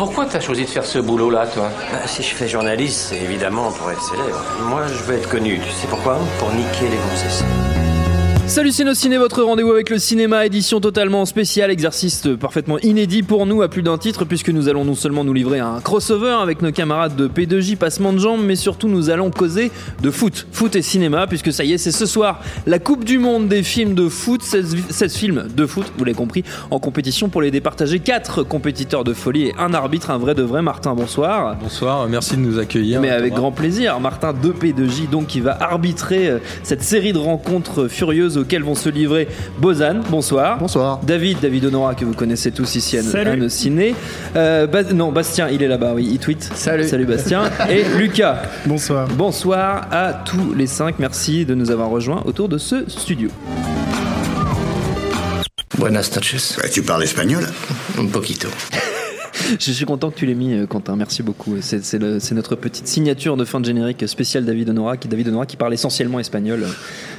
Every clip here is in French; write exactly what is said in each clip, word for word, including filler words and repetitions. Pourquoi t'as choisi de faire ce boulot-là, toi ? Bah, si je fais journaliste, c'est évidemment pour être célèbre. Moi, je veux être connu. Tu sais pourquoi ? Pour niquer les gonzesses. Salut Ciné, votre rendez-vous avec le cinéma, édition totalement spéciale, exercice parfaitement inédit pour nous à plus d'un titre, puisque nous allons non seulement nous livrer à un crossover avec nos camarades de P deux J, passement de jambes, mais surtout nous allons causer de foot, foot et cinéma, puisque ça y est, c'est ce soir la Coupe du Monde des films de foot, seize, seize films de foot, vous l'avez compris, en compétition pour les départager, quatre compétiteurs de folie et un arbitre, un vrai de vrai. Martin, bonsoir. Bonsoir, merci de nous accueillir. Mais avec grand plaisir, Martin de P deux J, donc, qui va arbitrer cette série de rencontres furieuses auxquels vont se livrer Bozan, bonsoir. Bonsoir. David, David Honora, que vous connaissez tous ici à, à nos ciné. Euh, ba- non, Bastien, il est là-bas, oui, il tweet. Salut. Salut Bastien. Et Lucas. Bonsoir. Bonsoir à tous les cinq, merci de nous avoir rejoints autour de ce studio. Buenas noches. Bah, tu parles espagnol ? Un poquito. Je suis content que tu l'aies mis, Quentin, merci beaucoup. C'est, c'est, le, c'est notre petite signature de fin de générique spéciale David Honora, qui, David Honora qui parle essentiellement espagnol.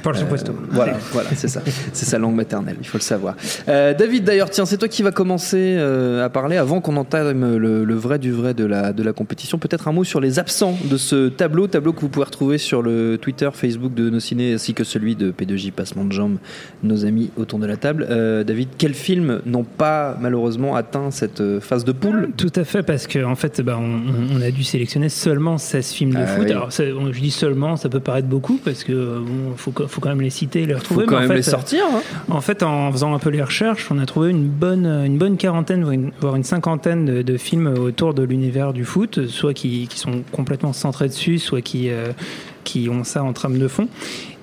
Por supuesto. Euh, voilà, voilà, c'est ça. C'est sa langue maternelle, il faut le savoir. Euh, David, d'ailleurs, tiens, c'est toi qui vas commencer euh, à parler avant qu'on entame le, le vrai du vrai de la, de la compétition. Peut-être un mot sur les absents de ce tableau, tableau que vous pouvez retrouver sur le Twitter, Facebook de Nos Ciné, ainsi que celui de P deux J, Passement de Jambes, nos amis autour de la table. Euh, David, quels films n'ont pas malheureusement atteint cette phase de poule? Tout à fait, parce qu'en en fait, bah, on, on a dû sélectionner seulement seize films de ah foot. Oui. Alors, ça, je dis seulement, ça peut paraître beaucoup, parce qu'il bon, faut, faut quand même les citer et les retrouver. Il faut quand mais même en fait, les sortir. Hein. En fait, en faisant un peu les recherches, on a trouvé une bonne, une bonne quarantaine, voire une, voire une cinquantaine de, de films autour de l'univers du foot, soit qui, qui sont complètement centrés dessus, soit qui, euh, qui ont ça en trame de fond.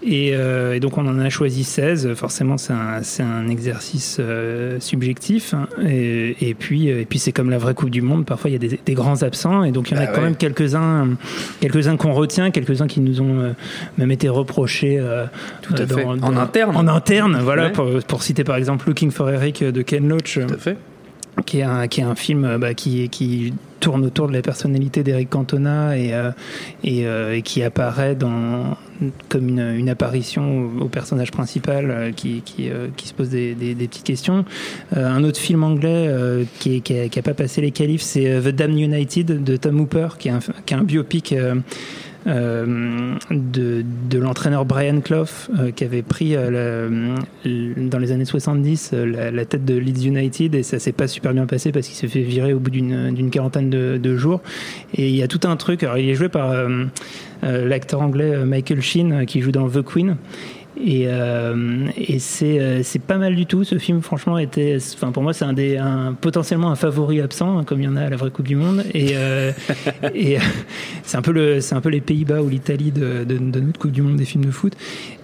Et, euh, et donc on en a choisi seize, forcément c'est un, c'est un exercice euh, subjectif, hein. et, et, puis, et puis c'est comme la vraie Coupe du Monde, parfois il y a des, des grands absents, et donc il y en ah a ouais. quand même quelques-uns, quelques-uns qu'on retient, quelques-uns qui nous ont euh, même été reprochés euh, Tout à dans, fait. Dans, en interne, en interne voilà, ouais. pour, pour citer par exemple Looking for Eric de Ken Loach, Tout à fait. Qui est un, qui est un film bah, qui, qui tourne autour de la personnalité d'Eric Cantona et, euh, et, euh, et qui apparaît dans, comme une, une apparition au, au personnage principal euh, qui, qui, euh, qui se pose des, des, des petites questions. Euh, un autre film anglais euh, qui n'a qui qui a pas passé les qualifs, c'est The Damned United de Tom Hooper, qui est un, qui est un biopic euh, Euh, de, de l'entraîneur Brian Clough euh, qui avait pris euh, la, le, dans les années soixante-dix euh, la, la tête de Leeds United, et ça s'est pas super bien passé parce qu'il s'est fait virer au bout d'une, d'une quarantaine de, de jours. Et il y a tout un truc, alors il est joué par euh, euh, l'acteur anglais euh, Michael Sheen euh, qui joue dans The Queen. Et, euh, et c'est, euh, c'est pas mal du tout. Ce film, franchement, était, enfin pour moi, c'est un des, un, potentiellement un favori absent, comme il y en a à la vraie Coupe du Monde. Et, euh, et euh, c'est un peu le, c'est un peu les Pays-Bas ou l'Italie de, de, de notre Coupe du Monde des films de foot.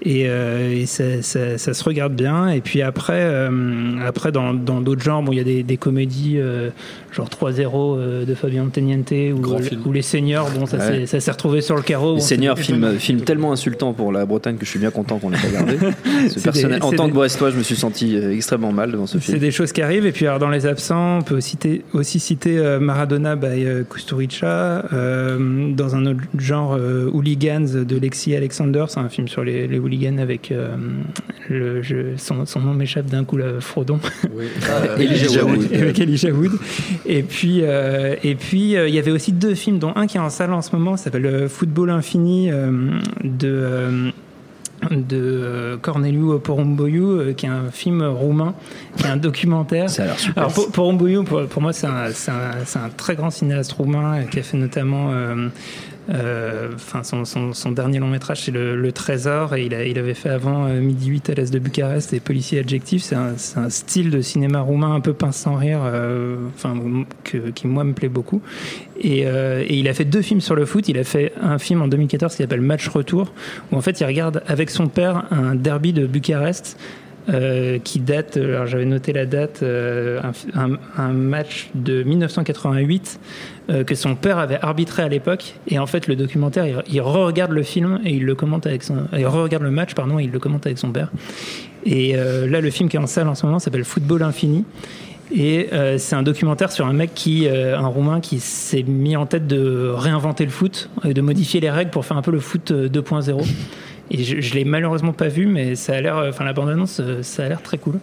Et, euh, et ça, ça, ça se regarde bien. Et puis après, euh, après dans, dans d'autres genres, bon, il y a des, des comédies euh, genre trois zéro euh, de Fabien Teniente ou, ou Les Seigneurs. Bon, ça, ouais. ça s'est retrouvé sur le carreau. Les bon, Seigneurs, film, film tellement insultant pour la Bretagne que je suis bien content qu'on ait. Ce personnel. Des, en tant des... que Brestois, je me suis senti extrêmement mal devant ce film. C'est des choses qui arrivent. Et puis, alors, dans les absents, on peut citer, aussi citer euh, Maradona by euh, Kusturica, euh, dans un autre genre, euh, Hooligans de Lexi Alexander. C'est un film sur les, les hooligans avec euh, le jeu, son, son nom m'échappe d'un coup, là, Frodon. Oui. Ah, Elijah Wood. Avec Elijah Wood. Et puis, euh, et puis, il euh, y avait aussi deux films, dont un qui est en salle en ce moment, ça s'appelle Football Infini euh, de. Euh, de Corneliu Porumboiu, qui est un film roumain, qui est un documentaire. Ça a l'air super. Alors Porumboiu, pour, pour moi, c'est un, c'est, un, c'est un très grand cinéaste roumain qui a fait notamment... Euh, Euh, enfin, son, son, son dernier long métrage, c'est le, le Trésor, et il, a, il avait fait avant euh, Midi huit à l'Est de Bucarest et Policier Adjectif. C'est un, c'est un style de cinéma roumain un peu pince sans rire, euh, enfin, que, qui moi me plaît beaucoup. Et, euh, et il a fait deux films sur le foot. Il a fait un film en deux mille quatorze qui s'appelle Match Retour, où en fait il regarde avec son père un derby de Bucarest. Euh, qui date, alors j'avais noté la date, euh, un, un match de dix-neuf cent quatre-vingt-huit euh, que son père avait arbitré à l'époque, et en fait le documentaire il, il re-regarde le film et il le commente avec son, il re-regarde le match pardon et il le commente avec son père. Et euh, là le film qui est en salle en ce moment s'appelle Football Infini. Et euh, c'est un documentaire sur un mec qui, euh, un Roumain qui s'est mis en tête de réinventer le foot et de modifier les règles pour faire un peu le foot deux point zéro. Et je, je l'ai malheureusement pas vu, mais ça a l'air, enfin la bande annonce, ça a l'air très cool.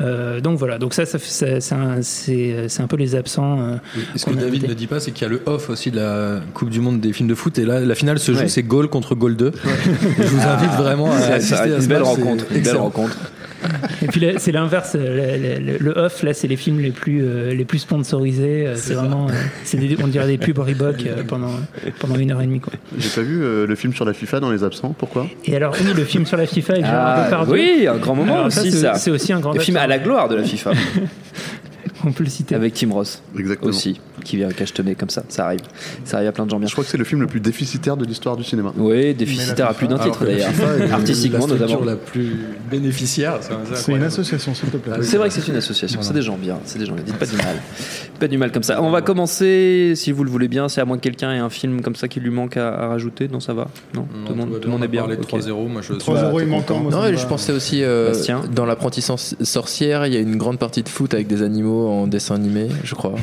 Euh, donc voilà, donc ça, ça, ça c'est, un, c'est, c'est un peu les absents. Euh, ce que David invité. ne dit pas, c'est qu'il y a le off aussi de la Coupe du Monde des films de foot, et là la finale se joue, ouais. c'est Gaulle contre Gaulle deux. Ouais. Je vous invite ah, vraiment à assister à une belle rencontre, une belle rencontre. Et puis là, c'est l'inverse, le, le, le off là, c'est les films les plus euh, les plus sponsorisés. Euh, c'est, c'est vraiment, euh, c'est des, on dirait des pubs Reebok euh, pendant euh, pendant une heure et demie quoi. J'ai pas vu euh, le film sur la FIFA dans les absents. Pourquoi ? Et alors oui, le film sur la FIFA est ah, Depardieu. Oui, un grand moment alors, aussi ça. C'est, c'est aussi un grand. Le film à la gloire de la FIFA. On peut le citer. Avec Tim Ross. Exactement. Aussi, qui vient cachetonner comme ça. Ça arrive. Ça arrive à plein de gens bien. Je crois que c'est le film le plus déficitaire de l'histoire du cinéma. Oui, déficitaire à plus d'un titre d'ailleurs. Artistiquement notamment. C'est la structure la plus bénéficiaire. C'est, c'est, c'est une association, s'il te plaît. C'est vrai que c'est une association. Voilà. C'est des gens bien. C'est des gens bien. Dites pas du mal. Pas du mal comme ça. On va commencer, si vous le voulez bien, c'est à moins que quelqu'un ait un film comme ça qui lui manque à, à rajouter. Non, ça va. Non, non, tout le monde, tout monde est bien. Okay. trois zéro, moi je suis trois zéro, il manque encore. Non, je pensais aussi dans l'apprentissage sorcière, il y a une grande partie de foot avec des animaux en dessin animé, je crois.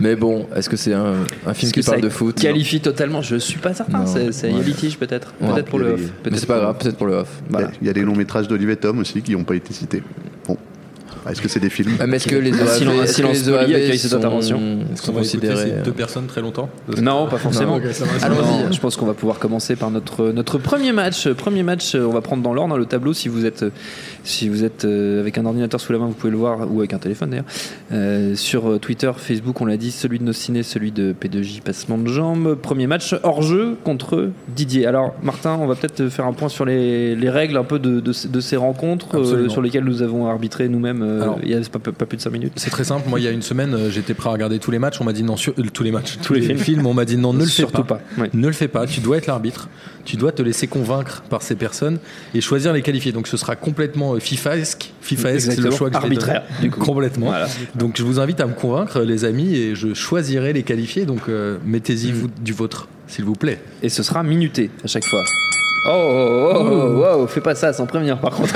Mais bon, est-ce que c'est un, un film est-ce qui parle de foot ? Qualifie totalement, je suis pas certain. Non, c'est c'est ouais. litige peut-être, peut-être ouais, pour le off. Peut-être mais c'est pas grave, peut-être pour le off. Voilà. Il y a des longs métrages d'Olivier Tom aussi qui n'ont pas été cités. Bon, est-ce que c'est des films ? Mais est-ce que les O A V, silence accueille cette intervention ? Est-ce qu'on va écouter ces deux personnes très longtemps ? Non, pas forcément. Non, okay, allons-y. Je pense qu'on va pouvoir commencer par notre notre premier match. Premier match, on va prendre dans l'ordre le tableau. Si vous êtes si vous êtes avec un ordinateur sous la main, vous pouvez le voir, ou avec un téléphone d'ailleurs. Euh, sur Twitter, Facebook, on l'a dit, celui de nos ciné, celui de P deux J, passement de jambes. Premier match hors jeu contre Didier. Alors Martin, on va peut-être faire un point sur les les règles un peu de de, de ces rencontres euh, sur lesquelles nous avons arbitré nous-mêmes. Alors, il y a pas, pas plus de cinq minutes. C'est très simple. Moi, il y a une semaine, j'étais prêt à regarder tous les matchs. On m'a dit non, sur, tous les matchs, tous, tous les films. films. On m'a dit non, ne le fais pas. pas. Ouais. Ne le fais pas. Tu dois être l'arbitre. Tu dois te laisser convaincre par ces personnes et choisir les qualifiés. Donc, ce sera complètement FIFA-esque. FIFA-esque, c'est le choix que arbitraire, je vais donner. Complètement. Voilà. Donc, je vous invite à me convaincre, les amis, et je choisirai les qualifiés. Donc, euh, mettez-y mmh. vous, du vôtre, s'il vous plaît. Et ce sera minuté à chaque fois. Oh, oh, oh, oh, wow, fais pas ça sans prévenir par contre.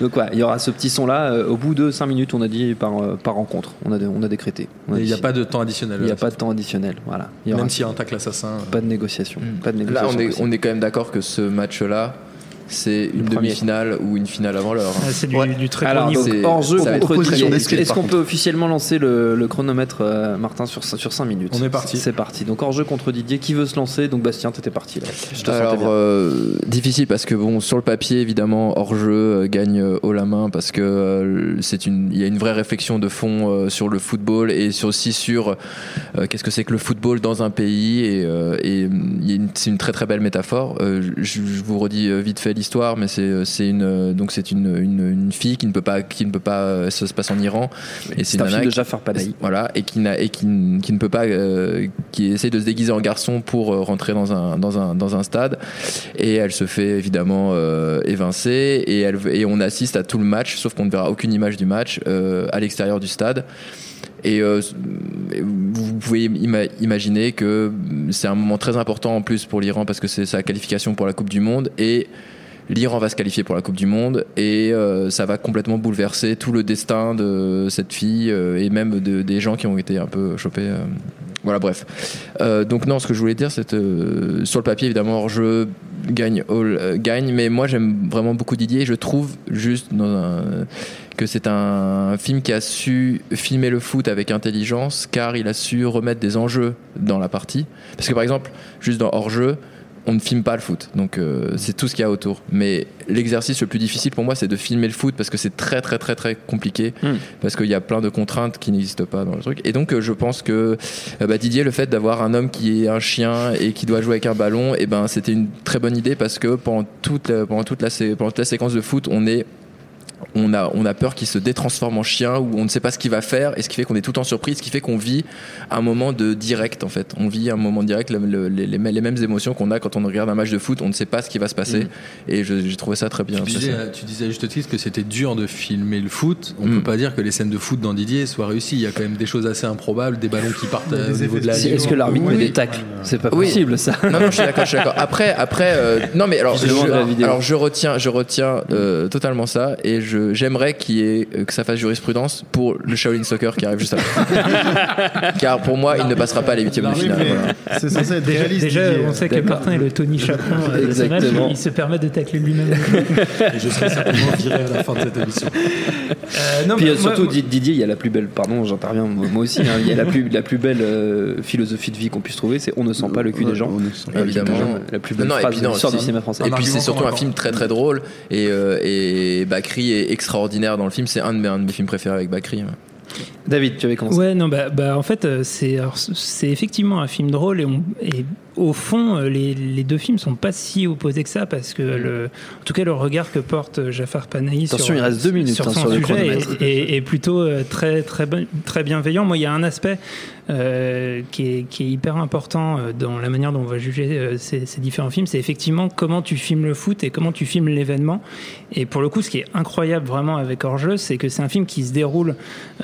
Donc ouais, il y aura ce petit son là euh, au bout de cinq minutes, on a dit par, euh, par rencontre, on a, de, on a décrété. Il n'y a pas de temps additionnel. Il n'y a pas de temps additionnel, voilà. Y aura Même s'il y a un tacle assassin. Euh... Pas de négociation. Mmh. Pas de négociation là, on est, on est quand même d'accord que ce match là, c'est une demi-finale ou une finale avant l'heure. Ah, c'est du, ouais. du très Alors, bon niveau. Hors-jeu contre Didier. Est-ce, est-ce qu'on contre. peut officiellement lancer le, le chronomètre, euh, Martin, sur, sur cinq minutes ? On est parti. C'est, c'est parti. Donc, hors-jeu contre Didier, qui veut se lancer ? Donc, Bastien, t'étais parti là. Je te Alors, euh, difficile parce que, bon, sur le papier, évidemment, hors-jeu euh, gagne euh, haut la main parce que euh, c'est une, il y a une vraie réflexion de fond euh, sur le football et sur, aussi sur euh, qu'est-ce que c'est que le football dans un pays. Et, euh, et y a une, c'est une très très belle métaphore. Euh, je, je vous redis euh, vite fait l'histoire, mais c'est c'est une donc c'est une, une une fille qui ne peut pas qui ne peut pas ça se passe en Iran et c'est, c'est une fille de Jafar Panahi, voilà, et qui n'a et qui qui ne peut pas euh, qui essaie de se déguiser en garçon pour rentrer dans un dans un dans un stade, et elle se fait évidemment euh, évincer, et elle et on assiste à tout le match sauf qu'on ne verra aucune image du match euh, à l'extérieur du stade. Et euh, vous pouvez ima- imaginer que c'est un moment très important en plus pour l'Iran parce que c'est sa qualification pour la Coupe du Monde, et l'Iran va se qualifier pour la Coupe du Monde, et euh, ça va complètement bouleverser tout le destin de cette fille euh, et même de, des gens qui ont été un peu chopés. Euh. Voilà, bref. Euh, donc non, ce que je voulais dire, c'est que euh, sur le papier, évidemment, hors-jeu, gagne, all, euh, gagne, mais moi j'aime vraiment beaucoup Didier. Je trouve juste dans un... que c'est un film qui a su filmer le foot avec intelligence, car il a su remettre des enjeux dans la partie. Parce que par exemple, juste dans hors-jeu, on ne filme pas le foot, donc euh, c'est tout ce qu'il y a autour. Mais l'exercice le plus difficile pour moi, c'est de filmer le foot, parce que c'est très très très très compliqué, mmh. parce qu'il y a plein de contraintes qui n'existent pas dans le truc. Et donc euh, je pense que euh, bah, Didier, le fait d'avoir un homme qui est un chien et qui doit jouer avec un ballon, et ben c'était une très bonne idée, parce que pendant toute la, pendant toute la, sé- pendant toute la séquence de foot, on est On a, on a peur qu'il se détransforme en chien, ou on ne sait pas ce qu'il va faire, et ce qui fait qu'on est tout le temps surpris, ce qui fait qu'on vit un moment de direct en fait. On vit un moment direct, le, le, les, les mêmes émotions qu'on a quand on regarde un match de foot, on ne sait pas ce qui va se passer, mmh. et je, j'ai trouvé ça très bien. Tu disais, tu disais à juste titre que c'était dur de filmer le foot, on ne mmh. peut pas dire que les scènes de foot dans Didier soient réussies, il y a quand même des choses assez improbables, des ballons qui partent au niveau de la ligne. Est-ce que l'arbitre oui. met des tacles ? C'est pas oui. possible ça. Non, non, je suis d'accord, je suis d'accord. Après, après euh, non mais alors, je, alors je retiens, je retiens euh, totalement ça, et je que j'aimerais qu'il y ait, que ça fasse jurisprudence pour le Shaolin Soccer qui arrive juste après. Car pour moi, il ne passera pas les huitièmes de finale. Voilà. C'est censé être réaliste. Déjà, on sait que Martin est le Tony Chapman. Exactement. Il se permet de tacler lui-même. Et je serai certainement viré à la fin de cette émission. Euh, non, Puis mais surtout, moi, Didier, il y a la plus belle, pardon, j'interviens moi aussi, hein, il y a la plus, la plus belle euh, philosophie de vie qu'on puisse trouver, c'est on ne sent pas le cul des gens. On ne sent pas évidemment. Le cul des gens. La plus belle non, phrase non, de l'histoire du cinéma français. Et puis c'est surtout un film très très drôle et, euh, et Bakri est extraordinaire dans le film, c'est un de mes, un de mes films préférés avec Bakri. Ouais. David, tu avais commencé. Ouais, non, bah, bah en fait, c'est, alors, c'est effectivement un film drôle et, on, et au fond, les, les deux films sont pas si opposés que ça parce que, le, en tout cas, le regard que porte Jafar Panahi sur, il reste deux minutes, sur hein, son sur sujet est, est, est plutôt très, très, très bienveillant. Moi, il y a un aspect euh, qui, est, qui est hyper important dans la manière dont on va juger ces, ces différents films, c'est effectivement comment tu filmes le foot et comment tu filmes l'événement. Et pour le coup, ce qui est incroyable vraiment avec Hors-jeu, c'est que c'est un film qui se déroule.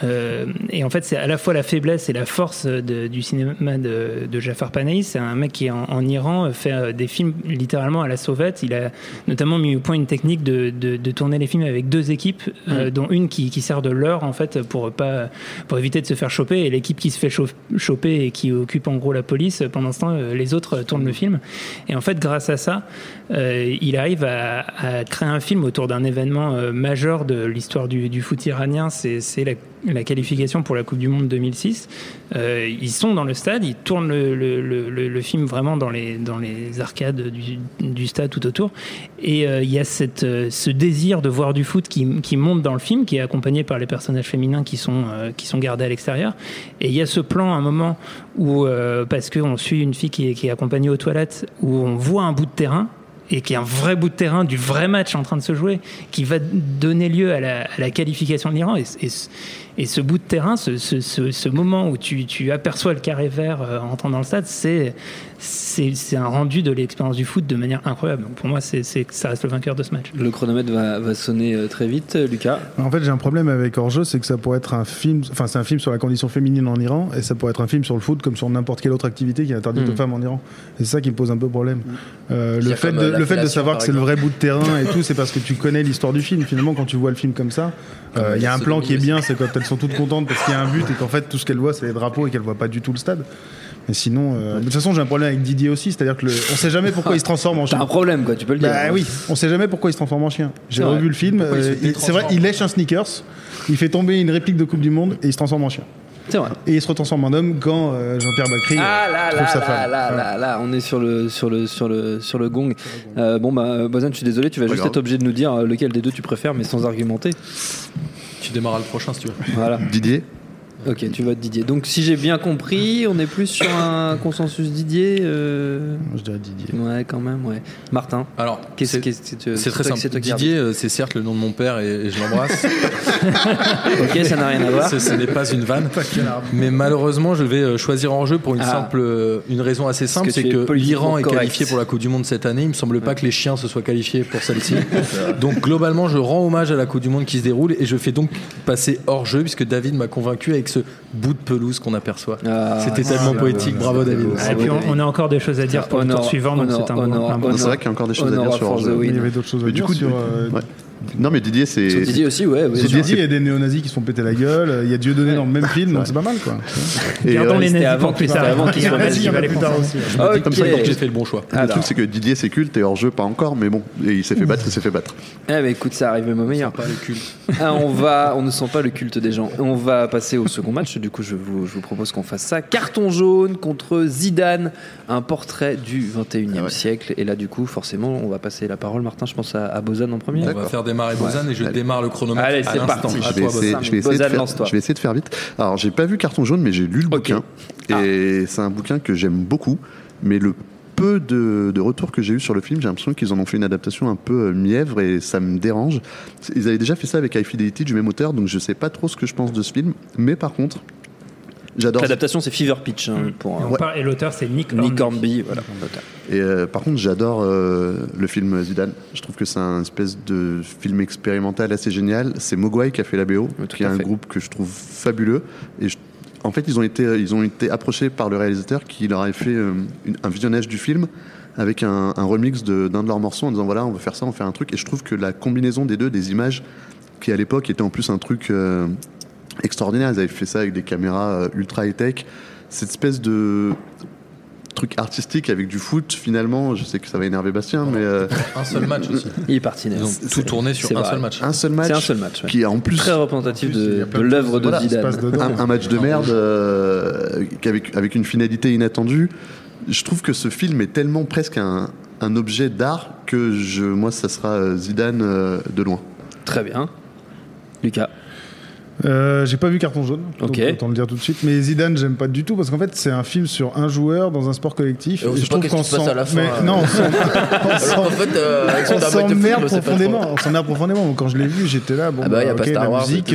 Euh, Et en fait, c'est à la fois la faiblesse et la force de, du cinéma de, de Jafar Panahi. C'est un mec qui est en, en Iran, fait des films littéralement à la sauvette. Il a notamment mis au point une technique de, de, de tourner les films avec deux équipes, mmh. euh, dont une qui, qui sert de leurre en fait pour pas pour éviter de se faire choper, et l'équipe qui se fait choper et qui occupe en gros la police. Pendant ce temps, les autres tournent le film. Et en fait, grâce à ça, euh, il arrive à, à créer un film autour d'un événement euh, majeur de l'histoire du, du foot iranien. C'est, c'est la la qualification pour la Coupe du Monde deux mille six. Euh, ils sont dans le stade, ils tournent le, le, le, le film vraiment dans les, dans les arcades du, du stade tout autour. Et il euh, y a cette, ce désir de voir du foot qui, qui monte dans le film, qui est accompagné par les personnages féminins qui sont, euh, qui sont gardés à l'extérieur. Et il y a ce plan à un moment où, euh, parce qu'on suit une fille qui est, qui est accompagnée aux toilettes, où on voit un bout de terrain, et qui est un vrai bout de terrain du vrai match en train de se jouer, qui va donner lieu à la, à la qualification de l'Iran. Et, et, et ce bout de terrain, ce, ce, ce, ce moment où tu, tu aperçois le carré vert en entrant dans le stade, c'est, c'est, c'est un rendu de l'expérience du foot de manière incroyable. Donc pour moi, c'est, c'est, ça reste le vainqueur de ce match. Le chronomètre va, va sonner très vite, Lucas. En fait, j'ai un problème avec Hors-jeu, c'est que ça pourrait être un film, enfin c'est un film sur la condition féminine en Iran, et ça pourrait être un film sur le foot comme sur n'importe quelle autre activité qui est interdite mmh. aux femmes en Iran. Et c'est ça qui me pose un peu problème. Mmh. Euh, le fait de... Le fait de savoir que c'est le vrai bout de terrain et tout, c'est parce que tu connais l'histoire du film. Finalement, quand tu vois le film comme ça, il euh, y a un plan qui est bien, c'est quand elles sont toutes contentes parce qu'il y a un but et qu'en fait, tout ce qu'elles voient, c'est les drapeaux et qu'elles voient pas du tout le stade. Mais sinon, euh, de toute façon, j'ai un problème avec Didier aussi, c'est-à-dire que le, on sait jamais pourquoi il se transforme en chien. T'as un problème, quoi, tu peux le dire. Bah oui, on sait jamais pourquoi il se transforme en chien. J'ai revu le film, euh, il, c'est vrai, il lèche un sneakers, il fait tomber une réplique de Coupe du Monde et il se transforme en chien. C'est vrai. Et il se retransforme en homme quand euh, Jean-Pierre Bacri ah là, trouve là, sa femme. Là, là, voilà. là, là, on est sur le, sur le, sur le, sur le gong. Euh, bon, bah, Bozan, je suis désolé, tu vas ouais, juste grave. être obligé de nous dire lequel des deux tu préfères, mais sans argumenter. Tu démarres le prochain si tu veux. Voilà. Didier. Ok, tu votes Didier. Donc, si j'ai bien compris, on est plus sur un consensus Didier. Euh... Je dirais Didier. Ouais, quand même, ouais. Martin. Alors, qu'est-ce que c'est, c'est, c'est très toi, simple. C'est Didier, c'est certes le nom de mon père et, et je l'embrasse. Ok, ça n'a rien à voir. Ce, ce n'est pas une vanne. Mais malheureusement, je vais choisir Hors-jeu pour une ah. simple, une raison assez simple, que c'est que l'Iran est qualifié pour la Coupe du Monde cette année. Il me semble ouais. pas que les chiens se soient qualifiés pour celle-ci. Donc, globalement, je rends hommage à la Coupe du Monde qui se déroule et je fais donc passer Hors-jeu puisque David m'a convaincu avec ce bout de pelouse qu'on aperçoit. Ah, c'était tellement poétique, bien, bravo David. Et puis on, on a encore des choses à dire pour le tour suivant, donc c'est un bon. C'est vrai qu'il y a encore des choses à dire sur Hors-jeu. Il y avait d'autres choses à dire sur. Non mais Didier c'est Didier aussi ouais, ouais Didier, il y a des néo-nazis qui se font péter la gueule, il y a Dieudonné ouais. dans le même film, donc ouais. c'est pas mal quoi. Et gardons euh, les nazis avant plus tard, avant qu'ils soient nazis, on va les plus tard aussi. Okay. Comme ça donc j'ai fait le bon choix. Alors. Le truc c'est que Didier c'est culte et Hors-jeu pas encore mais bon, et il s'est fait battre, il s'est fait battre. Ah mais écoute, ça arrive même au meilleur. Pas le culte. Ah, on va on ne sent pas le culte des gens. On va passer au second match, du coup je vous je vous propose qu'on fasse ça. Carton jaune contre Zidane, un portrait du vingt et unième ouais. siècle et là du coup forcément, on va passer la parole Martin, je pense à, à Bozan en premier. On va faire démarrer Bozan ouais. et je Allez. démarre le chronomètre. Allez, c'est parti. Je vais, essayer, je, vais Bozan, faire, je vais essayer de faire vite. Alors, j'ai pas vu Carton jaune, mais j'ai lu le okay. bouquin. Ah. Et c'est un bouquin que j'aime beaucoup. Mais le peu de, de retours que j'ai eu sur le film, j'ai l'impression qu'ils en ont fait une adaptation un peu mièvre et ça me dérange. Ils avaient déjà fait ça avec High Fidelity du même auteur, donc je sais pas trop ce que je pense de ce film. Mais par contre, j'adore. L'adaptation, c'est Fever Pitch. Hein, mmh. pour, et, ouais. parle, et l'auteur, c'est Nick Hornby. Nick Hornby, voilà. Et euh, par contre, j'adore euh, le film Zidane. Je trouve que c'est un espèce de film expérimental assez génial. C'est Mogwai qui a fait la B O, oui, qui est un groupe que je trouve fabuleux. Et je, en fait, ils ont été, ils ont été approchés par le réalisateur qui leur a fait euh, une, un visionnage du film avec un, un remix de, d'un de leurs morceaux en disant voilà, on veut faire ça, on fait un truc. Et je trouve que la combinaison des deux, des images, qui à l'époque était en plus un truc euh, extraordinaire. Ils avaient fait ça avec des caméras euh, ultra high-tech. Cette espèce de truc artistique avec du foot, finalement, je sais que ça va énerver Bastien, mais euh... un seul match aussi. Il est parti. Ils ont tout tourné sur un seul match. Un seul match. C'est un seul match. Ouais. Qui est en plus très représentatif de, de l'œuvre de, voilà, Zidane. Un, un match de merde euh, avec avec une finalité inattendue. Je trouve que ce film est tellement presque un, un objet d'art que je, moi, ça sera Zidane euh, de loin. Très bien, Lucas. Euh, j'ai pas vu Carton jaune, okay. Donc, autant le dire tout de suite. Mais Zidane, j'aime pas du tout parce qu'en fait, c'est un film sur un joueur dans un sport collectif. Et on et sait je pas qu'est-ce qui se passe à la fin. Mais euh... non, on s'emmerde profondément. On s'emmerde profondément. Donc, quand je l'ai vu, j'étais là. Bon, ah bah, y a okay, pas Star Wars, la musique.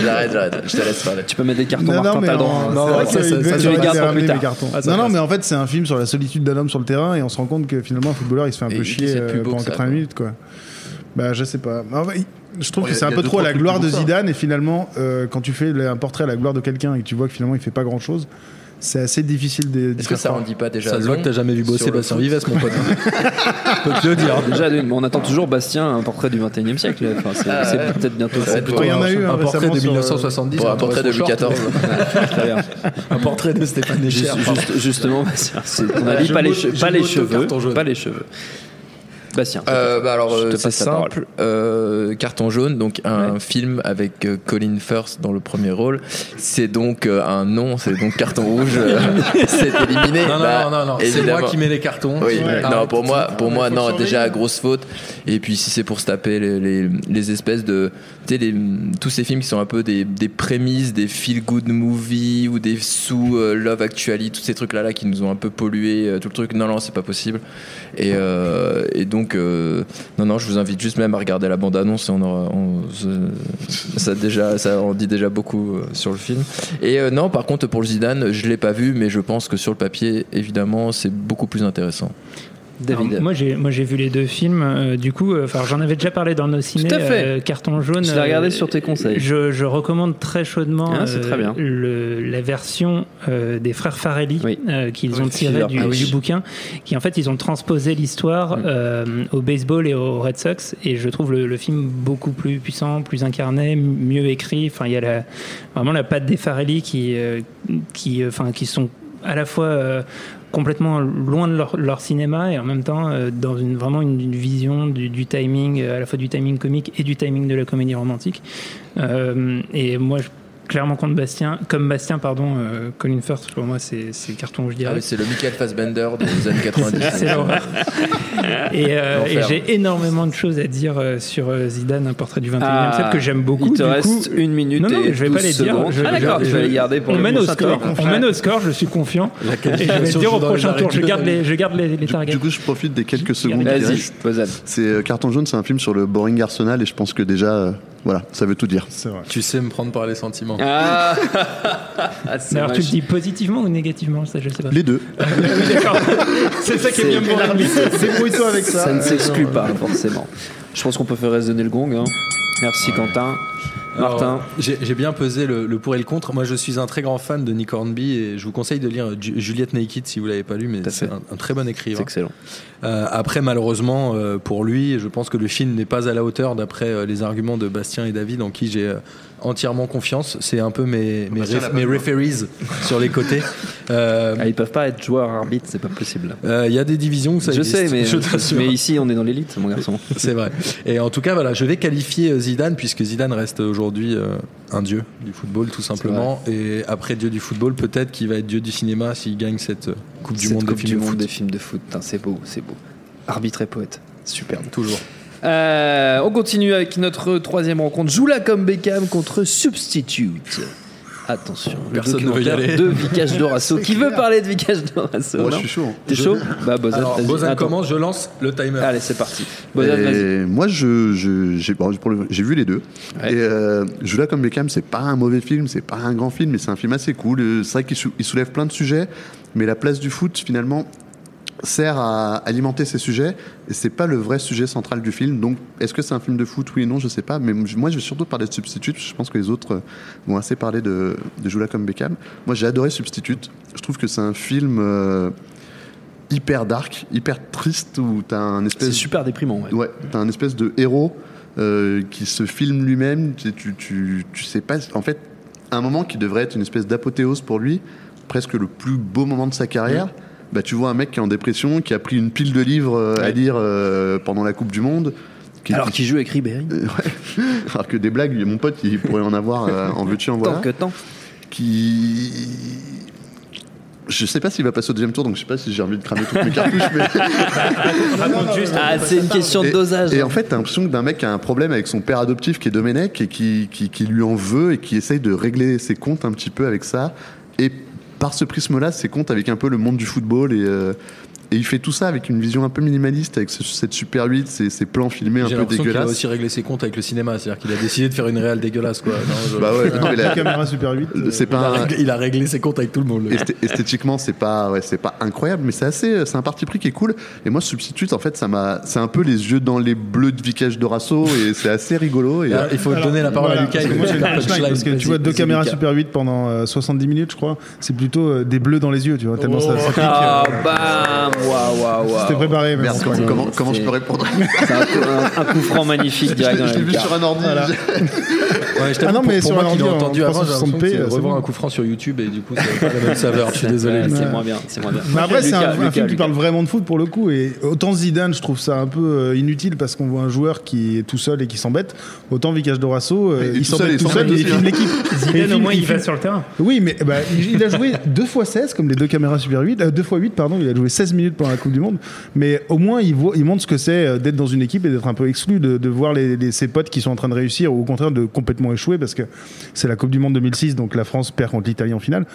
j'arrête, j'arrête. Je te laisse parler. Tu peux mettre des cartons. Non, non, mais en... non, c'est vrai que ça, ça, ça, ça, ça, ça les cartons. Ah, non, non, mais en fait, c'est un film sur la solitude d'un homme sur le terrain et on se rend compte que finalement, un footballeur, il se fait un peu chier pendant quatre-vingts minutes, quoi. Bah, je sais pas. Je trouve ouais, que c'est un peu trop à la gloire de Zidane, et finalement, euh, quand tu fais un portrait à la gloire de quelqu'un et que tu vois que finalement il fait pas grand chose, c'est assez difficile de. Est-ce que ça en dit pas déjà? Ça se voit que t'as jamais vu bosser Bastien Vives, mon pote. On peut te le dire. Déjà, on attend toujours Bastien, un portrait du XXIe siècle. Enfin, c'est, ah, c'est ouais. peut-être bientôt. Ça, il y en a eu un, un portrait de dix-neuf cent soixante-dix, un, un portrait de Louis quatorze, un portrait de Stéphane Escher. Justement, on n'a dit pas les cheveux, pas les cheveux. Bastien, euh, bah alors euh, c'est simple, euh, Carton jaune, donc un ouais. film avec euh, Colin Firth dans le premier rôle. C'est donc euh, un non, c'est donc Carton rouge, euh, c'est éliminé. Non, bah, non non non, évidemment. C'est moi qui mets les cartons. Oui, ouais. mais, ah, non pour moi pour moi non déjà grosse faute. Et puis si c'est pour se taper les les, les espèces de tu sais tous ces films qui sont un peu des des prémices, des feel good movies ou des sous euh, love actually, tous ces trucs là là qui nous ont un peu pollué euh, tout le truc. Non non c'est pas possible. Et euh, et donc Donc, euh, non, non, je vous invite juste même à regarder la bande-annonce. Et on aura, on, ça, déjà, ça en dit déjà beaucoup euh, sur le film. Et euh, non, par contre, pour Zidane, je ne l'ai pas vu, mais je pense que sur le papier, évidemment, c'est beaucoup plus intéressant. David. Alors, moi, j'ai, moi, j'ai vu les deux films. Euh, du coup, euh, j'en avais déjà parlé dans nos ciné. Tout à fait. Euh, Carton jaune. Je l'ai regardé euh, sur tes conseils. Je, je recommande très chaudement ah, c'est euh, très bien. Le, la version euh, des frères Farelli oui. euh, qu'ils oui, ont tirée du, ah, oui. du bouquin. Qui en fait, ils ont transposé l'histoire oui. euh, au baseball et aux Red Sox. Et je trouve le, le film beaucoup plus puissant, plus incarné, mieux écrit. Enfin, il y a la, vraiment la patte des Farelli qui, euh, qui, enfin, qui sont à la fois euh, complètement loin de leur, leur cinéma et en même temps euh, dans une, vraiment une, une vision du, du timing, euh, à la fois du timing comique et du timing de la comédie romantique. Euh, et moi, je, clairement, contre Bastien, comme Bastien, pardon, euh, Colin Firth, pour moi, c'est, c'est carton, je dirais. Ah oui, c'est le Michael Fassbender des années quatre-vingt-dix. c'est, c'est l'horreur. et, euh, et j'ai énormément de choses à dire euh, sur euh, Zidane, un portrait du XXIe ah, siècle que j'aime beaucoup. Il te du reste coup, une minute non, non, et je vais pas les dire. Je, ah d'accord, je, je, je vais les garder pour on le mène au score. On mène au score, je suis confiant. Et je vais le dire au prochain tour. Je garde les, je garde les, les targets. Du coup, je profite des quelques secondes. Vas-y, vas-y. C'est Carton jaune, c'est un film sur le boring Arsenal et je pense que déjà, voilà, ça veut tout dire. C'est vrai. Tu sais me prendre par les sentiments. Ah, alors moche. Tu le dis positivement ou négativement, ça je sais pas. Les deux. D'accord. C'est ça qui est bien pour l'arbitre. C'est pour toi avec ça. Ça ne s'exclut pas forcément. Je pense qu'on peut faire résonner le gong. Hein. Merci ouais. Quentin. Martin. Alors, j'ai, j'ai bien pesé le, le pour et le contre. Moi, je suis un très grand fan de Nick Hornby et je vous conseille de lire Juliette Naked si vous l'avez pas lu, mais c'est un, un très bon écrivain. C'est excellent. Euh, après, malheureusement, euh, pour lui, je pense que le film n'est pas à la hauteur d'après euh, les arguments de Bastien et David, en qui j'ai euh, entièrement confiance. C'est un peu mes, mes, ref, mes referees sur les côtés. Euh, ah, ils peuvent pas être joueurs arbitres, c'est pas possible. Il euh, y a des divisions où ça je existe. Sais, mais, je sais, mais ici, on est dans l'élite, mon garçon. C'est vrai. Et en tout cas, voilà, je vais qualifier Zidane puisque Zidane reste aujourd'hui. aujourd'hui euh, un dieu du football tout simplement et après dieu du football peut-être qu'il va être dieu du cinéma s'il gagne cette euh, coupe cette du monde, coupe des, films du de monde des films de foot. Tain, c'est beau, c'est beau, arbitre et poète, superbe toujours. Euh, on continue avec notre troisième rencontre, Joue-la comme Beckham contre Substitute. Attention, personne ne veut y aller. De Vikash Dorasso. Qui clair. Veut parler de Vikash Dorasso? Moi, je suis chaud. T'es je... chaud? Bah, Bozan. Alors, Bozan commence, je lance le timer. Allez, c'est parti. Bozan, vas-y. Moi, je, je, j'ai, bon, j'ai vu les deux. Ouais. Et euh, Joue-la comme Beckham, c'est pas un mauvais film, c'est pas un grand film, mais c'est un film assez cool. C'est vrai qu'il sou- il soulève plein de sujets, mais la place du foot, finalement, sert à alimenter ces sujets et c'est pas le vrai sujet central du film. Donc est-ce que c'est un film de foot? Oui et non, je sais pas, mais moi je vais surtout parler de Substitute. Je pense que les autres vont assez parler de, de Joue-la comme Beckham. Moi j'ai adoré Substitute. Je trouve que c'est un film euh, hyper dark, hyper triste, où t'as un espèce... C'est super déprimant. Ouais, ouais, t'as un espèce de héros euh, qui se filme lui-même. Tu, tu, tu, tu sais pas. En fait, un moment qui devrait être une espèce d'apothéose pour lui, presque le plus beau moment de sa carrière. Mmh. Bah, tu vois un mec qui est en dépression, qui a pris une pile de livres euh, ouais. à lire euh, pendant la Coupe du Monde. Qui alors dit... qu'il joue avec Ribéry. Euh, ouais. Alors que des blagues, mon pote, il pourrait en avoir euh, en veux-tu, en voilà. Tant que tant. Qui... Je sais pas s'il va passer au deuxième tour, donc je sais pas si j'ai envie de cramer toutes mes cartouches. Mais... ah, c'est une question de dosage. Et, et en fait, t'as l'impression que d'un mec qui a un problème avec son père adoptif qui est Domenech et qui, qui, qui lui en veut et qui essaye de régler ses comptes un petit peu avec ça. Et par ce prisme-là, c'est compte avec un peu le monde du football et, euh, et il fait tout ça avec une vision un peu minimaliste, avec ce, cette Super huit, ces, ces plans filmés un J'ai peu dégueulasses. J'ai l'impression qu'il a aussi réglé ses comptes avec le cinéma, c'est-à-dire qu'il a décidé de faire une réelle dégueulasse, quoi. Non, je... Bah ouais, non, la caméra Super huit, c'est euh, pas il, un... a réglé, il a réglé ses comptes avec tout le monde. Esth- esthétiquement, c'est pas, ouais, c'est pas incroyable, mais c'est assez, c'est un parti pris qui est cool. Et moi, Substitute, en fait, ça m'a, c'est un peu les yeux dans les bleus de Vicage Dorasso et c'est assez rigolo. Et... Alors, il faut alors, donner la parole voilà, à Lucas. Parce que, moi, j'ai parce que tu vas-y, vois deux caméras Super huit pendant soixante-dix minutes, je crois. C'est plus des bleus dans les yeux, tu vois, tellement oh, ça, ça clique. Ah, bam, waouh, waouh. C'était préparé, merde. Comment, c'est, comment, c'est, comment je peux répondre? C'est un coup, un, un coup franc magnifique direct. Je, je l'ai vu sur un ordi. Voilà. Ouais, ah non, mais pour, pour sur moi un ordi, entendu avant, j'ai l'impression de revoir un coup franc sur YouTube et du coup, c'est pas la même saveur. Je suis désolé. C'est moins bien. C'est moins bien. Mais après, c'est un film qui parle vraiment de foot pour le coup. Et autant Zidane, je trouve ça un peu inutile parce qu'on voit un joueur qui est tout seul et qui s'embête. Autant Vicage Dorasso, il s'embête tout seul et il filme l'équipe. Zidane, au moins, il va sur le terrain. Oui, mais il a joué deux fois seize comme les deux caméras Super huit, euh, deux fois huit pardon, il a joué seize minutes pendant la Coupe du Monde, mais au moins il, voit, il montre ce que c'est d'être dans une équipe et d'être un peu exclu, de, de voir les, les, ses potes qui sont en train de réussir ou au contraire de complètement échouer parce que c'est la Coupe du Monde deux mille six, donc la France perd contre l'Italie en finale.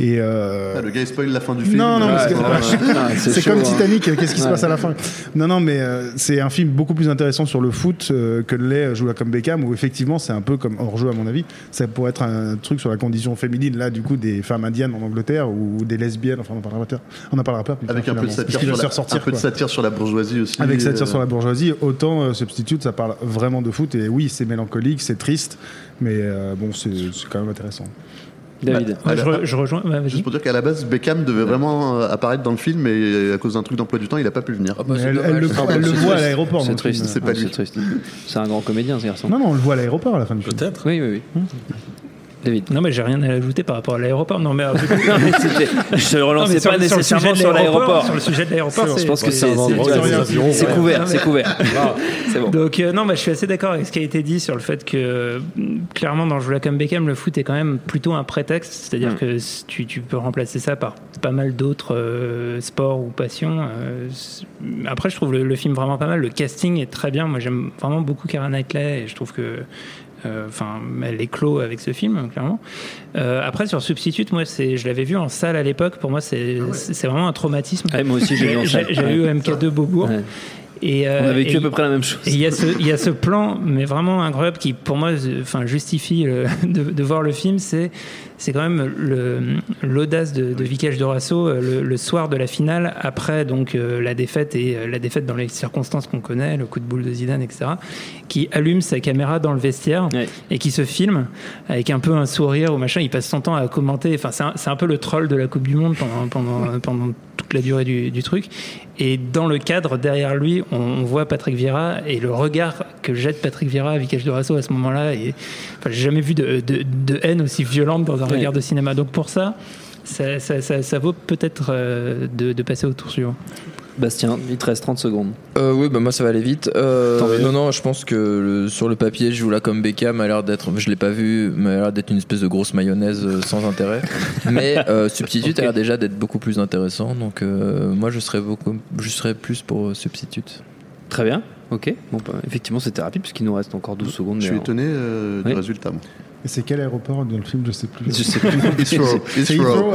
Et euh... ah, le gars il spoil la fin du film. Non, non, ah, parce que, non, non c'est, c'est chaud, comme Titanic, hein. Qu'est-ce qui ouais. se passe à la fin? Non, non, mais euh, c'est un film beaucoup plus intéressant sur le foot euh, que l'est Joue là comme Beckham, où effectivement c'est un peu comme hors-jeu à mon avis, ça pourrait être un truc sur la condition féminine, là du coup des femmes indiennes en Angleterre ou des lesbiennes, enfin on en parlera pas on en parlera pas plus avec un peu de satire sur la, ressortir, un peu de satire sur la bourgeoisie aussi avec satire euh... sur la bourgeoisie. Autant euh, Substitute ça parle vraiment de foot et oui c'est mélancolique, c'est triste, mais euh, bon c'est, c'est quand même intéressant. David, bah, je, re, je rejoins. Bah, juste pour dire qu'à la base, Beckham devait vraiment apparaître dans le film, et à cause d'un truc d'emploi du temps, il n'a pas pu venir. Oh, bah, elle, elle, le, elle le voit à l'aéroport. C'est triste. C'est, pas ah, c'est triste. C'est un grand comédien, ce garçon. Non, non, on le voit à l'aéroport à la fin du film. Peut-être. Oui, oui, oui. David. Non mais j'ai rien à ajouter par rapport à l'aéroport. Non mais, non, mais c'était... je ne relançais pas nécessairement sur l'aéroport. Sur le sujet de l'aéroport, je pense que c'est couvert, c'est couvert. C'est bon. Donc euh, non, bah, je suis assez d'accord avec ce qui a été dit sur le fait que clairement dans Joue-la comme Beckham, le foot est quand même plutôt un prétexte, c'est-à-dire mm. que tu, tu peux remplacer ça par pas mal d'autres euh, sports ou passions. Euh, après, je trouve le, le film vraiment pas mal. Le casting est très bien. Moi, j'aime vraiment beaucoup Keira Knightley et je trouve que Enfin, euh, elle est clos avec ce film, clairement. Euh, après, sur Substitute, moi, c'est, je l'avais vu en salle à l'époque. Pour moi, c'est, ah ouais. c'est, c'est vraiment un traumatisme. Ouais, moi aussi, j'ai vu en salle. J'ai, j'ai ouais. vu au M K deux Beaubourg. Ouais. Et, euh, on a vécu et, à peu près la même chose. Il y, y a ce plan, mais vraiment incroyable, qui pour moi, enfin, justifie le, de, de voir le film. C'est, c'est quand même le, l'audace de, de Vicage Dorasso le, le soir de la finale, après donc euh, la défaite et euh, la défaite dans les circonstances qu'on connaît, le coup de boule de Zidane, et cetera, qui allume sa caméra dans le vestiaire ouais. et qui se filme avec un peu un sourire ou machin. Il passe son temps à commenter. Enfin, c'est un, c'est un peu le troll de la Coupe du Monde pendant pendant, pendant toute la durée du, du truc. Et dans le cadre, derrière lui, on voit Patrick Vieira et le regard que jette Patrick Vieira à Vicage Dorasso à ce moment-là. Et, enfin, j'ai jamais vu de, de, de haine aussi violente dans un ouais. regard de cinéma. Donc pour ça, ça, ça, ça, ça vaut peut-être euh, de, de passer au tour suivant. Bastien, il te reste trente secondes. Euh, oui, bah moi ça va aller vite. Euh, non, non, je pense que le, sur le papier, Joue-la comme Beckham a l'air d'être, je l'ai pas vu, mais a l'air d'être une espèce de grosse mayonnaise euh, sans intérêt. Mais euh, Substitute okay. a l'air déjà d'être beaucoup plus intéressant. Donc euh, moi je serais beaucoup, je serais plus pour euh, Substitute. Très bien, ok. Bon, bah, effectivement, c'était rapide puisqu'il nous reste encore douze secondes. Je suis étonné euh, oui. du résultat. Moi. Et c'est quel aéroport dans le film? Je sais plus. Je sais plus. Heathrow. Heathrow.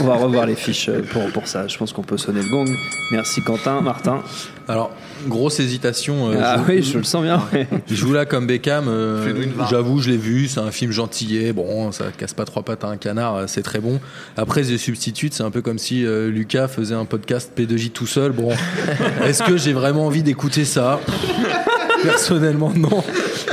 On va revoir les fiches pour, pour ça. Je pense qu'on peut sonner le gong. Merci Quentin, Martin. Alors, grosse hésitation. Euh, ah je... oui, je le sens bien. Ouais. Joue-la comme Beckham. Euh, j'avoue, je l'ai vu. C'est un film gentillet. Bon, ça casse pas trois pattes à un canard. C'est très bon. Après, The Substitute, c'est un peu comme si euh, Lucas faisait un podcast P deux J tout seul. Bon, est-ce que j'ai vraiment envie d'écouter ça? Personnellement, non.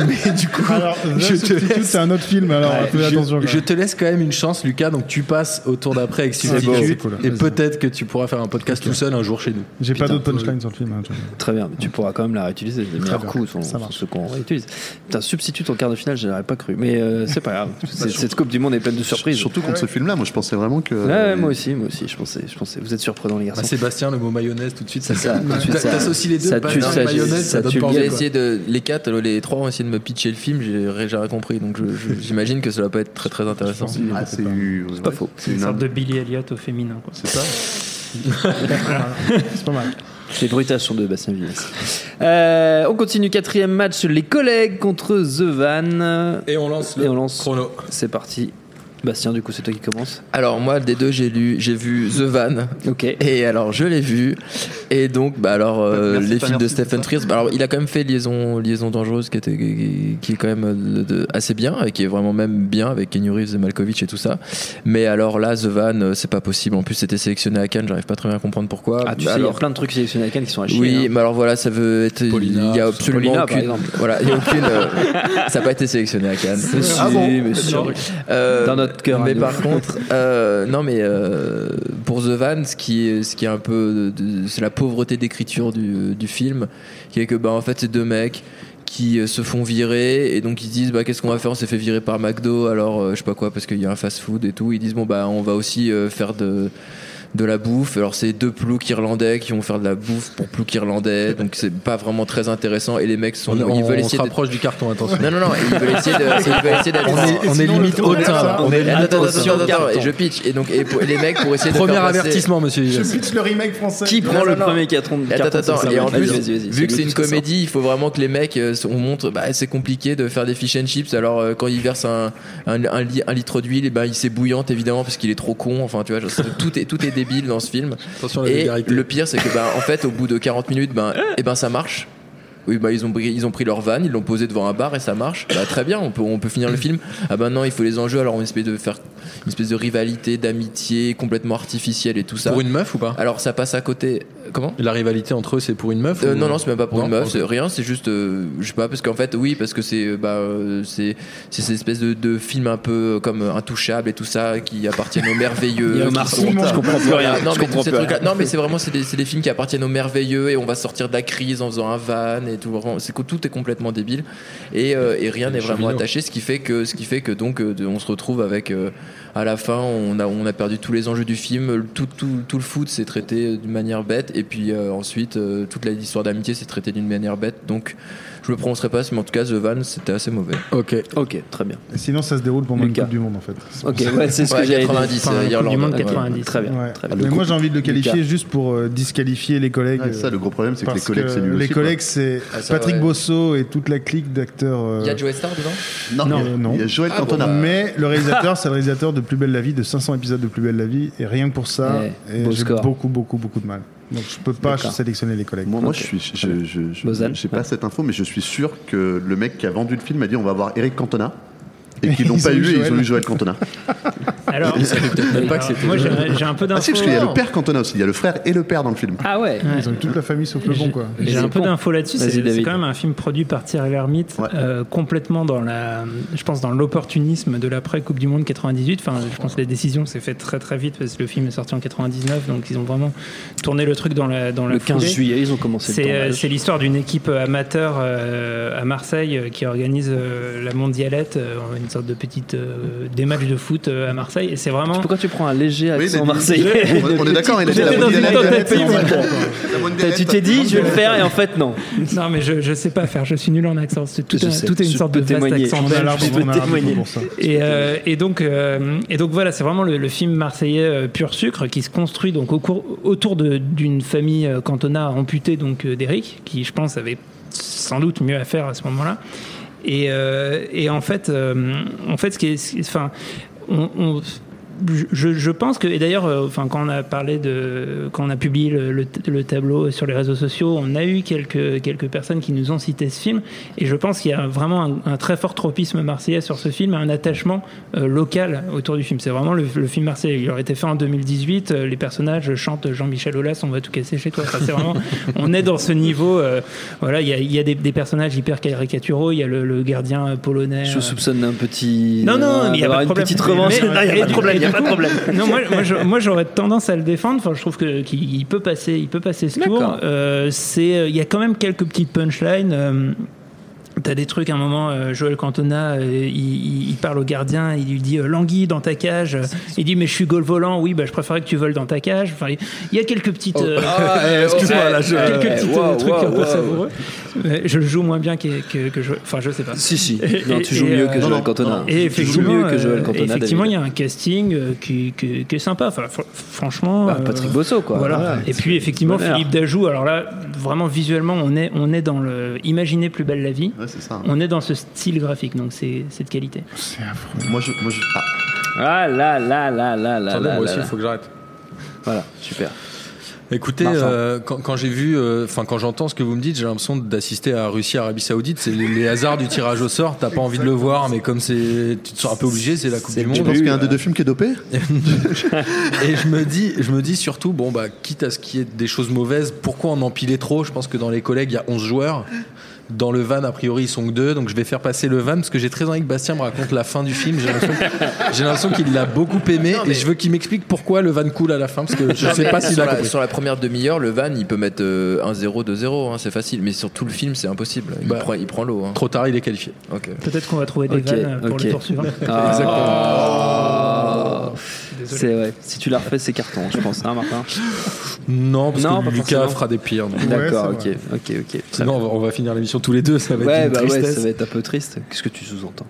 Mais du coup, alors, je te laisse... c'est un autre film, alors ouais, fais attention. Je, je te laisse quand même une chance, Lucas. Donc tu passes au tour d'après avec Substitute, ah, bon, cool, et peut-être que tu pourras faire un podcast okay. tout seul un jour chez nous. J'ai Putain, pas d'autres punchlines sur le film. Hein, très bien, mais tu pourras quand même la réutiliser. Les meilleurs bien. coups sont, sont ceux qu'on réutilise. Putain, Substitute en quart de finale, je n'aurais pas cru. Mais euh, c'est pas grave. C'est, cette Coupe du Monde est pleine de surprises. Surtout contre ce film-là, moi je pensais vraiment que. Ouais, moi aussi, moi aussi, je pensais, je pensais. Vous êtes surprenant les garçons. Sébastien, le mot mayonnaise tout de suite, ça. T'associes les deux. Ça tue ça. Ça tue. J'ai essayé de les quatre, les trois ont essayé de me pitcher le film, j'ai jamais compris, donc je, je, j'imagine que ça va pas être très très intéressant. C'est, ah, c'est, c'est, pas, eu, c'est pas faux. C'est une, une sorte de Billy Elliott au féminin, quoi. C'est ça. C'est pas mal. C'est bruitage sur deux, Bastien Villès. Euh, on continue, quatrième match, les collègues contre The Van. Et on lance le on lance. chrono. C'est parti. Bastien, du coup, c'est toi qui commence. Alors moi, des deux, j'ai lu, j'ai vu The Van. Ok. Et alors, je l'ai vu. Et donc, bah alors, euh, les films de Stephen Frears. Bah alors, il a quand même fait Liaison, Liaison dangereuse, qui était, qui, qui est quand même de, de, assez bien, et qui est vraiment même bien avec Keanu Reeves et Malkovich et tout ça. Mais alors là, The Van, c'est pas possible. En plus, c'était sélectionné à Cannes. J'arrive pas très bien à comprendre pourquoi. Ah, tu alors, sais, il y a plein de trucs sélectionnés à Cannes qui sont à chier. Oui, hein. Mais alors voilà, ça veut être. Paulina, il y a absolument Paulina, aucune. Voilà, il y a aucune. Euh, ça a pas été sélectionné à Cannes. C'est sûr. Ah bon, mais sûr. Euh, Dans notre Cœur, mais hein, par contre, euh, non mais euh, pour The Van, ce qui est, ce qui est un peu, de, de, c'est la pauvreté d'écriture du, du film, qui est que bah en fait c'est deux mecs qui se font virer et donc ils disent bah qu'est-ce qu'on va faire, on s'est fait virer par McDo, alors euh, je sais pas quoi parce qu'il y a un fast-food et tout, ils disent bon bah on va aussi euh, faire de de la bouffe. Alors c'est deux ploucs irlandais qui vont faire de la bouffe pour ploucs irlandais, donc c'est pas vraiment très intéressant et les mecs sont on, ils veulent on essayer se rapproche de... du carton, attention. Non non non, ils veulent essayer de ils veulent essayer d'aller on, on est limite hautain. On est attention et je pitch et donc et, pour, et les mecs pour essayer de premier avertissement passer... monsieur. Je pitch le remake français. Qui prend le premier carton de carton. Attends attends et en plus vu que c'est une comédie, il faut vraiment que les mecs on montre bah c'est compliqué de faire des fish and chips, alors quand ils versent un un litre d'huile et ben il s'est bouillante évidemment parce qu'il est trop con, enfin tu vois tout est tout est débile dans ce film. Attention, et le pire c'est que bah, en fait au bout de quarante minutes ben bah, et ben bah, ça marche. Oui, bah, ils, ont pris, ils ont pris leur van, ils l'ont posé devant un bar et ça marche. Bah, très bien, on peut, on peut finir le film. Ah ben non, il faut les enjeux, alors on espère de faire une espèce de rivalité, d'amitié complètement artificielle et tout ça. Pour une meuf ou pas ? Alors ça passe à côté. Comment ? La rivalité entre eux, c'est pour une meuf euh, ou... Non, non, c'est même pas pour non, une meuf, c'est rien, c'est juste. Euh, je sais pas, parce qu'en fait, oui, parce que c'est, bah, euh, c'est, c'est cette espèce de, de film un peu comme Intouchable et tout ça qui appartiennent aux merveilleux. Qui Marceau, sont, je comprends plus rien. Non, mais, ces trucs-là, non, mais c'est vraiment c'est des, c'est des films qui appartiennent aux merveilleux et on va sortir de la crise en faisant un van. Et Et tout, c'est que tout est complètement débile et, euh, et rien n'est vraiment attaché, ce qui fait que, ce qui fait que donc de, on se retrouve avec euh, à la fin on a, on a perdu tous les enjeux du film, tout, tout, tout le foot c'est traité d'une manière bête et puis euh, ensuite euh, toute l'histoire d'amitié c'est traité d'une manière bête, donc je le prononcerai pas, mais en tout cas The Van c'était assez mauvais. Ok, ok, très bien. Et sinon ça se déroule pendant une Coupe du Monde en fait. C'est ok, ouais, c'est ce ouais, que j'avais dit. C'est l'Irlande quatre-vingt-dix. Très bien. Ouais. Très bien. Mais moi j'ai envie de le qualifier Lucas. Juste pour euh, disqualifier les collègues. Ah, ça le gros problème c'est que les collègues c'est lui. Les collègues c'est ah, ça, Patrick ouais. Bosso et toute la clique d'acteurs. Euh... Il y a Joel Star dedans ? Non, non. Il y a Joel ah, Cantona. Bon, bah... Mais le réalisateur c'est le réalisateur de Plus belle la vie, de cinq cents épisodes de Plus belle la vie, et rien que pour ça j'ai beaucoup beaucoup beaucoup de mal. Donc je peux pas D'accord. sélectionner les collègues. Moi, okay. moi je suis, je, je, je, je j'ai pas ouais. cette info, mais je suis sûr que le mec qui a vendu le film a dit on va voir Eric Cantona et qu'ils l'ont pas eu Joël. Et ils ont eu Joël Cantona. Alors, ils savaient peut-être même pas que c'était. Moi j'ai, j'ai un peu d'infos. Ah si, parce qu'il y a le père Cantona aussi, il y a le frère et le père dans le film. Ah ouais. Ils ont toute la famille sauf le bon quoi. J'ai, j'ai un peu d'infos là-dessus. Vas-y, c'est, c'est quand même un film produit par Thierry Lhermitte, ouais. euh, complètement dans la, je pense dans l'opportunisme de l'après Coupe du Monde quatre-vingt-dix-huit. Enfin, je pense que la décision s'est faite très très vite parce que le film est sorti en quatre-vingt-dix-neuf, donc ils ont vraiment tourné le truc dans la dans la. Le quinze foulée. Juillet, ils ont commencé. C'est, le c'est l'histoire d'une équipe amateur euh, à Marseille euh, qui organise euh, la Mondialette, euh, une sorte de petite euh, des matchs de foot euh, à Marseille. Et c'est vraiment... Pourquoi tu prends un léger accent oui, marseillais? On est d'accord, il était dans une tentative pays. Tu t'es dit, je vais le faire, et en fait, non. Non, mais je, je sais pas faire, je suis nul en accent. C'est tout, un, sais, tout est une sorte de vaste accent belge. Je peux témoigner. Et, euh, et, donc, euh, et donc, voilà, c'est vraiment le, le film marseillais euh, pur sucre qui se construit donc, au cours, autour de, d'une famille euh, Cantona amputée donc, euh, d'Eric, qui, je pense, avait sans doute mieux à faire à ce moment-là. Et, euh, et en fait, euh, en fait, ce qui est... Enfin... On, on, Je, je pense que, et d'ailleurs, euh, enfin, quand on a parlé de, quand on a publié le, le, le tableau sur les réseaux sociaux, on a eu quelques quelques personnes qui nous ont cité ce film, et je pense qu'il y a vraiment un, un très fort tropisme marseillais sur ce film, un attachement euh, local autour du film. C'est vraiment le, le film marseillais. Il aurait été fait en deux mille dix-huit. Euh, les personnages chantent Jean-Michel Aulas, on va tout casser chez toi. Enfin, c'est vraiment, on est dans ce niveau. Euh, voilà, il y a, il y a des, des personnages hyper caricaturaux. Il y a le, le gardien polonais. Je euh... soupçonne d'un petit. Non, non, euh, mais il y a pas de problème. Une petite revanche. Mais, mais, non, il y a pas de problème. Pas de problème. Non, moi, moi, je, moi, j'aurais tendance à le défendre. Enfin, je trouve que qu'il peut passer, il peut passer ce D'accord. tour. Euh, c'est, il y a quand même quelques petites punchlines. Euh, t'as des trucs. À un moment, euh, Joël Cantona, euh, il, il parle au gardien, il lui dit euh, "Languille dans ta cage." Il dit "Mais je suis goal volant." Oui, bah je préférais que tu voles dans ta cage. Enfin, il y a quelques petites. Euh, oh. ah, euh, excuse-moi, là, je, quelques euh, petits wow, euh, trucs wow, un peu wow. savoureux. Je le joue moins bien que, que, que je... Enfin, je sais pas. Si, si. Non, tu joues mieux que Joël Cantona. Tu joues mieux que Joël Cantona. Effectivement, il y a un casting qui, qui, qui est sympa. Enfin, fr- franchement... Bah, Patrick Bosso, quoi. Voilà. Ouais, et puis, effectivement, Philippe Dajoux. Alors là, vraiment, visuellement, on est, on est dans le... Imaginez plus belle la vie. Ouais, c'est ça, hein. On est dans ce style graphique. Donc, c'est, c'est de qualité. C'est affreux. Moi, je... Moi, je... Ah. ah là là là là là Attendez, là moi aussi, il faut que j'arrête. Voilà, super. Écoutez, euh, quand, quand j'ai vu, enfin euh, quand j'entends ce que vous me dites, j'ai l'impression d'assister à Russie-Arabie Saoudite. C'est les, les hasards du tirage au sort. T'as pas envie de le voir, mais comme c'est, tu te seras un peu obligé. C'est la Coupe c'est du Monde. Tu penses qu'il y a un des deux films qui est dopé ? Et je me dis, je me dis surtout, bon bah, quitte à ce qu'il y ait des choses mauvaises, pourquoi en empiler trop ? Je pense que dans les collègues, il y a onze joueurs. Dans le van, a priori, ils sont que deux, donc je vais faire passer le van parce que j'ai très envie que Bastien me raconte la fin du film. J'ai l'impression, j'ai l'impression qu'il l'a beaucoup aimé non, mais... et je veux qu'il m'explique pourquoi le van coule à la fin parce que je ne sais pas s'il a compris. Sur la première demi-heure, le van, il peut mettre euh, un zéro, deux zéro, hein, c'est facile, mais sur tout le film, c'est impossible. Il, bah, prend, il prend l'eau. Hein. Trop tard, il est qualifié. Okay. Peut-être qu'on va trouver des okay, vannes pour okay. le tour suivant. Ah. Exactement. Oh. C'est vrai. Si tu la refais, c'est carton, je pense. Hein, Martin ? Non, parce non, que Lucas forcément. Fera des pires. Donc. D'accord, ouais, ok, ok, ok. Sinon, on va, on va finir l'émission tous les deux. Ça va ouais, être une bah tristesse. Ouais, ça va être un peu triste. Qu'est-ce que tu sous-entends ?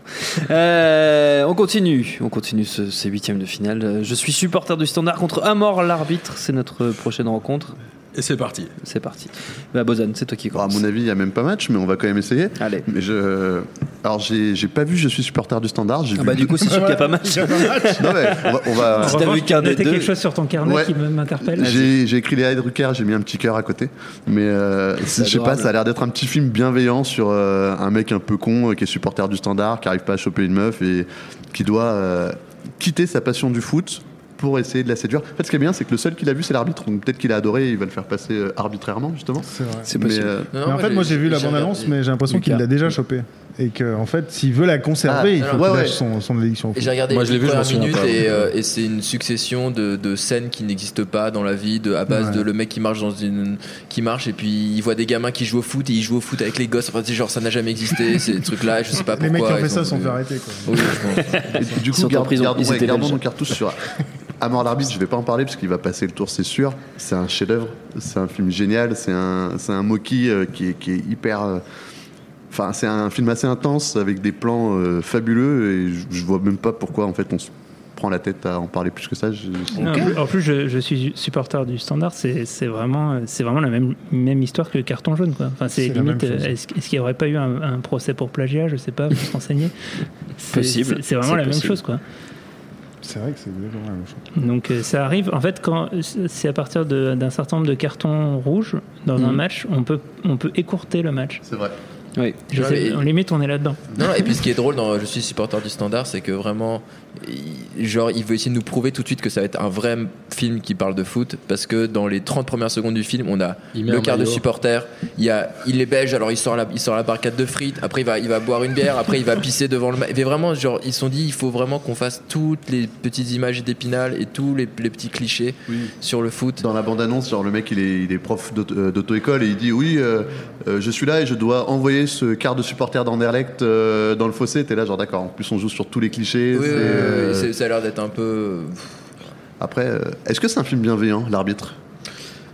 euh, On continue, on continue ce, ces huitièmes de finale. Je suis supporter du Standard contre un mort l'arbitre. C'est notre prochaine rencontre. Et c'est parti. C'est parti. Bah, Bozan, c'est toi qui commence. Alors, à mon avis, il n'y a même pas match, mais on va quand même essayer. Allez. Mais je... Alors, j'ai, j'ai pas vu, je suis supporter du Standard. J'ai ah, bah, vu... du coup, c'est sûr qu'il n'y a pas match. Non, mais on va. On va... Si t'as vu qu'un des deux. Quelque chose sur ton carnet ouais. qui m'interpelle. J'ai, j'ai écrit les Léa Drucker, j'ai mis un petit cœur à côté. Mais euh, je sais pas, ça a l'air d'être un petit film bienveillant sur euh, un mec un peu con euh, qui est supporter du Standard, qui n'arrive pas à choper une meuf et qui doit euh, quitter sa passion du foot. Pour essayer de la séduire. En fait, ce qui est bien, c'est que le seul qu'il a vu, c'est l'arbitre. Donc peut-être qu'il a adoré, il va le faire passer arbitrairement, justement. C'est vrai. C'est possible. Mais, euh... non, non, mais en fait, moi, j'ai, j'ai vu la bande-annonce, mais j'ai l'impression Lucas. Qu'il l'a déjà chopé. Et qu'en en fait, s'il veut la conserver, ah, il faut ouais, qu'il lâche ouais. son, son élection. J'ai regardé moi, je l'ai vu, je m'en souviens pas. Et, euh, et c'est une succession de, de scènes qui n'existent pas dans la vie, de, à base ouais. de le mec qui marche dans une, qui marche, et puis il voit des gamins qui jouent au foot, et il joue au foot avec les gosses. Enfin, c'est genre, ça n'a jamais existé, ces trucs-là, je sais pas pourquoi. Les mecs qui ont fait ça sont fait arrêter, quoi. Du coup, gardons nos cartouches sur. À mort l'arbitre, je vais pas en parler parce qu'il va passer le tour, c'est sûr. C'est un chef-d'œuvre, c'est un film génial, c'est un c'est un Mocky euh, qui est qui est hyper. Euh, enfin, c'est un film assez intense avec des plans euh, fabuleux et je, je vois même pas pourquoi en fait on se prend la tête à en parler plus que ça. Je... Okay. En plus, je, je suis supporter du Standard. C'est c'est vraiment c'est vraiment la même même histoire que le carton jaune, quoi. Enfin, c'est, c'est limite. Est-ce, est-ce qu'il y aurait pas eu un, un procès pour plagiat, je sais pas, pour se renseigner. C'est, possible. C'est, c'est vraiment c'est la possible. Même chose, quoi. C'est vrai que c'est vraiment la même chose. Donc euh, ça arrive. En fait, quand c'est à partir de, d'un certain nombre de cartons rouges dans mmh. un match, on peut on peut écourter le match. C'est vrai. Oui. Je ouais, sais, et... En limite, on est là-dedans. Non, et puis ce qui est drôle dans Je suis supporter du Standard, c'est que vraiment, il, genre, il veut essayer de nous prouver tout de suite que ça va être un vrai film qui parle de foot, parce que dans les trente premières secondes du film, on a il le quart de supporter, il y a il est belge, alors il sort la il sort la barquette de frites, après il va il va boire une bière, après il va pisser devant le. Mais vraiment, genre, ils se sont dit, il faut vraiment qu'on fasse toutes les petites images d'Épinal et tous les, les petits clichés oui. sur le foot. Dans la bande-annonce, genre le mec, il est il est prof d'auto, d'auto-école et il dit oui, euh, euh, je suis là et je dois envoyer ce quart de supporter d'Anderlecht euh, dans le fossé, t'es là genre d'accord, en plus on joue sur tous les clichés. Oui, c'est, oui, oui, euh... c'est, ça a l'air d'être un peu... Après, euh, est-ce que c'est un film bienveillant, l'arbitre ?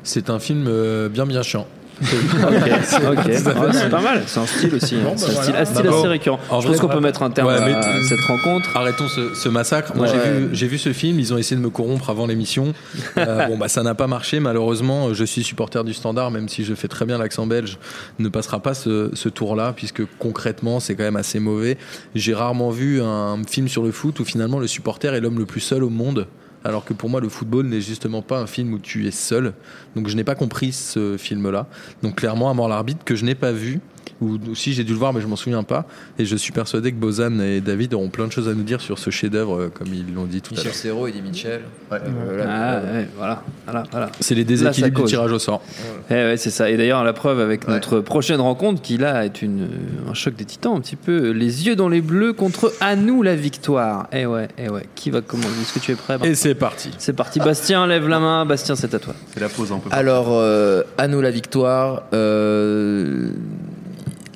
C'est un film euh, bien bien chiant. Ok, okay. Oh, c'est pas mal, c'est un style aussi. Bon, bah c'est un style, voilà. style assez récurrent. Alors, je pense qu'on peut mettre un terme ouais, mais... à cette rencontre. Arrêtons ce, ce massacre. Moi, ouais. j'ai, vu, j'ai vu ce film, ils ont essayé de me corrompre avant l'émission. Euh, bon, bah, ça n'a pas marché, malheureusement. Je suis supporter du Standard, même si je fais très bien l'accent belge, ne passera pas ce, ce tour-là, puisque concrètement, c'est quand même assez mauvais. J'ai rarement vu un film sur le foot où finalement le supporter est l'homme le plus seul au monde. Alors que pour moi, le football n'est justement pas un film où tu es seul. Donc, je n'ai pas compris ce film-là. Donc, clairement, à mort l'arbitre, que je n'ai pas vu, ou, ou si j'ai dû le voir, mais je ne m'en souviens pas. Et je suis persuadé que Bozan et David auront plein de choses à nous dire sur ce chef-d'œuvre, comme ils l'ont dit tout Michel à l'heure. Michel Serrault et dit Michel. Ouais. Euh, là, ah, là, là. Ouais, voilà, voilà, voilà. C'est les déséquilibres du tirage au sort. Voilà. Eh ouais, c'est ça. Et d'ailleurs, la preuve avec ouais. notre prochaine rencontre, qui là est une, un choc des titans, un petit peu. Les yeux dans les bleus contre À nous la victoire. Eh ouais, eh ouais. Qui va commencer ? Est-ce que tu es prêt ? Et c'est parti. C'est parti. Bastien, lève la main. Bastien, c'est à toi. C'est la pause un peu. Alors, euh, À nous la victoire. Euh...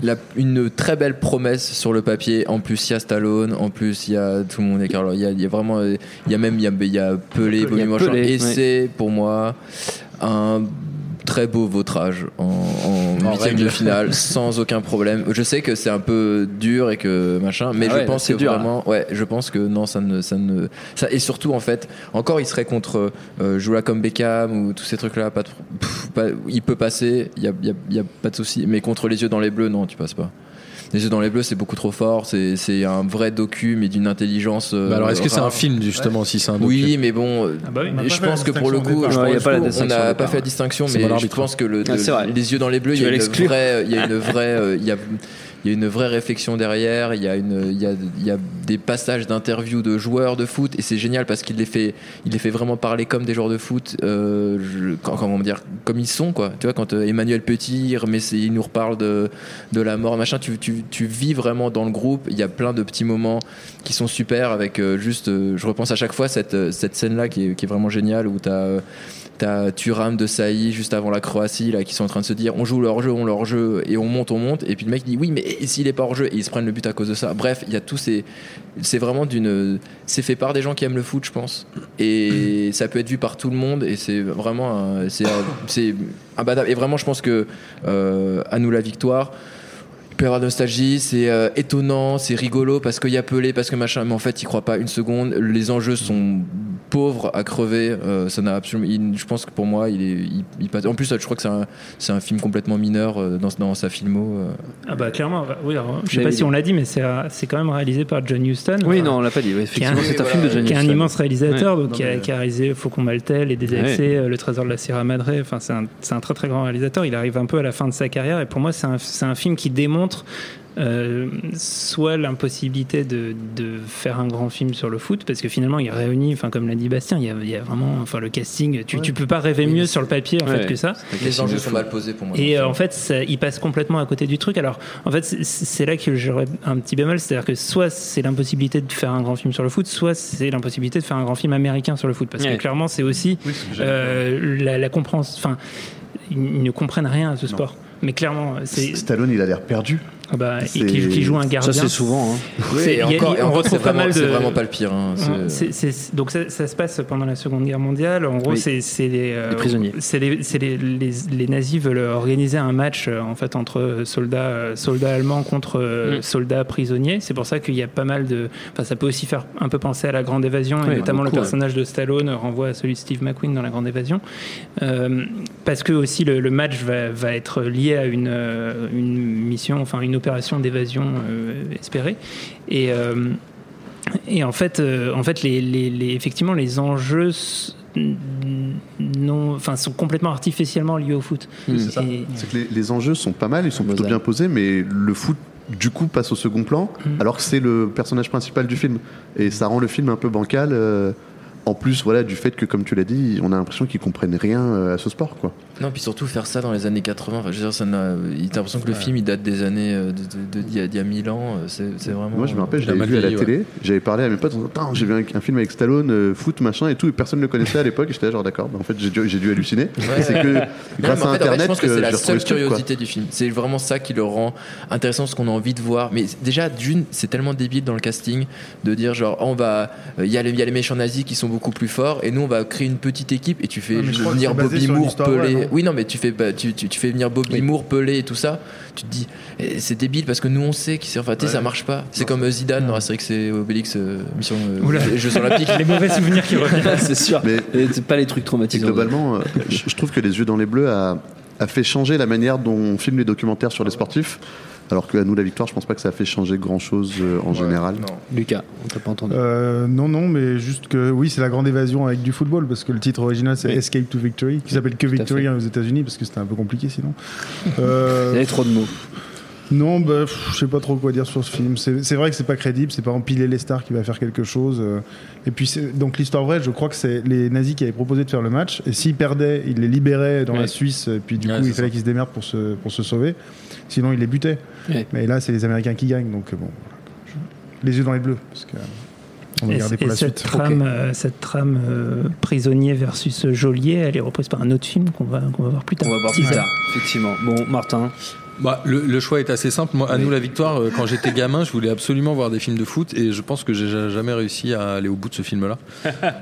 La, une très belle promesse sur le papier. En plus, il y a Stallone, en plus, il y a tout le monde. Il y a, il y a vraiment, il y a même, il y a, il y a Pelé, Bobby Marchand. Et ouais. c'est pour moi un très beau vautrage en huitième de finale, sans aucun problème. Je sais que c'est un peu dur et que machin, mais ah je ouais, pense que dur, vraiment, là. ouais, je pense que non, ça ne, ça ne, ça et surtout en fait, encore il serait contre euh, Joula comme Beckham ou tous ces trucs là, pas, de, pff, pas il peut passer, il y a, y, a, y a pas de souci, mais contre les yeux dans les bleus, non, tu passes pas. Les yeux dans les bleus, c'est beaucoup trop fort. C'est, c'est un vrai docu, mais d'une intelligence. Euh, bah alors, est-ce que c'est un film justement ouais. si c'est un docu ? Oui, mais bon, ah bah oui, je pense que pour le coup, ouais, ouais, pas coup on n'a pas fait la distinction, c'est mais bon je pense que le, ah, le, les yeux dans les bleus, il y, y a une vraie, euh, il y a, y a une vraie réflexion derrière. Il y a une, il y a, il y a des passages d'interviews de joueurs de foot, et c'est génial parce qu'il les fait, il les fait vraiment parler comme des joueurs de foot. Euh, je, comment dire, comme ils sont quoi. Tu vois, quand euh, Emmanuel Petit, mais il nous reparle de, de la mort, machin. Tu, tu tu vis vraiment dans le groupe. Il y a plein de petits moments qui sont super avec euh, juste euh, je repense à chaque fois cette, cette scène là qui est, qui est vraiment géniale où t'as, euh, t'as Thuram de Saï juste avant la Croatie là, qui sont en train de se dire on joue le hors-jeu, on le hors-jeu et on monte, on monte et puis le mec dit oui mais et s'il est pas hors-jeu et ils se prennent le but à cause de ça. Bref, il y a tous ces c'est vraiment d'une c'est fait par des gens qui aiment le foot je pense et ça peut être vu par tout le monde et c'est vraiment un, c'est, un, c'est un badab et vraiment je pense que euh, à nous la victoire. Il peut y avoir de nostalgie, c'est euh, étonnant, c'est rigolo parce qu'il y a Pelé, parce que machin, mais en fait, il croit pas une seconde. Les enjeux sont pauvres à crever. Euh, ça n'a absolument. Il, je pense que pour moi, il est. Il, il passe. En plus, je crois que c'est un, c'est un film complètement mineur euh, dans, dans sa filmo. Euh. Ah bah clairement. Oui, alors, je sais pas si on l'a dit, mais c'est c'est quand même réalisé par John Huston. Oui, euh, non, on l'a pas dit. Oui, effectivement, un, c'est un voilà, film de John Huston. Qui est un immense réalisateur, ouais, donc, non, qui, a, mais... qui a réalisé Faucon Maltel, Les Désaccès, ouais. Le Trésor de la Sierra Madre. Enfin, c'est un c'est un très très grand réalisateur. Il arrive un peu à la fin de sa carrière, et pour moi, c'est un c'est un film qui démontre Euh, soit l'impossibilité de, de faire un grand film sur le foot parce que finalement il réunit, enfin comme l'a dit Bastien, il y a, il y a vraiment, enfin le casting, tu, ouais. tu peux pas rêver oui, mieux sur le papier en ouais. fait que ça. Les enjeux sont mal posés pour moi. Et euh, en fait, ça, il passe complètement à côté du truc. Alors en fait, c'est, c'est là que j'aurais un petit bémol, c'est-à-dire que soit c'est l'impossibilité de faire un grand film sur le foot, soit c'est l'impossibilité de faire un grand film américain sur le foot parce ouais. que clairement c'est aussi oui, c'est euh, la, la compréhension. Enfin, ils ne comprennent rien à ce non. sport. Mais clairement, c'est... Stallone, il a l'air perdu. Ah bah, et qui, qui joue un gardien. Ça, c'est souvent. Hein. Oui, c'est, et encore, et on retrouve pas mal de. C'est vraiment pas le pire. Hein. C'est... C'est, c'est, donc, ça, ça se passe pendant la Seconde Guerre mondiale. En gros, oui. c'est, c'est les, euh, les prisonniers. C'est les, c'est les, les, les nazis veulent organiser un match en fait entre soldats, soldats allemands contre mmh. soldats prisonniers. C'est pour ça qu'il y a pas mal de. Enfin, ça peut aussi faire un peu penser à La Grande Évasion, oui, et notamment beaucoup, le personnage ouais. de Stallone renvoie à celui de Steve McQueen dans La Grande Évasion, euh, parce que aussi le, le match va, va être lié à une, une mission, enfin une opération d'évasion euh, espérée et euh, et en fait euh, en fait les, les, les effectivement les enjeux s- non, enfin sont complètement artificiellement liés au foot. Oui, c'est, ça. C'est que les, les enjeux sont pas mal, ils sont plutôt bien posés, mais le foot du coup passe au second plan mmh. alors que c'est le personnage principal du film et ça rend le film un peu bancal. Euh, En plus, voilà, du fait que, comme tu l'as dit, on a l'impression qu'ils comprennent rien à ce sport, quoi. Non, puis surtout faire ça dans les années quatre-vingts. Enfin, je veux dire, ça n'a. T'as l'impression que le ouais. film il date des années de, de, de, d'il y a mille ans. C'est, c'est vraiment. Moi, je me rappelle, je l'avais vu à la ouais. télé. J'avais parlé à mes potes. Attends, j'ai vu un, un film avec Stallone, euh, foot, machin et tout, et personne ne le connaissait à l'époque. Et j'étais là, genre d'accord. Bah, en fait, j'ai dû, j'ai dû halluciner. Ouais. Et c'est que grâce non, en fait, à Internet, en fait, je pense que c'est la seule curiosité truc, du film. C'est vraiment ça qui le rend intéressant, ce qu'on a envie de voir. Mais déjà, d'une, c'est tellement débile dans le casting de dire genre, oh, on va, il y a les méchants nazis qui sont beaucoup plus fort, et nous on va créer une petite équipe, et tu fais ah, venir Bobby Moore, Pelé. Ouais, oui non mais tu fais bah, tu, tu, tu fais venir Bobby oui. Moore, Pelé et tout ça. Tu te dis eh, c'est débile parce que nous on sait qui enfin, ouais. ça marche pas. C'est non, comme c'est... Zidane, non, c'est vrai que c'est Obélix euh, mission euh, Jeux Olympiques. Les mauvais souvenirs qui reviennent, c'est sûr. Mais et c'est pas les trucs traumatisants. Globalement, je trouve que Les Yeux dans les Bleus a, a fait changer la manière dont on filme les documentaires sur les sportifs. Alors que à nous la victoire, je pense pas que ça a fait changer grand chose euh, en ouais, général. Non. Lucas, on t'a pas entendu. Euh, non, non, mais juste que oui, c'est la grande évasion avec du football, parce que le titre original c'est oui. Escape to Victory, qui s'appelle que Victory hein, aux États-Unis, parce que c'était un peu compliqué sinon. Euh... Il y avait trop de mots. Non, bah, je sais pas trop quoi dire sur ce film. C'est, c'est vrai que c'est pas crédible, c'est pas empiler les stars qui va faire quelque chose. Euh, et puis, c'est, donc l'histoire vraie, je crois que c'est les nazis qui avaient proposé de faire le match. Et s'ils perdaient, ils les libéraient dans ouais. la Suisse. Et puis du ouais, coup, il fallait ça. qu'ils se démerdent pour se, pour se sauver. Sinon, ils les butaient. Ouais. Mais là, c'est les Américains qui gagnent. Donc bon, les yeux dans les bleus. Parce que, on va et regarder pour et la cette suite. Trame, okay. Cette trame euh, prisonnier versus geôlier, elle est reprise par un autre film qu'on va, qu'on va voir plus tard. On va voir plus tard, effectivement. Bon, Martin. Bah, le, le choix est assez simple. Moi, à oui. nous la victoire, euh, quand j'étais gamin, je voulais absolument voir des films de foot, et je pense que j'ai jamais réussi à aller au bout de ce film-là,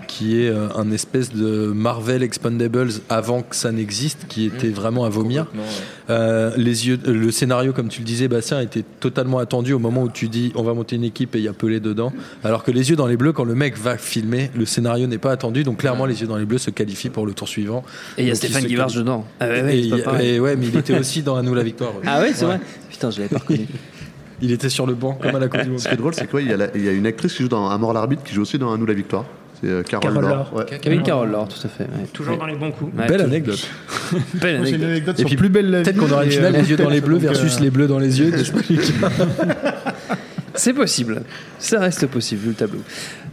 qui est euh, un espèce de Marvel Expendables avant que ça n'existe, qui était vraiment à vomir. Ouais. Euh, les yeux, euh, le scénario, comme tu le disais, Bastien, était totalement attendu au moment où tu dis on va monter une équipe et il y a Pelé dedans. Alors que Les Yeux dans les Bleus, quand le mec va filmer, le scénario n'est pas attendu, donc clairement Les Yeux dans les Bleus se qualifient pour le tour suivant. Et il y a Stéphane Guivarch qualif- dedans. Ah ouais, ouais, et, et, et, ouais, mais il était aussi dans À nous la victoire. Ah ouais, c'est ouais. vrai. Putain, je l'avais pas reconnu. Il était sur le banc, comme à la Coupe du Monde. Ce qui est drôle, c'est quoi il y, a la, il y a une actrice qui joue dans À mort l'arbitre, qui joue aussi dans À nous la victoire. C'est euh, Carole Laure. Ouais. Camille Carole Laure, tout à fait. Ouais. Toujours ouais. dans les bons coups. Ouais, belle anecdote. Belle anecdote. C'est une anecdote sur puis, plus belle la vie. Peut-être qu'on aura une finale Les Yeux dans les bleus versus euh... les bleus dans les yeux. C'est possible. Ça reste possible, vu le tableau.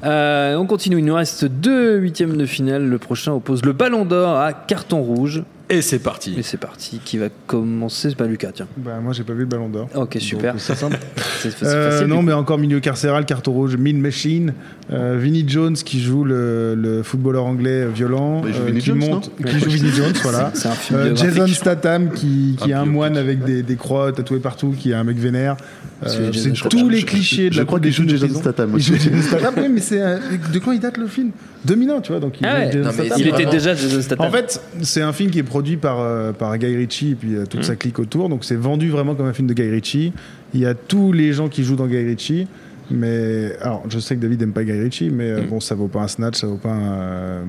Euh, on continue. Il nous reste deux huitièmes de finale. Le prochain oppose le Ballon d'Or à Carton Rouge. Et c'est parti. Et c'est parti. Qui va commencer ? C'est pas Lucas, tiens. Bah, moi, j'ai pas vu le Ballon d'Or. Ok, super. Donc, c'est simple. c'est, c'est euh, facile. Non, mais encore milieu carcéral, carton rouge, Mean Machine. Euh, Vinnie Jones qui joue le, le footballeur anglais violent. Euh, Vinnie qui Jones, monte, qui ouais, joue Vinnie Jones, voilà. C'est, c'est euh, Jason Statham qui, qui est un moine avec des, des croix tatouées partout, qui est un mec vénère. Euh, c'est Statham. Tous les clichés je, de la croix des jeux de Jason Statham. Il joue Jason Statham, oui, mais c'est de quand il date le film ? deux mille un, tu vois. Donc il, ah ouais. non, il était déjà Jason Statham. En fait, c'est un film qui est produit par, euh, par Guy Ritchie et puis euh, toute mmh. sa clique autour. Donc c'est vendu vraiment comme un film de Guy Ritchie. Il y a tous les gens qui jouent dans Guy Ritchie. Mais alors, je sais que David n'aime pas Guy Ritchie, mais euh, mmh. bon, ça vaut pas un Snatch, ça vaut pas un. Euh,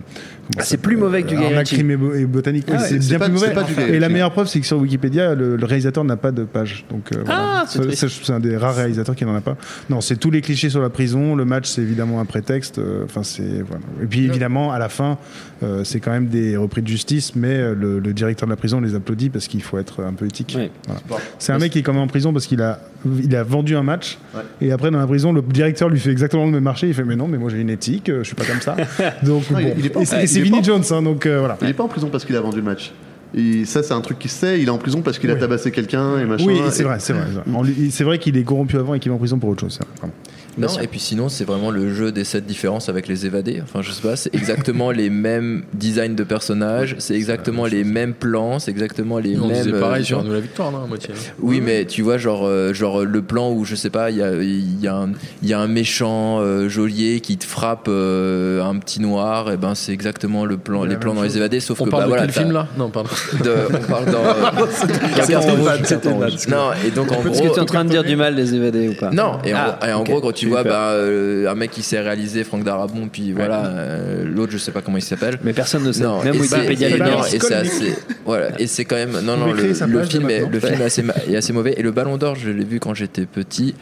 ah, c'est plus mauvais euh, que du Guy Ritchie. Un crime et, bo- et botanique, ah ouais, c'est, c'est bien pas, plus mauvais. Enfin, et la meilleure preuve, c'est que sur Wikipédia, le, le réalisateur n'a pas de page. Donc, euh, ah, voilà. c'est, c'est, c'est un des rares réalisateurs qui n'en a pas. Non, c'est tous les clichés sur la prison. Le match, c'est évidemment un prétexte. Enfin, euh, c'est voilà. Et puis évidemment, à la fin, euh, c'est quand même des repris de justice, mais le, le directeur de la prison les applaudit parce qu'il faut être un peu éthique. Oui. Voilà. C'est, c'est un mec qui est quand même en prison parce qu'il a, il a vendu un match, ouais. et après dans la prison. Le directeur lui fait exactement le même marché. Il fait mais non, mais moi j'ai une éthique, euh, je suis pas comme ça. Donc non, bon. il, il est pas, et c'est, c'est Vinnie Jones, hein, donc euh, voilà. Il est pas en prison parce qu'il a vendu le match. Et ça, c'est un truc qu'il sait. Il est en prison parce qu'il oui. a tabassé quelqu'un et machin. Oui, et c'est, et... Vrai, c'est vrai, c'est vrai. C'est vrai qu'il est corrompu avant et qu'il est en prison pour autre chose. Ça, vraiment. Non, et puis sinon, c'est vraiment le jeu des sept différences avec les évadés. Enfin, je sais pas, c'est exactement les mêmes designs de personnages, c'est exactement c'est les mêmes plans, c'est exactement les non, mêmes. C'est pareil sur Nous la victoire, non, à moitié. Oui, ouais. mais tu vois, genre, genre le plan où je sais pas, il y a, y a un, y a un méchant euh, geôlier qui te frappe euh, un petit noir. Et ben, c'est exactement le plan, les plans chose. Dans les évadés, sauf on que. On parle bah, de voilà, quel t'as... film là ? Non, pardon. De, on parle dans. Euh, c'est Carton Rouge. Non, et donc en gros. Est-ce que tu es en train de dire du mal des évadés ou pas ? Non, et en gros, quand tu Tu vois, bah, euh, un mec qui s'est réalisé, Franck Darabont, puis voilà, euh, l'autre, je sais pas comment il s'appelle. Mais personne ne sait. Non, même Wikipédia est énorme. Et c'est assez. Voilà, et c'est quand même. Non, non, le, le film, est, le film est, assez, est assez mauvais. Et le Ballon d'Or, je l'ai vu quand j'étais petit.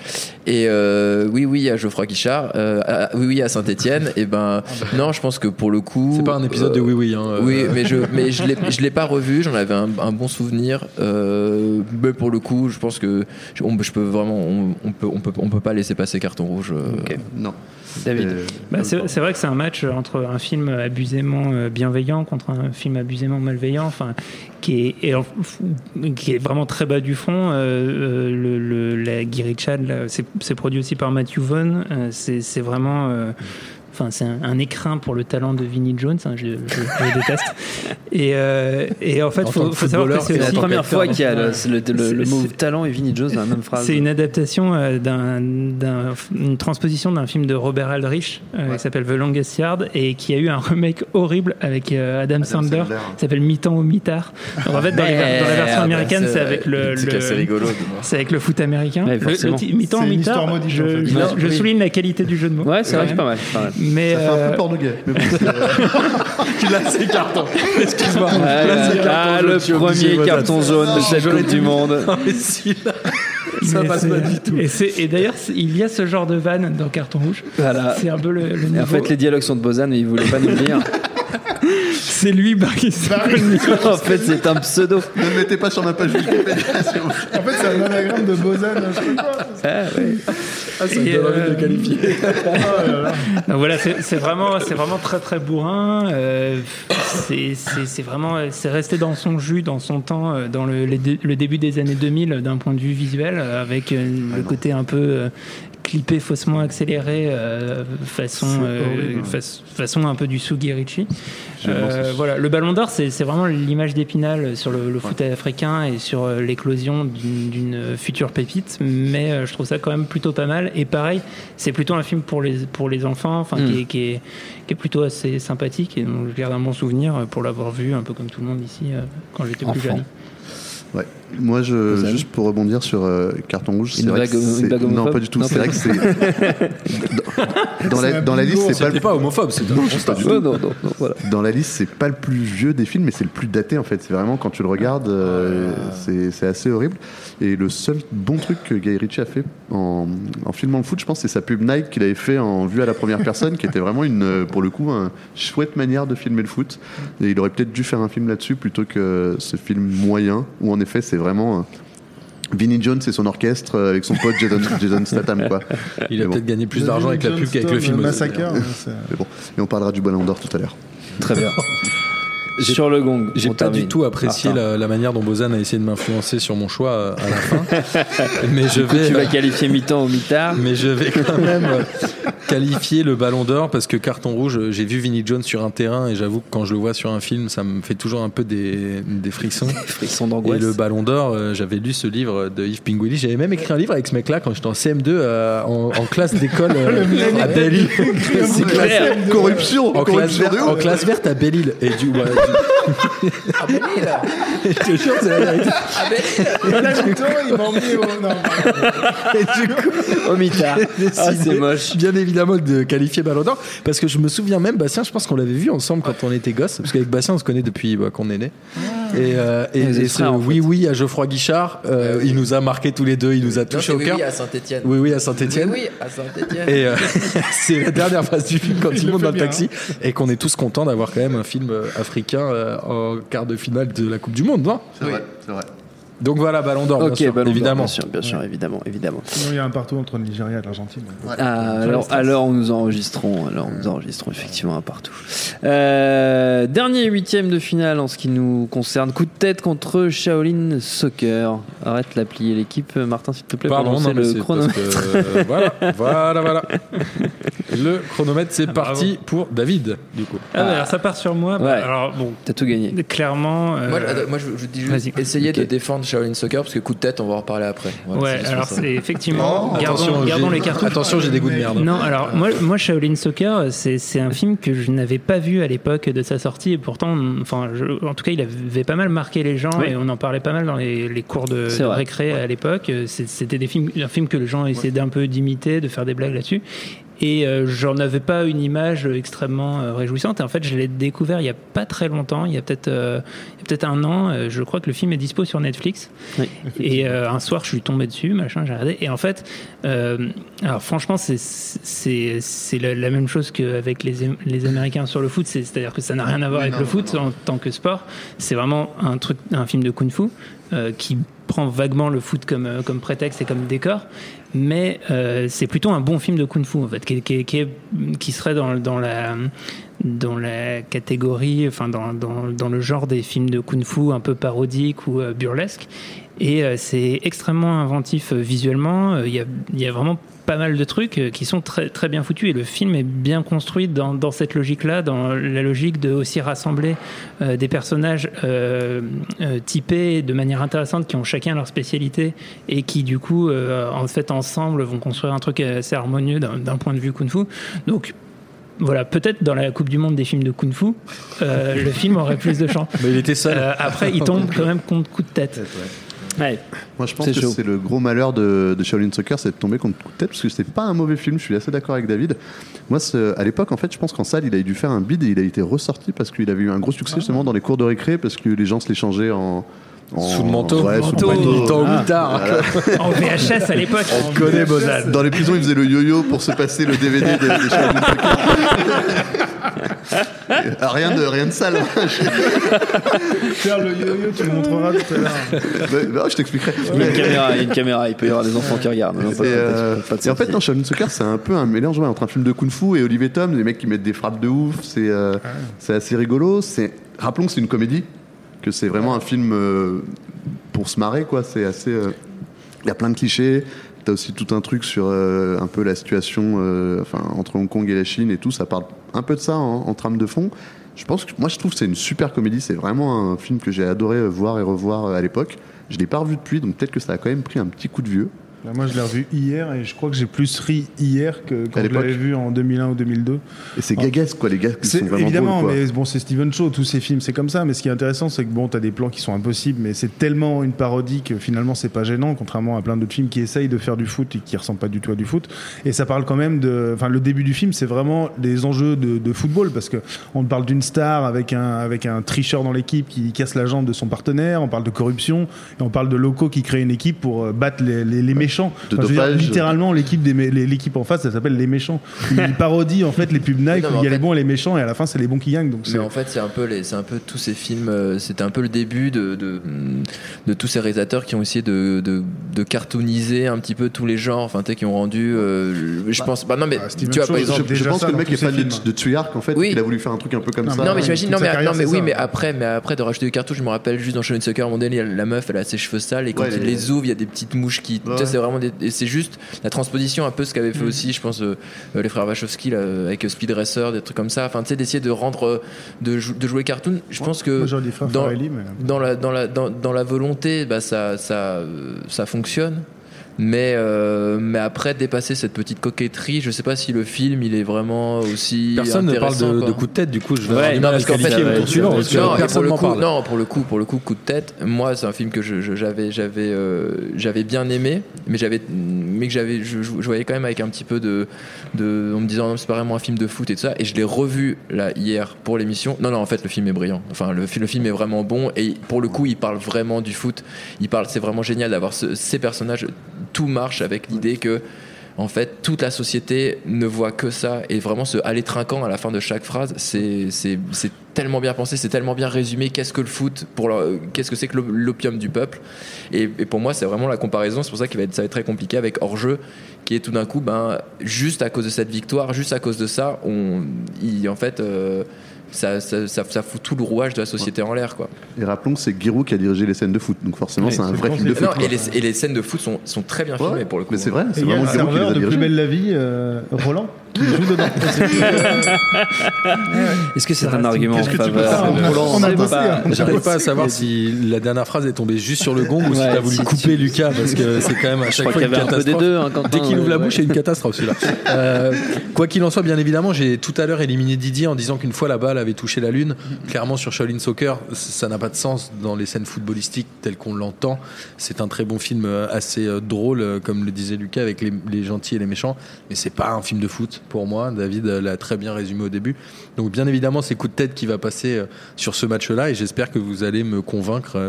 Et euh, oui, oui, à Geoffroy Guichard. Euh, à, oui, oui, à Saint-Etienne. Et ben, non, je pense que pour le coup. C'est pas un épisode euh, de Oui, oui. Hein, euh, oui, mais je mais je l'ai, je l'ai pas revu. J'en avais un, un bon souvenir. Euh, mais pour le coup, je pense que. On, je peux vraiment. On, on, peut, on, peut, on peut pas laisser passer Carton Rouge. Okay. Non. David. Bah c'est, c'est vrai que c'est un match entre un film abusément bienveillant contre un film abusément malveillant, enfin, qui est, et, qui est vraiment très bas du front. Euh, le, le, la Guy Ritchie, c'est, c'est produit aussi par Matthew Vaughn. Euh, c'est, c'est vraiment. Euh, Enfin, c'est un, un écrin pour le talent de Vinnie Jones. Hein, je, je, je le déteste. Et, euh, et en fait, il faut, faut savoir que c'est, c'est la première fois qu'il y a le, le, le, le mot talent et Vinnie Jones dans la même phrase. C'est une adaptation euh, d'un, d'un, une transposition d'un film de Robert Aldrich euh, ouais. qui s'appelle The Longest Yard et qui a eu un remake horrible avec euh, Adam, Adam Sandler, Sandler hein. qui s'appelle Mi-temps au mi-tard. Alors, en fait, dans, les, dans la version américaine, c'est avec le, le c'est avec le foot américain. Ouais, le, le t- mi-temps au mi-tard. Je, je, je souligne la qualité du jeu de mots. Ouais, c'est vrai, c'est pas mal. Mais ça fait euh... un peu pornogay. Mais bon, tu l'as ses cartons. Excuse-moi. Ah, là, là, là, le premier carton jaune de cette Coupe du Monde. Non, mais si, là, ça mais passe c'est... pas du tout. Et, c'est... et d'ailleurs, c'est... il y a ce genre de vanne dans Carton Rouge. Voilà. C'est un peu le, le niveau. En fait, les dialogues sont de Bozan, mais il voulait pas nous le dire. C'est lui, Barry. En fait, c'est un pseudo. Ne le mettez pas sur ma page Wikipédia. En fait, c'est un anagramme de Bozan. Je sais pas. Ah, ouais. Ah, ça me donne envie euh... de qualifier. Donc voilà, c'est, c'est vraiment, c'est vraiment très très bourrin. Euh, c'est, c'est, c'est vraiment, c'est resté dans son jus, dans son temps, dans le, le, le début des années deux mille, d'un point de vue visuel, avec euh, ah, le non. côté un peu. Euh, clippé faussement accéléré euh, façon euh, fa- façon un peu du Sugi Richie. Euh, voilà, le Ballon d'Or c'est c'est vraiment l'image d'Épinal sur le, le ouais. foot africain et sur euh, l'éclosion d'une, d'une future pépite, mais euh, je trouve ça quand même plutôt pas mal et pareil, c'est plutôt un film pour les pour les enfants, enfin mm. qui, est, qui est qui est plutôt assez sympathique et donc je garde un bon souvenir pour l'avoir vu un peu comme tout le monde ici euh, quand j'étais enfant. Plus jeune. Ouais. Moi, je, juste pour rebondir sur euh, Carton Rouge, c'est une vrai blague, que c'est... Une blague non, pas du tout. Non, c'est vrai que c'est... dans, dans, c'est la, dans la liste, c'est pas... Le... pas homophobe, c'est non, c'est pas du non, non, non, voilà. Dans la liste, c'est pas le plus vieux des films, mais c'est le plus daté, en fait. C'est vraiment, quand tu le regardes, euh, ah. c'est, c'est assez horrible. Et le seul bon truc que Guy Ritchie a fait en, en filmant le foot, je pense, c'est sa pub Nike qu'il avait fait en vue à la première personne, qui était vraiment, une, pour le coup, une chouette manière de filmer le foot. Et il aurait peut-être dû faire un film là-dessus, plutôt que ce film moyen, où, en effet, c'est vraiment euh, Vinnie Jones et son orchestre euh, avec son pote Jason, Jason Statham quoi. Il a bon. peut-être gagné plus d'argent avec Jones la pub qu'avec le film Massacre. Mais bon, et on parlera du Ballon d'Or tout à l'heure. Très bien. J'ai, sur le gong, j'ai pas termine. du tout apprécié ah, la, la manière dont Bozan a essayé de m'influencer sur mon choix à la fin. Mais je vais, tu vas qualifier mi-temps ou mi-tard. Mais je vais quand même qualifier le Ballon d'Or parce que Carton Rouge, j'ai vu Vinnie Jones sur un terrain et j'avoue que quand je le vois sur un film, ça me fait toujours un peu des, des frissons. Des frissons d'angoisse. Et le Ballon d'Or, j'avais lu ce livre de Yves Pinguili. J'avais même écrit un livre avec ce mec-là quand j'étais en C M deux euh, en, en classe d'école euh, à Belle-Île. C'est clair. Corruption. En, corruption classe, en classe verte à Belle-Île. Et du ouais, ah ben lui là je te jure c'est la vérité. Ah ben lui là il m'a emmené au non. Et du coup au mitard. Ah c'est moche. Bien évidemment de qualifier Ballon d'Or parce que je me souviens même Bastien je pense qu'on l'avait vu ensemble quand on était gosse parce qu'avec Bastien on se connaît depuis bah, qu'on est né. Et, euh, et, et ce oui fait. oui à Geoffroy Guichard euh, oui, oui. il nous a marqué tous les deux, il nous a touché non, au cœur. Oui oui à Saint-Étienne. Oui oui à Saint-Étienne. Oui, oui à Saint-Étienne. Et euh, c'est la dernière phrase du film quand il, il monte dans le taxi hein. et qu'on est tous contents d'avoir quand même un film africain euh, en quart de finale de la Coupe du Monde, non ? C'est oui. vrai, c'est vrai. Donc voilà, Ballon d'Or, okay, bien sûr, Ballon évidemment. D'or, bien sûr, bien sûr ouais. évidemment, évidemment. Sinon, il y a un partout entre le Nigeria et l'Argentine. Ouais. Ah, alors, alors, nous enregistrons, alors nous enregistrons effectivement un partout. Euh, dernier huitième de finale en ce qui nous concerne. Coup de tête contre Shaolin Soccer. Arrête la plier l'équipe, Martin, s'il te plaît. Pardon, non, le c'est chronomètre. Que, euh, voilà, voilà, voilà. Le chronomètre, c'est ah, parti bravo. Pour David, du coup. Ah, ah, alors, ça part sur moi. Ouais. Alors, bon, t'as tout gagné. Clairement. Euh... Moi, moi, je vous dis juste, essayez okay. de défendre Shaolin Soccer parce que coup de tête on va en reparler après voilà, ouais c'est alors ça. C'est effectivement oh, gardons, attention, gardons les cartouches attention j'ai des goûts de merde non alors moi, moi Shaolin Soccer c'est, c'est un film que je n'avais pas vu à l'époque de sa sortie et pourtant enfin, je, en tout cas il avait pas mal marqué les gens oui. et on en parlait pas mal dans les, les cours de, de récré ouais. à l'époque c'est, c'était des films, un film que les gens essayaient ouais. d'un peu d'imiter de faire des blagues là-dessus et euh, j'en avais pas une image extrêmement euh, réjouissante et en fait je l'ai découvert il y a pas très longtemps il y a peut-être euh, il y a peut-être un an euh, je crois que le film est dispo sur Netflix oui. et euh, un soir je suis tombé dessus machin j'ai regardé et en fait euh, alors franchement c'est c'est c'est la, la même chose qu'avec les les Américains sur le foot c'est c'est-à-dire que ça n'a rien à voir Mais avec non, le foot non. en tant que sport c'est vraiment un truc un film de kung-fu euh, qui prend vaguement le foot comme euh, comme prétexte et comme décor mais euh, c'est plutôt un bon film de kung-fu en fait qui qui qui, qui serait dans dans la dans la catégorie enfin dans dans dans le genre des films de kung-fu un peu parodiques ou euh, burlesques et euh, c'est extrêmement inventif euh, visuellement il euh, y a il y a vraiment pas mal de trucs qui sont très, très bien foutus, et le film est bien construit dans, dans cette logique-là, dans la logique de aussi rassembler euh, des personnages euh, euh, typés de manière intéressante, qui ont chacun leur spécialité et qui du coup euh, en fait ensemble vont construire un truc assez harmonieux d'un, d'un point de vue kung-fu. Donc voilà, peut-être dans la Coupe du Monde des films de Kung Fu, euh, le film aurait plus de chance. Mais il était seul. Euh, après, il tombe quand même contre coup de tête. Ouais. Moi, je pense c'est que chaud. C'est le gros malheur de, de Shaolin Soccer, c'est de tomber contre coup de tête, parce que c'est pas un mauvais film. Je suis assez d'accord avec David. Moi, à l'époque, en fait, je pense qu'en salle, il a dû faire un bid et il a été ressorti parce qu'il avait eu un gros succès justement dans les cours de récré, parce que les gens se l'échangeaient en. En... Sous le manteau, ouais, manteau militant ah, moutard. Voilà. En V H S à l'époque. On connaît Bozal. Dans les prisons, ils faisaient le yo-yo pour se passer le D V D des, des Shaolin Soccer. Ah, rien de rien de sale. Faire le yo-yo, tu le montreras tout à l'heure. Bah, bah, je t'expliquerai. Il y a une caméra, il, y a une caméra, il peut y avoir des enfants qui regardent. Non, pas, et, euh, pas, pas, pas et en fait, dans Shaolin Soccer, c'est un peu un mélange ouais, entre un film de kung-fu et Olivier Tom, les mecs qui mettent des frappes de ouf. C'est, euh, ah. c'est assez rigolo. C'est... Rappelons que c'est une comédie. Que c'est vraiment un film euh, pour se marrer, quoi. C'est assez. Il euh, y a plein de clichés. T'as aussi tout un truc sur euh, un peu la situation euh, enfin, entre Hong Kong et la Chine et tout. Ça parle un peu de ça en, en trame de fond. Je pense que, moi, je trouve que c'est une super comédie. C'est vraiment un film que j'ai adoré voir et revoir à l'époque. Je ne l'ai pas revu depuis, donc peut-être que ça a quand même pris un petit coup de vieux. Là, moi, je l'ai revu hier et je crois que j'ai plus ri hier que quand je l'avais vu en deux mille un ou deux mille deux. Et c'est gagas, quoi, les gars qui sont vraiment évidemment, drôles, quoi. Mais bon, c'est Steven Chow, tous ces films, c'est comme ça. Mais ce qui est intéressant, c'est que bon, t'as des plans qui sont impossibles, mais c'est tellement une parodie que finalement, c'est pas gênant, contrairement à plein d'autres films qui essayent de faire du foot et qui ressemblent pas du tout à du foot. Et ça parle quand même de. Enfin, le début du film, c'est vraiment les enjeux de, de football, parce qu'on parle d'une star avec un, avec un tricheur dans l'équipe qui casse la jambe de son partenaire, on parle de corruption, et on parle de locaux qui créent une équipe pour battre les, les, les méchants. Méchants. Enfin, je veux dire, littéralement, l'équipe, des mé- l'équipe en face, ça s'appelle les méchants. Ils parodient en fait les pubs Nike où il y a les bons et les méchants, et à la fin, c'est les bons qui gagnent. Donc c'est... Mais en fait, c'est un peu, les, c'est un peu tous ces films. Euh, c'était un peu le début de, de, de tous ces réalisateurs qui ont essayé de, de, de cartooniser un petit peu tous les genres. Enfin, tu sais, qui ont rendu. Euh, je bah, pense. Bah non, mais bah, tu vois, par exemple, je, je pense que le mec est fan de Tuyark. En fait, oui. Il a voulu faire un truc un peu comme non, ça. Non, mais j'imagine. Non, mais, carrière, non, mais oui, mais après, mais après de racheter des cartouches, je me rappelle juste dans Shaolin Soccer, Mondale, la meuf, elle a ses cheveux sales, et quand il les ouvre, il y a des petites mouches qui. C'est vraiment des, et c'est juste la transposition un peu ce qu'avaient fait mmh. aussi je pense euh, les frères Wachowski là, avec Speed Racer, des trucs comme ça, enfin tu sais, d'essayer de rendre de, jou- de jouer cartoon. Je pense que dans, dans la dans la dans, dans la volonté bah ça ça ça fonctionne, mais euh, mais après dépasser cette petite coquetterie, je sais pas si le film il est vraiment aussi personne intéressant, ne parle de, de coup de tête du coup je ouais, non, parce qu'en fait, film, ouais, non, non, pour le coup, parle. non pour le coup pour le coup coup de tête, moi c'est un film que je, je, j'avais j'avais euh, j'avais bien aimé, mais j'avais mais que j'avais je, je voyais quand même avec un petit peu de de en me disant non, c'est pas vraiment un film de foot et tout ça, et je l'ai revu là hier pour l'émission. Non non en fait le film est brillant, enfin le le film est vraiment bon, et pour le coup il parle vraiment du foot, il parle c'est vraiment génial d'avoir ce, ces personnages. Tout marche avec l'idée que, en fait, toute la société ne voit que ça, et vraiment ce aller trinquant à la fin de chaque phrase, c'est, c'est, c'est tellement bien pensé, c'est tellement bien résumé. Qu'est-ce que le foot pour le, qu'est-ce que c'est que l'opium du peuple, et, et pour moi, c'est vraiment la comparaison. C'est pour ça que ça va être très compliqué avec Hors-jeu, qui est tout d'un coup, ben, juste à cause de cette victoire, juste à cause de ça, on, il, en fait. Euh, Ça, ça, ça, ça fout tout le rouage de la société ouais. en l'air, quoi. Et rappelons que c'est Giroud qui a dirigé les scènes de foot, donc forcément ouais, c'est un vrai film de foot. Non, et, les, et les scènes de foot sont, sont très bien filmées ouais, pour le coup. Mais c'est vrai, c'est et vraiment Giroud qui les a dirigées. Il y a un serveur de Plus belle la vie, euh, Roland, qui joue dedans. Est-ce que c'est ça un argument en faveur de Roland? J'arrive pas à savoir si la dernière phrase est tombée juste sur le gong ou si t'as voulu couper Lucas, parce que c'est quand même à chaque fois une catastrophe. Dès qu'il ouvre la bouche, c'est une catastrophe celui-là. Quoi qu'il en soit, bien évidemment, j'ai tout à l'heure éliminé Didier en disant qu'une fois la balle avait touché la lune. Clairement, sur Shaolin Soccer, ça n'a pas de sens dans les scènes footballistiques telles qu'on l'entend. C'est un très bon film, assez drôle, comme le disait Lucas, avec les, les gentils et les méchants, mais c'est pas un film de foot pour moi. David l'a très bien résumé au début. Donc bien évidemment, c'est coup de tête qui va passer sur ce match-là, et j'espère que vous allez me convaincre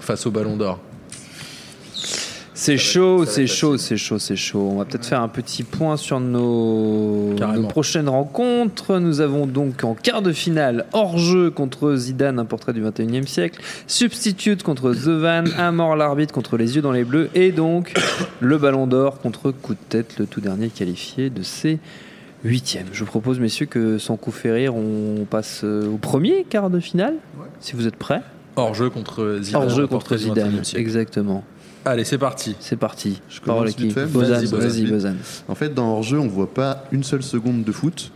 face au Ballon d'Or. C'est chaud, c'est chaud, c'est chaud, c'est chaud. On va peut-être faire un petit point sur nos, nos prochaines rencontres. Nous avons donc en quart de finale Hors-jeu contre Zidane, un portrait du vingt et unième siècle, Substitute contre The Van, à mort l'arbitre contre les yeux dans les bleus, et donc le Ballon d'Or contre Coup de tête, le tout dernier qualifié de ces huitièmes. Je vous propose, messieurs, que sans coup férir, on passe au premier quart de finale, ouais. Si vous êtes prêts. Hors-jeu contre Zidane. Hors-jeu contre Zidane, exactement. Allez, c'est parti. C'est parti. Je parole à qui ? Bozan. Vas-y, Bozan. En fait, dans hors-jeu, on ne voit pas une seule seconde de foot.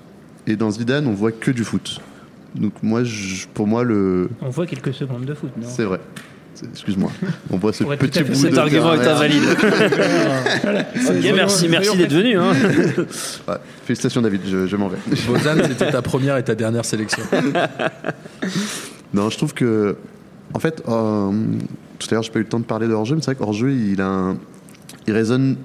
Et dans Zidane, on ne voit que du foot. Donc, moi, je, pour moi, le. On voit quelques secondes de foot, non ? C'est vrai. C'est, excuse-moi. On voit ce petit bout de. Cet argument est invalide. Okay, merci merci d'être venu. Hein. Ouais, félicitations, David. Je, je m'en vais. Bozan, c'était ta première et ta dernière sélection. Non, je trouve que. En fait. Euh, Tout à l'heure, je n'ai pas eu le temps de parler de hors-jeu, mais c'est vrai qu'hors-jeu, il, a un... il résonne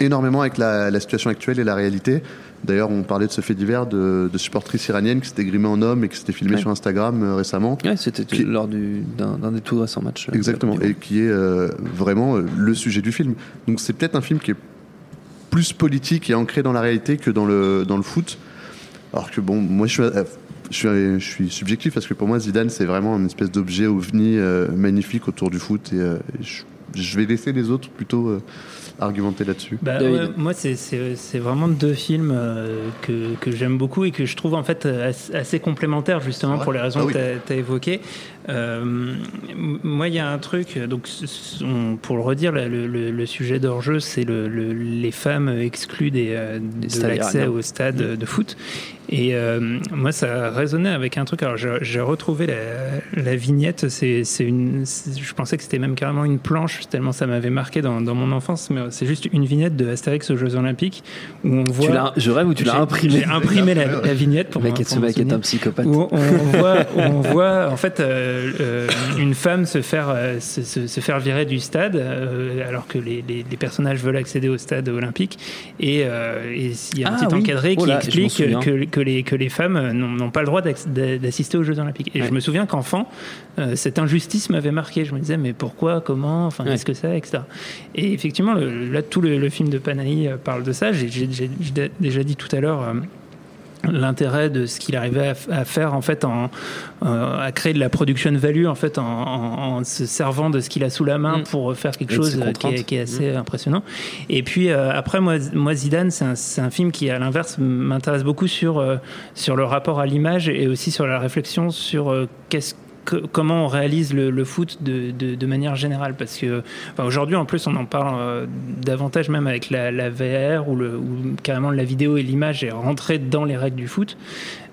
énormément avec la, la situation actuelle et la réalité. D'ailleurs, on parlait de ce fait divers de, de supportrice iranienne qui s'était grimée en homme et qui s'était filmée ouais. sur Instagram euh, récemment. Oui, c'était qui... lors du, d'un, d'un des tout récents matchs. Exactement, et qui est euh, vraiment euh, le sujet du film. Donc c'est peut-être un film qui est plus politique et ancré dans la réalité que dans le, dans le foot. Alors que bon, moi je suis... Euh, Je suis, je suis subjectif parce que pour moi Zidane c'est vraiment une espèce d'objet ovni euh, magnifique autour du foot et euh, je, je vais laisser les autres plutôt euh, argumenter là-dessus. Bah, euh, moi c'est, c'est, c'est vraiment deux films euh, que, que j'aime beaucoup et que je trouve en fait assez complémentaires justement pour les raisons ah, oui. que tu as évoquées. Euh, moi il y a un truc donc, on, pour le redire le, le, le sujet d'hors-jeu c'est le, le, les femmes exclues des, euh, de l'accès au stade oui. de foot. Et euh, moi, ça résonnait avec un truc. Alors, j'ai, j'ai retrouvé la, la vignette. C'est, c'est une. C'est, je pensais que c'était même carrément une planche, tellement ça m'avait marqué dans, dans mon enfance. Mais c'est juste une vignette de Astérix aux Jeux Olympiques où on voit. Tu l'as, je rêve ou tu l'as imprimée. J'ai imprimé la, la vignette pour. Le mec est un psychopathe. Où on, on voit, on voit en fait euh, euh, une femme se faire euh, se, se, se faire virer du stade euh, alors que les, les, les personnages veulent accéder au stade olympique. Et euh, et il y a un ah, petit oui. encadré oh là, qui explique que, que Que les, que les femmes n'ont, n'ont pas le droit d'assister aux Jeux Olympiques. Et ouais. je me souviens qu'enfant, euh, cette injustice m'avait marqué. Je me disais, mais pourquoi, comment, enfin, ouais. est-ce que ça, et cetera. Et effectivement, le, là, tout le, le film de Panahi parle de ça. J'ai, j'ai, j'ai déjà dit tout à l'heure... Euh, l'intérêt de ce qu'il arrivait à faire en fait en, euh, à créer de la production value en fait en, en, en se servant de ce qu'il a sous la main mmh. pour faire quelque chose euh, qui, est, qui est assez mmh. impressionnant. Et puis euh, après moi, moi Zidane c'est un, c'est un film qui à l'inverse m'intéresse beaucoup sur, euh, sur le rapport à l'image et aussi sur la réflexion sur euh, qu'est-ce comment on réalise le, le foot de, de, de manière générale parce que enfin, aujourd'hui en plus on en parle euh, davantage même avec la, la V R où, le, où carrément la vidéo et l'image est rentrée dans les règles du foot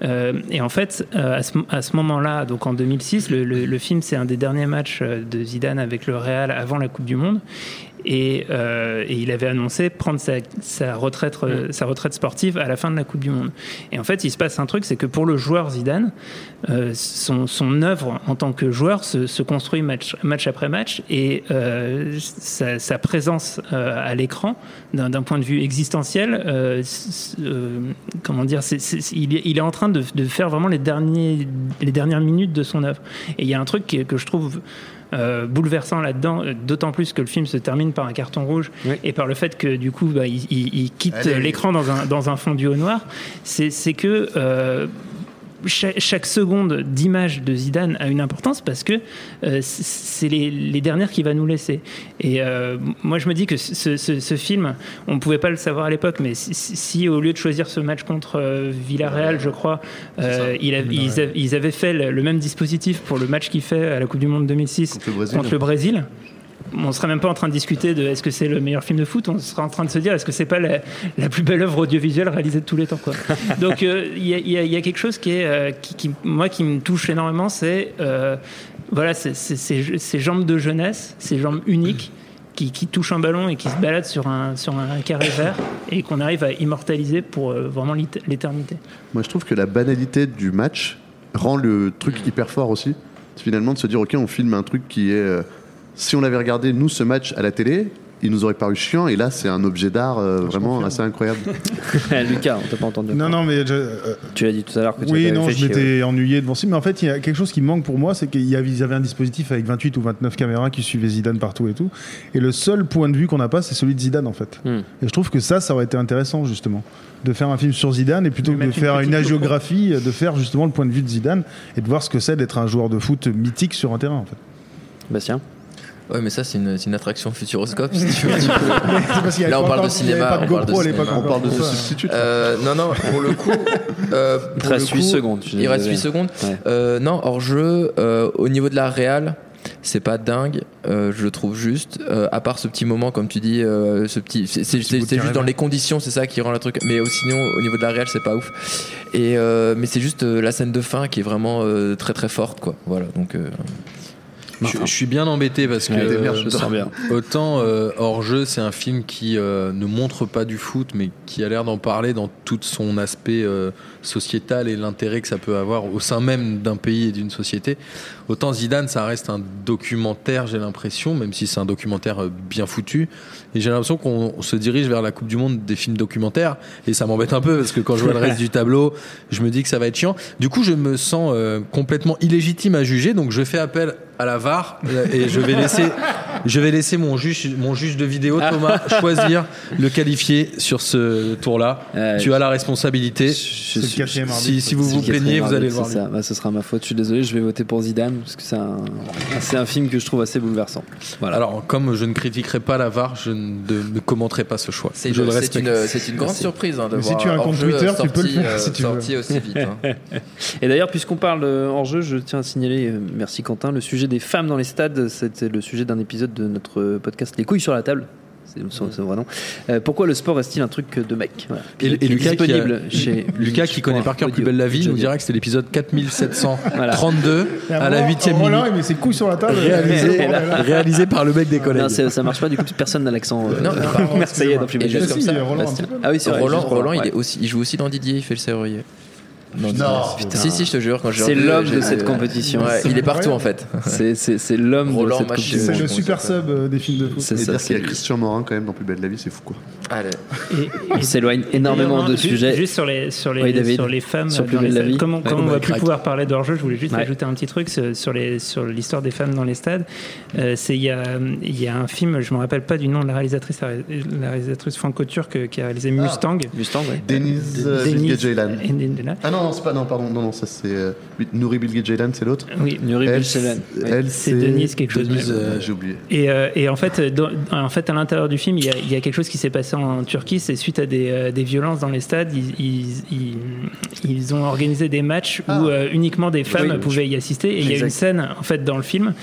euh, et en fait euh, à, ce, à ce moment-là donc en deux mille six le, le, le film c'est un des derniers matchs de Zidane avec le Real avant la Coupe du Monde. Et, euh, et il avait annoncé prendre sa, sa, retraite, euh, sa retraite sportive à la fin de la Coupe du Monde. Et en fait, il se passe un truc, c'est que pour le joueur Zidane, euh, son, son œuvre en tant que joueur se, se construit match, match après match et euh, sa, sa présence euh, à l'écran, d'un, d'un point de vue existentiel, euh, euh, comment dire, c'est, c'est, il, il est en train de, de faire vraiment les, derniers, les dernières minutes de son œuvre. Et il y a un truc que, que je trouve... Euh, bouleversant là-dedans, d'autant plus que le film se termine par un carton rouge oui. et par le fait que du coup bah, il, il, il quitte Allez. l'écran dans un, dans un fondu au noir. C'est, c'est que euh, chaque, chaque seconde d'image de Zidane a une importance parce que euh, c'est les, les dernières qu'il va nous laisser. Et euh, moi je me dis que ce, ce, ce film, on ne pouvait pas le savoir à l'époque, mais si, si au lieu de choisir ce match contre euh, Villarreal, je crois, euh, il a, ils, a, ils avaient fait le, le même dispositif pour le match qu'il fait à la Coupe du Monde deux mille six contre le Brésil. Contre le Brésil. On ne serait même pas en train de discuter de est-ce que c'est le meilleur film de foot, on serait en train de se dire est-ce que c'est pas la, la plus belle œuvre audiovisuelle réalisée de tous les temps quoi. Donc il euh, y, y, y a quelque chose qui est euh, qui, qui, moi qui me touche énormément, c'est euh, voilà c'est, c'est, c'est, ces jambes de jeunesse, ces jambes uniques qui, qui touchent un ballon et qui se baladent sur un sur un carré vert et qu'on arrive à immortaliser pour euh, vraiment l'éternité. Moi je trouve que la banalité du match rend le truc hyper fort aussi. Finalement de se dire ok on filme un truc qui est euh, si on l'avait regardé, nous, ce match à la télé, il nous aurait paru chiant. Et là, c'est un objet d'art euh, vraiment assez incroyable. Lucas, on t'a pas entendu. Non, non, mais... Je, euh, tu l'as dit tout à l'heure que tu Oui, non, je m'étais ouais. ennuyé devant ça. Mais en fait, il y a quelque chose qui manque pour moi, c'est qu'ils avaient un dispositif avec vingt-huit ou vingt-neuf caméras qui suivaient Zidane partout et tout. Et le seul point de vue qu'on n'a pas, c'est celui de Zidane, en fait. Mm. Et je trouve que ça, ça aurait été intéressant, justement, de faire un film sur Zidane et plutôt que de faire une hagiographie, de faire justement le point de vue de Zidane et de voir ce que c'est d'être un joueur de foot mythique sur un terrain, en fait. Bastien ? Ouais, mais ça, c'est une, c'est une attraction futuroscope, si tu veux. Parce Là, on parle de cinéma. On parle de, cinéma, on parle de substitut. Euh, non, non, pour le coup. Euh, pour il reste huit secondes. Il reste huit secondes. Ouais. Euh, non, hors jeu, euh, au niveau de la Real, c'est pas dingue, euh, je le trouve juste, euh, à part ce petit moment comme tu dis, euh, ce petit c'est, c'est, c'est, c'est juste dans les conditions, c'est ça qui rend le truc, mais euh, sinon au niveau de la réal c'est pas ouf, et euh, mais c'est juste euh, la scène de fin qui est vraiment euh, très très forte quoi, voilà, donc euh, je, je suis bien embêté parce que euh, merde, je sens bien. Autant euh, hors jeu c'est un film qui euh, ne montre pas du foot mais qui a l'air d'en parler dans tout son aspect euh, sociétal et l'intérêt que ça peut avoir au sein même d'un pays et d'une société, autant Zidane ça reste un documentaire, j'ai l'impression, même si c'est un documentaire bien foutu, et j'ai l'impression qu'on se dirige vers la Coupe du Monde des films documentaires, et ça m'embête un peu parce que quand je vois le reste du tableau je me dis que ça va être chiant, du coup je me sens euh, complètement illégitime à juger, donc je fais appel à la V A R et je vais laisser je vais laisser mon juge mon juge de vidéo Thomas choisir le qualifié sur ce tour-là. Euh, tu as la responsabilité. Je, je, je, je, je, si, si vous vous plaignez, vous allez le voir. Bah, ce sera ma faute. Je suis désolé. Je vais voter pour Zidane parce que c'est un, c'est un film que je trouve assez bouleversant. Voilà. Alors comme je ne critiquerai pas la V A R, je ne, de, ne commenterai pas ce choix. C'est, je le, le c'est une c'est une grande Merci. surprise hein, de mais voir. Si tu as un compte Twitter, sorti, tu peux le faire euh, si tu veux. Aussi vite. Hein. Et d'ailleurs, puisqu'on parle hors jeu, je tiens à signaler. Merci Quentin. Le sujet des femmes dans les stades, c'était le sujet d'un épisode de notre podcast Les couilles sur la table. C'est, c'est vrai, non euh, pourquoi le sport reste-t-il un truc de mec, voilà. Et, et, et Lucas qui, a, chez Lucas qui connaît par cœur Plus belle la vie, nous dira que c'était l'épisode quatre mille sept cent trente-deux voilà. à, à la huitième minute. Voilà, mais c'est couilles sur la table. Réalisé, réalisé par le mec des collègues. Non, ça marche pas, du coup, personne n'a l'accent euh, non, euh, marseillais dans Plus belle la vie. Si, Roland, ah oui, c'est vrai, Roland, Roland ouais. il, est aussi, il joue aussi dans Didier, il fait le serrurier. Non, non. Si si, je te jure quand j'ai. C'est l'homme de cette compétition. Ouais, il est partout en fait. C'est c'est c'est l'homme Roland de cette compétition. C'est le super sub euh, des films de foot. C'est, c'est ça. Qu'il y a Christian Morin quand même dans Plus belle la vie, c'est fou quoi. Allez. Il s'éloigne énormément de sujets. Juste sur les sur les oui, David, sur les femmes. Sur Plus belle la vie. Comment ouais, comment on va plus pouvoir parler d'hors jeu. Je voulais juste ouais. ajouter un petit truc sur les sur l'histoire des femmes dans les stades. Euh, c'est il y a il y a un film, je me rappelle pas du nom de la réalisatrice, la réalisatrice franco-turque qui a réalisé Mustang. Mustang. Deniz Bilge Ceylan. Ah non. Non, c'est pas, non, pardon, non, non, ça c'est euh, Nuri Bilge Ceylan, c'est l'autre. Oui, Nuri Bilge Ceylan. Elle, c'est, c'est Denise quelque chose. Denise, euh, j'ai oublié. Et, euh, et en fait, dans, en fait, à l'intérieur du film, il y, a, il y a quelque chose qui s'est passé en Turquie. C'est suite à des, euh, des violences dans les stades, ils, ils, ils, ils ont organisé des matchs ah. où euh, uniquement des femmes oui, pouvaient y assister. Et exact. Il y a une scène en fait dans le film.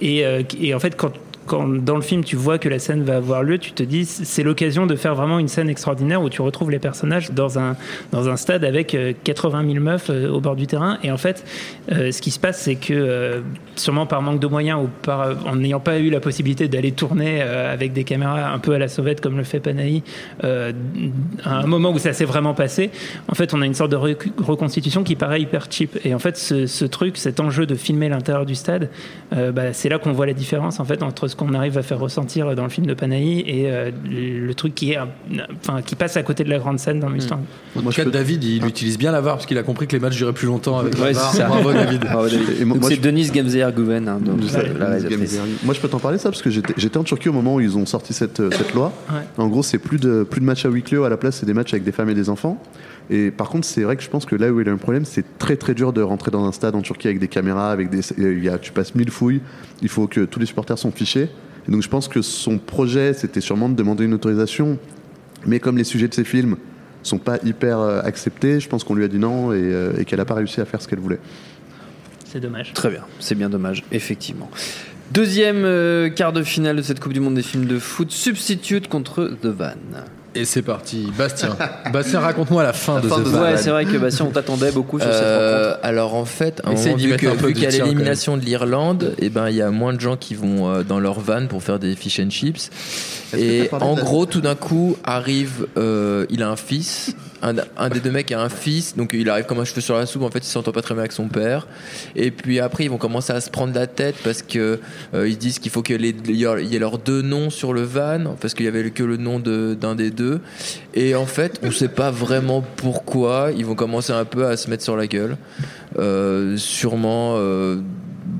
Et, euh, et en fait, quand Quand dans le film tu vois que la scène va avoir lieu, tu te dis c'est l'occasion de faire vraiment une scène extraordinaire où tu retrouves les personnages dans un, dans un stade avec quatre-vingt mille meufs au bord du terrain. Et en fait euh, ce qui se passe c'est que euh, sûrement par manque de moyens ou par, en n'ayant pas eu la possibilité d'aller tourner euh, avec des caméras un peu à la sauvette comme le fait Panahi euh, à un moment où ça s'est vraiment passé, en fait on a une sorte de rec- reconstitution qui paraît hyper cheap. Et en fait ce, ce truc, cet enjeu de filmer l'intérieur du stade, euh, bah, c'est là qu'on voit la différence en fait entre ce qu'on arrive à faire ressentir dans le film de Panahi et euh, le truc qui est enfin qui passe à côté de la grande scène dans Mustang. En tout cas David il ah. utilise bien la V A R parce qu'il a compris que les matchs duraient plus longtemps avec ouais, la V A R. Bravo David. Bravo, David. Moi, c'est je... Denise Gamzeer-Guven hein, ouais. Moi je peux t'en parler ça parce que j'étais, j'étais en Turquie au moment où ils ont sorti cette, cette loi ouais. En gros c'est plus de, plus de matchs à huis clos, à la place c'est des matchs avec des femmes et des enfants. Et par contre, c'est vrai que je pense que là où il y a un problème, c'est très très dur de rentrer dans un stade en Turquie avec des caméras, avec des, il y a, tu passes mille fouilles. Il faut que tous les supporters sont fichés. Et donc je pense que son projet, c'était sûrement de demander une autorisation, mais comme les sujets de ses films sont pas hyper acceptés, je pense qu'on lui a dit non et, et qu'elle a pas réussi à faire ce qu'elle voulait. C'est dommage. Très bien, c'est bien dommage, effectivement. Deuxième euh, quart de finale de cette Coupe du Monde des films de foot, Substitute contre The Van. Et c'est parti, Bastien. Bastien, raconte-moi la fin la de fin The Van. Ouais, c'est vrai que Bastien, on t'attendait beaucoup sur cette euh, rencontre. Alors en fait, on vu que, un peu vu qu'il y a l'élimination de l'Irlande, et ben il y a moins de gens qui vont euh, dans leur van pour faire des fish and chips. Est-ce et en gros, tout d'un coup, arrive, euh, il a un fils. Un, un des deux mecs a un fils, donc il arrive comme un cheveu sur la soupe. En fait, il s'entend pas très bien avec son père. Et puis après, ils vont commencer à se prendre la tête parce que euh, ils disent qu'il faut qu'il y ait leurs deux noms sur le van parce qu'il y avait que le nom de, d'un des deux. Et en fait, on sait pas vraiment pourquoi. Ils vont commencer un peu à se mettre sur la gueule, euh, sûrement. Euh,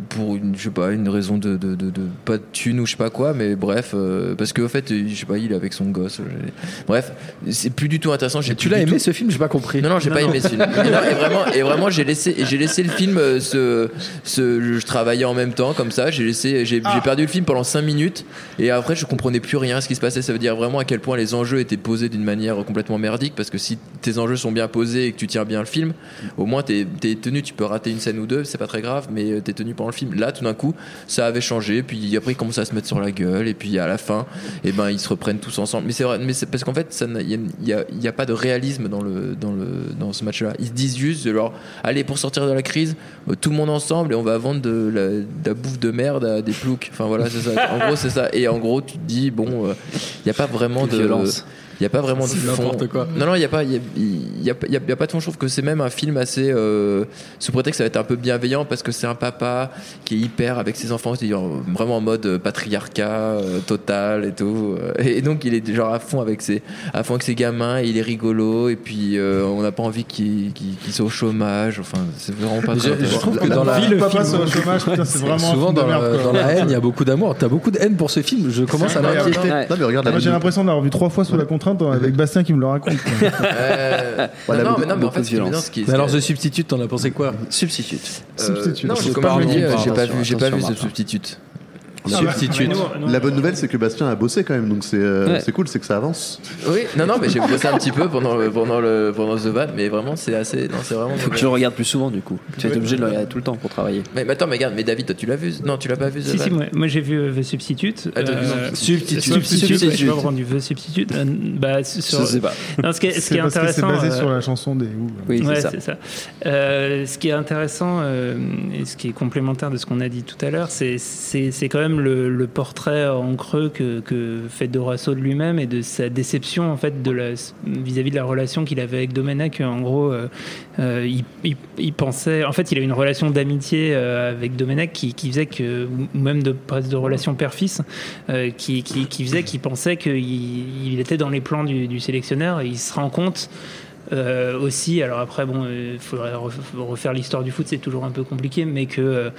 pour une, je sais pas, une raison de, de, de, de pas de thune ou je sais pas quoi, mais bref euh, parce qu'en fait je sais pas, il est avec son gosse, j'ai... bref c'est plus du tout intéressant. J'ai tu l'as aimé tout... ce film, j'ai pas compris. Non non j'ai non, pas non. aimé ce film et, non, et vraiment, et vraiment j'ai, laissé, j'ai laissé le film euh, ce, ce, je travaillais en même temps comme ça, j'ai, laissé, j'ai, ah. j'ai perdu le film pendant cinq minutes et après je comprenais plus rien à ce qui se passait. Ça veut dire vraiment à quel point les enjeux étaient posés d'une manière complètement merdique, parce que si tes enjeux sont bien posés et que tu tiens bien le film, au moins t'es, t'es tenu, tu peux rater une scène ou deux, c'est pas très grave, mais t'es tenu pendant le film. possible. Là, tout d'un coup, ça avait changé. Puis après, ils commencent à se mettre sur la gueule. Et puis à la fin, eh ben, ils se reprennent tous ensemble. Mais c'est vrai, mais c'est parce qu'en fait, il n'y a, a, a pas de réalisme dans, le, dans, le, dans ce match-là. Ils se disent juste, genre, allez, pour sortir de la crise, tout le monde ensemble et on va vendre de la, de la bouffe de merde à des ploucs. Enfin voilà, c'est ça. En gros, c'est ça. Et en gros, tu te dis, bon, il euh, n'y a pas vraiment de. Violence. Il n'y a pas vraiment c'est de fond. N'importe quoi. Non, non, il n'y a pas, il y a, il y, y a pas de fond. Je trouve que c'est même un film assez, euh, sous prétexte, ça va être un peu bienveillant parce que c'est un papa qui est hyper avec ses enfants, c'est vraiment en mode patriarcat euh, total et tout. Et donc il est genre à fond avec ses, à fond avec ses gamins. Et il est rigolo et puis euh, on n'a pas envie qu'il, qu'il, qu'il soit au chômage. Enfin, c'est vraiment pas. Je, je trouve que dans la vie, le papa soit au chômage, putain, c'est vraiment souvent dans, merde, le, dans la haine, il y a beaucoup d'amour. T'as beaucoup de haine pour ce film. Je commence à m'inquiéter. Non, mais regarde, moi j'ai l'impression d'avoir vu trois fois sous la contrainte. Avec Bastien qui me le raconte. euh, voilà, non, non, mais non, mais en fait, c'est évident. Ce qui est... Alors, The Substitute, t'en as pensé quoi ? Substitute. Euh, Substitute. Non, j'ai pas vu, j'ai pas vu, j'ai pas vu The Substitute. Non, Substitute. Non, la bonne nouvelle, c'est que Bastien a bossé quand même, donc c'est, euh, ouais. c'est cool, c'est que ça avance. Oui, non, non, mais j'ai bossé un petit peu pendant le, pendant le, pendant The Van, mais vraiment, c'est assez, non, c'est vraiment. Faut que je le regarde plus souvent, du coup. Tu vas être obligé de le regarder tout le temps pour travailler. Mais, mais attends, mais regarde, mais David, toi, tu l'as vu ? Non, tu l'as pas vu The Van ? Si, si, moi, moi j'ai vu uh, The Substitute. Ah, euh, Substitute. Substitute. Je vais avoir rendu The Substitute. Euh, bah, sur... Je sais pas. Non, ce qui est, ce c'est qui est parce intéressant. Que c'est basé euh... sur la chanson des Who. Oui, c'est ouais, ça. C'est ça. Euh, ce qui est intéressant euh, et ce qui est complémentaire de ce qu'on a dit tout à l'heure, c'est, c'est, c'est quand même. Le, le portrait en creux que, que fait Dorasso de lui-même et de sa déception en fait de la, vis-à-vis de la relation qu'il avait avec Domenech. En gros, euh, euh, il, il, il pensait... En fait, il a une relation d'amitié euh, avec Domenech qui, qui faisait que... Ou même de, presque de relation père-fils euh, qui, qui, qui faisait qu'il pensait qu'il il était dans les plans du, du sélectionneur et il se rend compte Euh, aussi, alors après, bon, il euh, faudrait refaire l'histoire du foot, c'est toujours un peu compliqué, mais que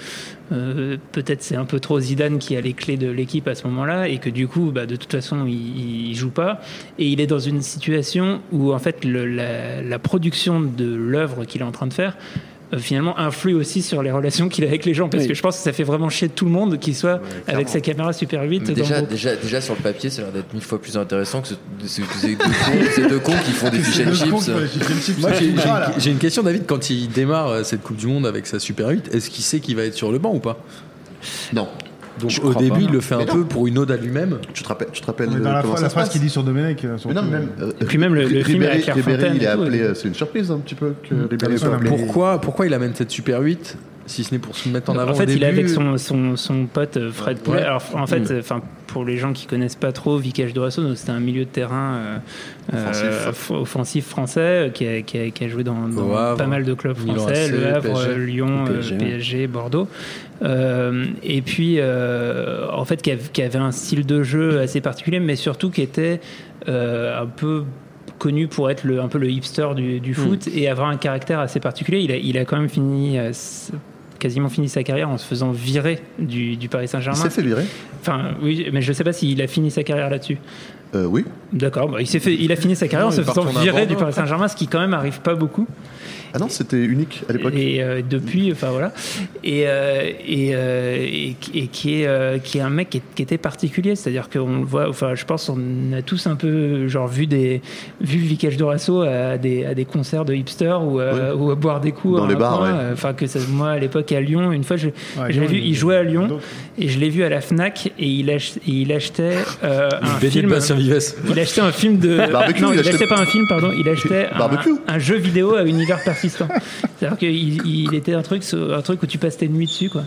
euh, peut-être c'est un peu trop Zidane qui a les clés de l'équipe à ce moment-là, et que du coup, bah, de toute façon, il, il joue pas. Et il est dans une situation où, en fait, le, la, la production de l'œuvre qu'il est en train de faire, euh, finalement, influe aussi sur les relations qu'il a avec les gens, parce oui. que je pense que ça fait vraiment chier tout le monde qu'il soit ouais, avec sa caméra Super huit. Dans déjà, le... déjà, déjà sur le papier, ça a l'air d'être mille fois plus intéressant que ces ce, deux, ce deux cons qui font des fish and chips. Moi, j'ai, j'ai, une, j'ai une question, David. Quand il démarre cette Coupe du Monde avec sa Super huit, est-ce qu'il sait qu'il va être sur le banc ou pas ? Non. Donc je au début, pas, il le fait un peu pour une ode à lui-même. Tu te rappelles, tu te rappelles euh, la, fois, la phrase qu'il dit sur Domenech. Sur mais non, même, euh, et puis même le, le film Ribéry, Ribéry, il est appelé. Ouais. C'est une surprise un petit peu que mmh. Ribéry ah, soit appelé. Pourquoi, pourquoi il amène cette Super huit ? Si ce n'est pour se mettre en avant. En fait, au il début. Est avec son, son, son pote Fred Poulet. Ouais. Alors, en fait, mmh. pour les gens qui ne connaissent pas trop, Vikash Dorasso, c'était un milieu de terrain euh, offensif. Euh, offensif français euh, qui, a, qui, a, qui a joué dans, dans Havre, pas mal de clubs français, Le Havre, P S G, Lyon, P S G, euh, P S G, Bordeaux. Euh, et puis, euh, en fait, qui avait, qui avait un style de jeu assez particulier, mais surtout qui était euh, un peu... connu pour être le, un peu le hipster du, du foot mmh. et avoir un caractère assez particulier. Il a, il a quand même fini, euh, quasiment fini sa carrière en se faisant virer du, du Paris Saint-Germain. Il s'est fait virer ? Enfin, oui, mais je ne sais pas s'il a fini sa carrière là-dessus. Euh, oui. D'accord, bah, il, s'est fait, il a fini sa carrière non, en se faisant virer du Paris Saint-Germain, ce qui quand même n'arrive pas beaucoup. Ah non, c'était unique à l'époque. Et euh, depuis, enfin voilà. Et, euh, et, euh, et, et qui, est, euh, qui est un mec qui, est, qui était particulier. C'est-à-dire qu'on le voit, enfin je pense qu'on a tous un peu genre, vu, des, vu Vikash Dorasso à des, à des concerts de hipsters ou, euh, oui. ou à boire des coups. Dans les bars, ouais. Enfin, que ça, moi à l'époque à Lyon, une fois, je, ouais, je l'ai vu, il jouait à Lyon donc. Et je l'ai vu à la FNAC et il, ach, et il achetait euh, un film. Il achetait un film de. Barbecue, non, il, il achetait, achetait pas un film, pardon, il achetait un, un jeu vidéo à univers personnel. C'est-à-dire qu'il il était un truc, un truc où tu passes tes nuits dessus, quoi.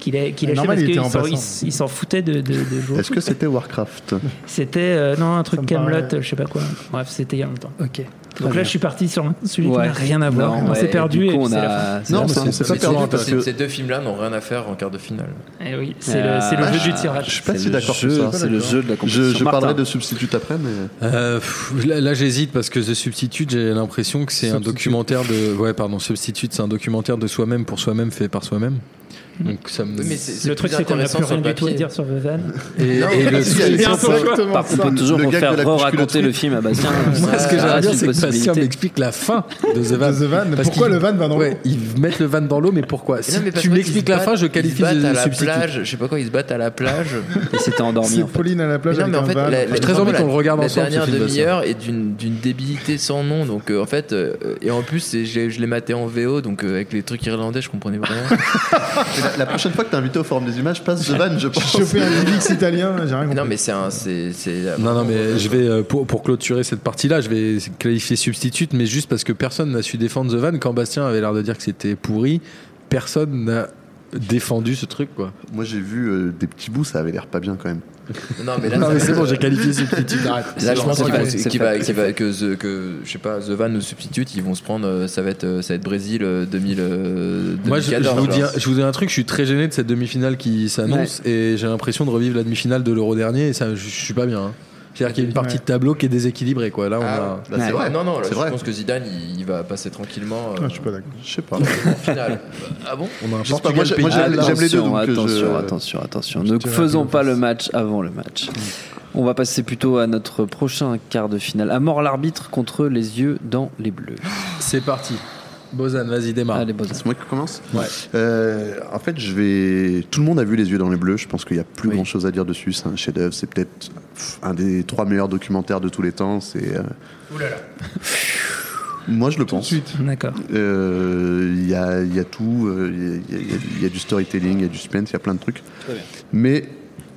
Qu'il a, qu'il achetait parce qu'il s'en, il, il s'en foutait de, de, de jouer. Est-ce que c'était Warcraft ? C'était euh, non un truc Kaamelott, paraît... je sais pas quoi. Bref, c'était il y a longtemps. Ok. Très Donc bien. Là, je suis parti sur un sujet ouais. qui n'a rien à voir. Non, on ouais. s'est perdu. Et coup, on et a... c'est non, c'est, c'est pas perdu parce que ces deux films-là n'ont rien à faire en quart de finale. Eh oui, c'est euh... le, c'est le ah, jeu du tirage. Je suis pas si d'accord sur ça. C'est le jeu de la compétition. Je, je parlerai de Substitute après, mais euh, pff, là, là, j'hésite parce que The Substitute, j'ai l'impression que c'est Substitute. un documentaire de. Ouais, pardon, Substitute, c'est un documentaire de soi-même pour soi-même fait par soi-même. Donc ça me... mais c'est, c'est le truc c'est qu'on n'a plus rien du tout à dire sur The Van et, non, et le c'est bien ça, par contre on peut toujours refaire re-raconter le film à Bastien. Moi ce que j'aimerais dire c'est que Bastien m'explique la fin de The Van, The Van. Parce pourquoi le Van va dans ouais, l'eau ils mettent le Van dans l'eau mais pourquoi non, mais tu m'expliques la fin je qualifie de Substitute je sais pas quoi ils se battent à la plage et c'était endormi c'est Pauline à la plage avec un Van j'ai très envie qu'on le regarde ensemble. La dernière demi-heure est d'une débilité sans nom donc en fait et en plus je l'ai maté en V O donc avec les trucs irlandais je comprenais vraiment La, la prochaine fois que t'es invité au Forum des images, passe The Van, je pense. Je fais un mix italien, j'ai rien compris. Non, mais c'est un. C'est, c'est... Non, non, mais je vais, pour, pour clôturer cette partie-là, je vais qualifier substitute, mais juste parce que personne n'a su défendre The Van. Quand Bastien avait l'air de dire que c'était pourri, personne n'a défendu ce truc, quoi. Moi, j'ai vu euh, des petits bouts, ça avait l'air pas bien quand même. Non, mais là, non, mais c'est bon, j'ai qualifié substitute. Arrête. Là, je pense qu'il va, qu'il va, qu'il va, que, the, que je sais pas, The Van ou substitute, ils vont se prendre. Ça va être, ça va être Brésil deux mille, deux mille quatorze. Moi, je, je vous dis, un, je vous dis un truc. Je suis très gêné de cette demi-finale qui s'annonce, ouais. Et j'ai l'impression de revivre la demi-finale de l'Euro dernier. Et ça, je, je suis pas bien. Hein. C'est-à-dire qu'il y a une partie ouais. de tableau qui est déséquilibrée, quoi. Là, on ah, a... là c'est vrai. Non, non. Là, je vrai. pense que Zidane, il, il va passer tranquillement. Euh... Ah, je suis pas d'accord. Je sais pas. Finale. Ah bon ? On a un Portugal, moi, moi, j'aime, j'aime les deux. Donc attention, je... attention, attention. Ne faisons pas le match avant le match. On va passer plutôt à notre prochain quart de finale. À mort l'arbitre contre les yeux dans les bleus. C'est parti. Bozan, vas-y, démarre. Allez, Bozan. C'est moi qui commence ? Ouais. Euh, en fait, je vais. Tout le monde a vu Les Yeux dans les Bleus. Je pense qu'il n'y a plus oui. grand chose à dire dessus. C'est un chef-d'œuvre. C'est peut-être un des trois meilleurs documentaires de tous les temps. C'est. Euh... Ouh là là. Moi, je le tout pense. Tout de suite. D'accord. Il euh, y, a, y a tout. Il y, y, y a du storytelling, il y a du suspense, il y a plein de trucs. Très bien. Mais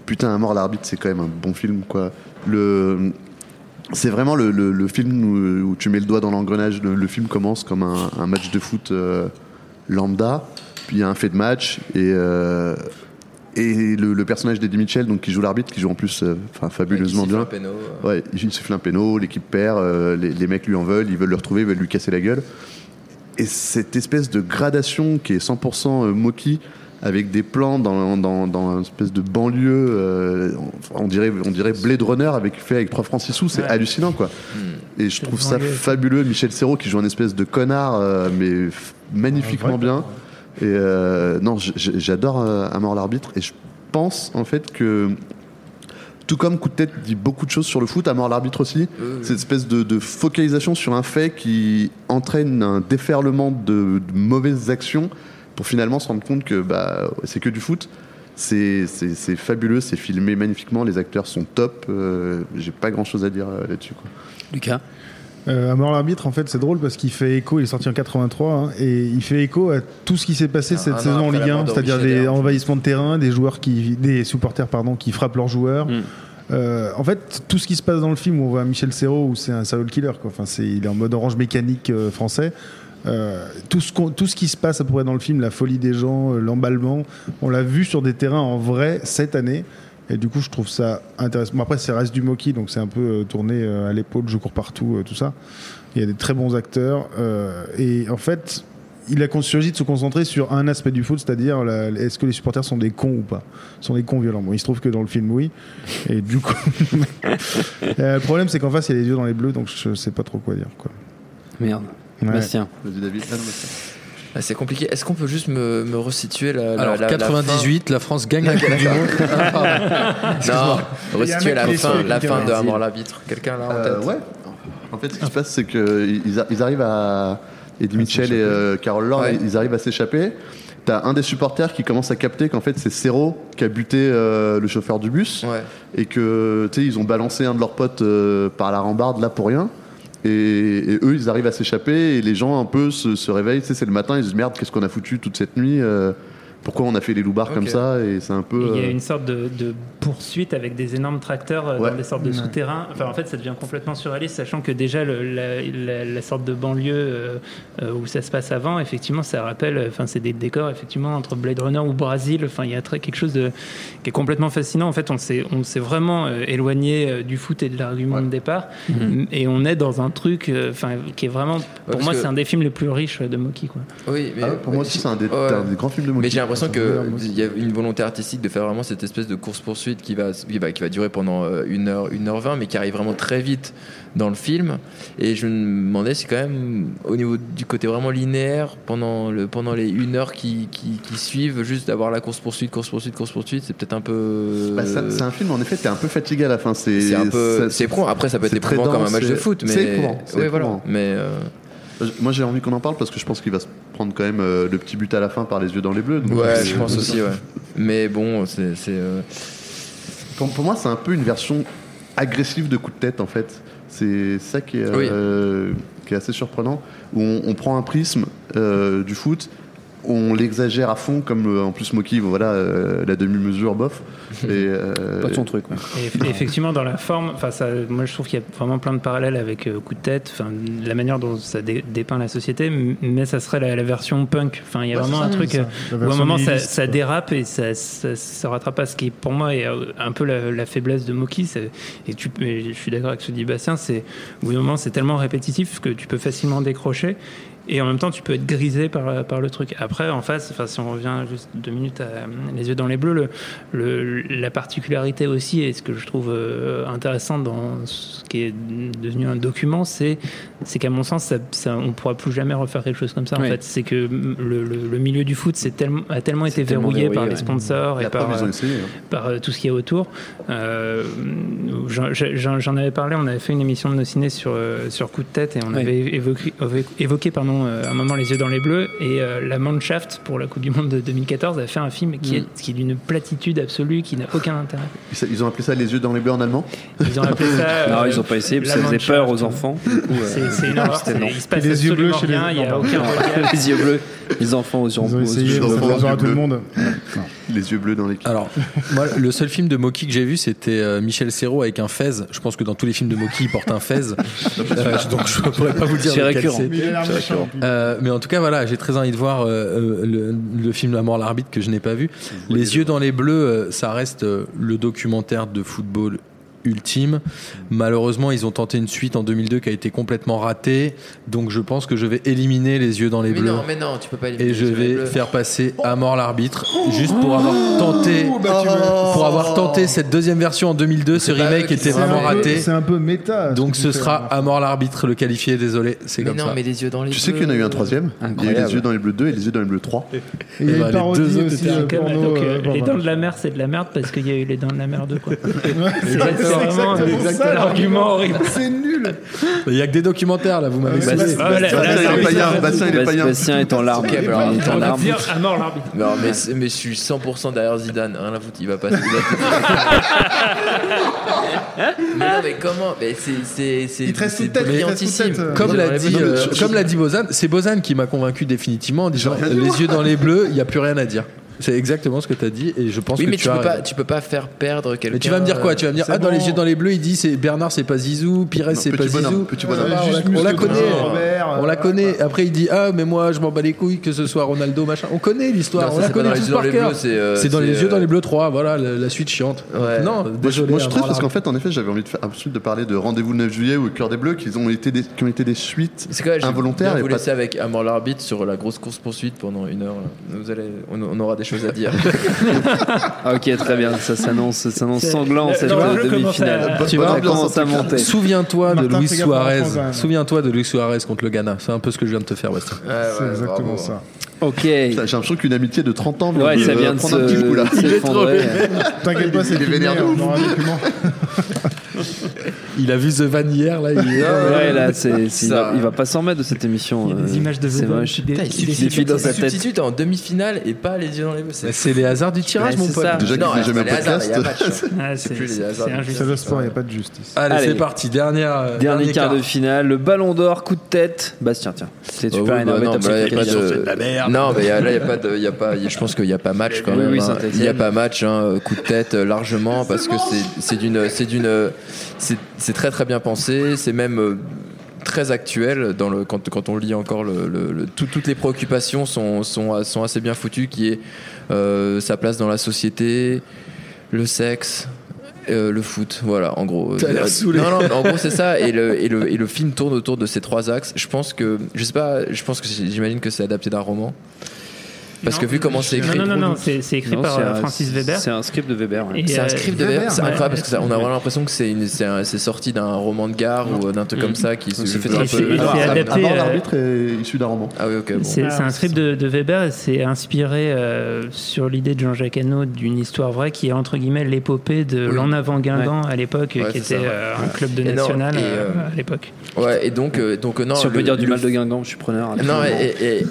putain, À mort l'arbitre, c'est quand même un bon film, quoi. Le. C'est vraiment le, le, le film où, où tu mets le doigt dans l'engrenage. Le, le film commence comme un, un match de foot euh, lambda, puis il y a un fait de match, et, euh, et le, le personnage d'Eddie Mitchell, donc, qui joue l'arbitre, qui joue en plus euh, fabuleusement ouais, il bien. Un péno, euh. ouais, il siffle un péno, l'équipe perd, euh, les, les mecs lui en veulent, ils veulent le retrouver, ils veulent lui casser la gueule. Et cette espèce de gradation qui est cent pour cent Mocky, avec des plans dans, dans, dans une espèce de banlieue, euh, on, dirait, on dirait Blade Runner avec, fait avec trois francs six sous, c'est ouais. hallucinant, quoi. Mmh. Et je trouve ça fabuleux. Michel Serrault qui joue un espèce de connard, euh, mais magnifiquement ouais, bien. Et euh, non, j'adore euh, À mort l'arbitre, et je pense en fait que, tout comme Coup de tête dit beaucoup de choses sur le foot, À mort l'arbitre aussi, euh, cette espèce de, de focalisation sur un fait qui entraîne un déferlement de, de mauvaises actions, pour finalement se rendre compte que bah, c'est que du foot. C'est, c'est, c'est fabuleux, c'est filmé magnifiquement, les acteurs sont top. Euh, j'ai pas grand chose à dire euh, là-dessus, quoi. Lucas euh, À mort l'arbitre, en fait, c'est drôle parce qu'il fait écho, il est sorti en quatre-vingt-trois, hein, et il fait écho à tout ce qui s'est passé ah, cette ah, saison non, en Ligue un, c'est-à-dire des envahissements de terrain, des, joueurs qui, des supporters pardon, qui frappent leurs joueurs. Mm. Euh, en fait, tout ce qui se passe dans le film, où on voit Michel Serrault, où c'est un serial killer, quoi. Enfin, c'est, il est en mode orange mécanique euh, français. Euh, tout, ce qu'on, tout ce qui se passe à peu près dans le film, la folie des gens, euh, l'emballement, on l'a vu sur des terrains en vrai cette année, et du coup je trouve ça intéressant. Bon, après ça reste du Mocky, donc c'est un peu euh, tourné euh, à l'épaule, je cours partout, euh, tout ça. Il y a des très bons acteurs, euh, et en fait il a conscience de se concentrer sur un aspect du foot, c'est-à-dire la, est-ce que les supporters sont des cons ou pas, sont des cons violents. Bon, il se trouve que dans le film oui, et du coup euh, le problème c'est qu'en face il y a Les Yeux dans les bleus, donc je sais pas trop quoi dire, quoi. Merde. Ouais. Bastien. Ah, c'est compliqué. Est-ce qu'on peut juste me, me resituer la, la, alors, la, quatre-vingt-dix-huit, la, la France gagne la Coupe du Monde. Non, resituer la fin, la fin de À mort l'arbitre. Quelqu'un là en tête euh, ouais. En fait, ce qui se passe, c'est qu'ils ils arrivent à. Eddie Mitchell et euh, Carole Laure, ouais. ils arrivent à s'échapper. T'as un des supporters qui commence à capter qu'en fait c'est Serrault qui a buté euh, le chauffeur du bus, ouais. et que tu sais ils ont balancé un de leurs potes euh, par la rambarde là pour rien. Et, et eux, ils arrivent à s'échapper, et les gens un peu se, se réveillent. Tu sais, c'est le matin, ils se disent merde, qu'est-ce qu'on a foutu toute cette nuit, euh, pourquoi on a fait les loupards okay. comme ça, et c'est un peu. Il y a une sorte de, de poursuite avec des énormes tracteurs ouais. dans des sortes de souterrains. Enfin, en fait, ça devient complètement surréaliste, sachant que déjà le, la, la, la sorte de banlieue euh, où ça se passe avant, effectivement, ça rappelle. Enfin, c'est des décors effectivement entre Blade Runner ou Brésil. Enfin, il y a très, quelque chose de, qui est complètement fascinant. En fait, on s'est, on s'est vraiment euh, éloigné euh, du foot et de l'argument ouais. de départ, mm-hmm. et on est dans un truc, enfin, euh, qui est vraiment. Pour ouais, moi, que... c'est un des films les plus riches de Mocky, quoi. Oui, mais ah, pour ouais, moi aussi, c'est un des, ouais. un des grands films de Mocky. J'ai l'impression qu'il y a une volonté artistique de faire vraiment cette espèce de course-poursuite qui va, qui va, qui va durer pendant une heure, une heure vingt, mais qui arrive vraiment très vite dans le film. Et je me demandais si quand même, au niveau du côté vraiment linéaire, pendant, le, pendant les une heure qui, qui, qui suivent, juste d'avoir la course-poursuite, course-poursuite, course-poursuite, c'est peut-être un peu... Bah ça, c'est un film, en effet, t'es un peu fatigué à la fin. C'est, c'est un peu... Ça, c'est éprouvant. Après, ça peut être éprouvant comme un match de foot, mais... C'est éprouvant. Oui, voilà. Mais... Euh... Moi j'ai envie qu'on en parle parce que je pense qu'il va se prendre quand même euh, le petit but à la fin par Les Yeux dans les bleus. Donc ouais, je pense aussi, ouais. Mais bon, c'est. c'est euh... pour, pour moi, c'est un peu une version agressive de Coup de tête, en fait. C'est ça qui est, euh, oui. qui est assez surprenant. Où on, on prend un prisme euh, du foot, on l'exagère à fond, comme en plus Mocky, voilà, euh, la demi-mesure, bof. Et, euh, pas de son truc. Ouais. Et, effectivement, dans la forme, ça, moi je trouve qu'il y a vraiment plein de parallèles avec euh, Coup de tête, la manière dont ça dé- dépeint la société, mais ça serait la, la version punk. Il y a ouais, vraiment ça, un truc où à un moment ça, ça dérape et ça se rattrape à ce qui, pour moi, est un peu la, la faiblesse de Mocky. Et, tu, et je suis d'accord avec ce que dit Bastien, c'est, au bout d'un moment, c'est tellement répétitif que tu peux facilement décrocher. Et en même temps, tu peux être grisé par, par le truc. Après, en face, enfin, si on revient juste deux minutes à Les yeux dans les bleus, le, le, la particularité aussi, et ce que je trouve intéressant dans ce qui est devenu un document, c'est, c'est qu'à mon sens, ça, ça, on ne pourra plus jamais refaire quelque chose comme ça. Oui. En fait, c'est que le, le, le milieu du foot c'est tel, a tellement c'est été tellement verrouillé, verrouillé par ouais. les sponsors et par, euh, essayé, hein. par euh, tout ce qui est autour. Euh, j'en, j'en, j'en avais parlé, on avait fait une émission de nos ciné sur, euh, sur Coup de tête, et on oui. avait évoqué, évoqué pardon, à un moment Les yeux dans les bleus, et euh, la Mannschaft pour la Coupe du Monde de deux mille quatorze a fait un film qui est, qui est d'une platitude absolue, qui n'a aucun intérêt. Ils ont appelé ça Les yeux dans les bleus en allemand. Ils ont appelé ça non euh, ils n'ont pas essayé parce que ça faisait peur aux enfants, du coup, euh, c'est, c'est une horreur, c'est, il se passe les absolument yeux bleus rien, il n'y a aucun regard. Les yeux bleus, les enfants aux yeux bleus, ils ont essayé, ça faisait à tout le monde. Non. Les yeux bleus dans les pieds. Alors moi, le seul film de Mocky que j'ai vu, c'était euh, Michel Serrault avec un fez. Je pense que dans tous les films de Mocky il porte un fez, euh, donc je ne pourrais pas vous dire lequel c'est. Euh, mais en tout cas voilà, j'ai très envie de voir euh, le, le film La mort l'arbitre, que je n'ai pas vu. Les oui, yeux dans les bleus, euh, ça reste euh, le documentaire de football ultime. Malheureusement, ils ont tenté une suite en deux mille deux qui a été complètement ratée, donc je pense que je vais éliminer Les yeux dans les mais bleus. Non, mais non, tu peux pas éliminer. Et je vais faire passer à mort l'arbitre, juste pour avoir tenté oh, bah oh, pour avoir tenté cette deuxième version en deux mille deux. Ce remake était vraiment peu, raté. C'est un peu méta. Donc ce sera à mort l'arbitre le qualifié, désolé, c'est mais comme non, ça. Mais les yeux dans les tu bleus, sais qu'il y en a eu un troisième. Il y a eu Les yeux dans les bleus deux et Les yeux dans les bleus trois. Et il y a eu les deux autres aussi. Les dents de la mer, c'est de la merde parce qu'il y a eu Les dents de la mer deux, quoi. C'est vraiment exactement exactement ça, l'argument horrible. C'est nul. Il n'y a que des documentaires là, vous m'avez dit. Bastien, il est païen. Bastien est en larmes. Okay, alors, il est en larmes. À mort l'arbitre. Non, mais, mais je suis cent pour cent derrière Zidane. Rien à foutre, il va passer. Mais non, mais comment mais c'est, c'est, c'est, il te reste une tête brillantissime. Tête, euh, comme, l'a dit, euh, je, comme l'a dit Bozan, c'est Bozan qui m'a convaincu définitivement en disant Les yeux dans les bleus, il n'y a plus rien à dire. C'est exactement ce que tu as dit, et je pense oui, que mais tu, tu peux pas, tu peux pas faire perdre quelqu'un. Mais tu vas me dire quoi? Tu vas me dire c'est ah bon. Dans Les yeux dans les bleus, il dit c'est Bernard, c'est pas Zizou, Pires, non, c'est pas Zizou. Bonhomme, petit bonhomme. Ah, on, on la connaît, Robert, on la connaît. Après il dit ah mais moi je m'en bats les couilles que ce soit Ronaldo machin. On connaît l'histoire, non, ça, on la connaît tous par cœur. C'est, euh, c'est, c'est dans Les euh... yeux dans les bleus trois, voilà la, la suite chiante. Ouais. Non, moi, désolé, moi je trouve parce qu'en fait en effet j'avais envie de faire absolument de parler de Rendez-vous le neuf juillet ou Cœur des bleus qui ont été qui ont été des suites involontaires. Vous laissez avec à mort l'arbitre sur la grosse course poursuite pendant une heure. Vous allez, on aura des choses à dire. Ok, très bien, ça s'annonce, ça s'annonce sanglant cette demi-finale. Tu vois, commence à monter. Souviens-toi Martin de Luis Suarez. Hein. Souviens-toi de Luis Suarez contre le Ghana. C'est un peu ce que je viens de te faire, Weston. Ouais, c'est ouais, exactement bravo. Ça. Ok. J'ai l'impression qu'une amitié de trente ans vient ouais, de ça vient de prendre se, un petit coup là. T'inquiète pas, c'est des vénères de ouf. Il a vu The Van hier là. Il, ouais, là, c'est, c'est, il, va, il va pas s'en mettre de cette émission. Il y a des images de The Van. Il défie dans sa tête. Substitut en demi-finale et pas Les yeux dans les bleus. C'est, c'est les hasards du tirage, ouais, mon pote. Déjà non, qu'il fait jamais un podcast. Hasards, ah, c'est, c'est plus c'est, les hasards. C'est, c'est le sport, il n'y a pas de justice. Allez, Allez c'est parti. Dernière, euh, dernier quart de finale. Le Ballon d'Or, Coup de tête. Bastien, tiens. C'est oh super. Oui, bah non, mais bah là, non, mais là, il y a pas de, il y a pas. Je pense qu'il y a pas match quand même. Il y a pas match. Coup de tête largement parce que c'est, c'est d'une, c'est d'une. C'est, c'est très très bien pensé, c'est même euh, très actuel dans le, quand, quand on lit encore le, le, le, tout, toutes les préoccupations sont, sont, sont assez bien foutues, qui est euh, sa place dans la société, le sexe, euh, le foot, voilà en gros. T'as l'air saoulé. Non, non, en gros c'est ça, et le, et, le, et le film tourne autour de ces trois axes. Je pense que, je sais pas, je pense que j'imagine que c'est adapté d'un roman. Parce non, que vu comment c'est écrit. Non, non, non, c'est, c'est écrit non, par c'est Francis un, Weber. C'est un script de Weber. Ouais. C'est un script de Weber, Weber. C'est incroyable ouais. parce que ça, on a vraiment l'impression que c'est, une, c'est, un, c'est sorti d'un roman de gare non. ou d'un truc mm. comme ça qui se fait un c'est, peu. Il s'est adapté. À... l'arbitre est issu d'un roman. Ah oui, ok. Bon. C'est, c'est un script de, de Weber et c'est inspiré euh, sur l'idée de Jean-Jacques Hano d'une histoire vraie qui est entre guillemets l'épopée de oui. l'en avant Guingamp ouais. à l'époque, ouais, qui était euh, un club de national à l'époque. Ouais, et donc, donc non. Si on peut dire du mal de Guingamp, je suis preneur. Non, et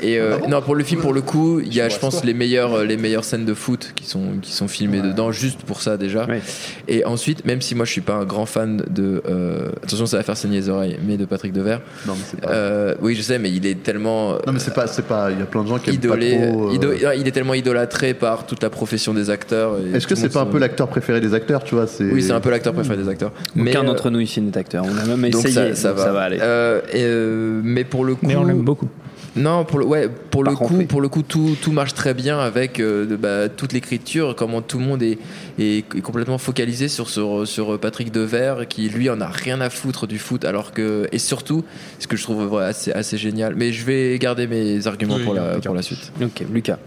non pour le film, pour le coup, il y a a, je pense, les meilleures, les meilleures scènes de foot qui sont, qui sont filmées ouais. dedans, juste pour ça déjà. Ouais. Et ensuite, même si moi je suis pas un grand fan de. Euh, attention, ça va faire saigner les oreilles, mais de Patrick Devers. Non, mais c'est pas... euh, oui, je sais, mais il est tellement. Non, mais c'est pas. C'est pas. Il y a plein de gens qui idolé, aiment pas trop. Euh... Ido... Non, il est tellement idolâtré par toute la profession des acteurs. Et est-ce que c'est pas un peu l'acteur préféré des acteurs, tu vois, c'est... Oui, c'est un peu l'acteur préféré des acteurs. Mais aucun euh... d'entre nous ici n'est acteur. On a même essayé. Donc ça, ça, donc va. ça va aller. Euh, et euh, mais pour le coup. Mais on l'aime beaucoup. Non, pour le, ouais, pour le coup, pour le coup, tout, tout marche très bien avec euh, bah, toute l'écriture, comment tout le monde est, est complètement focalisé sur, sur, sur Patrick Devers, qui lui en a rien à foutre du foot, alors que, et surtout, ce que je trouve ouais, assez, assez génial. Mais je vais garder mes arguments oui, pour, la, pour la suite. Ok, Lucas.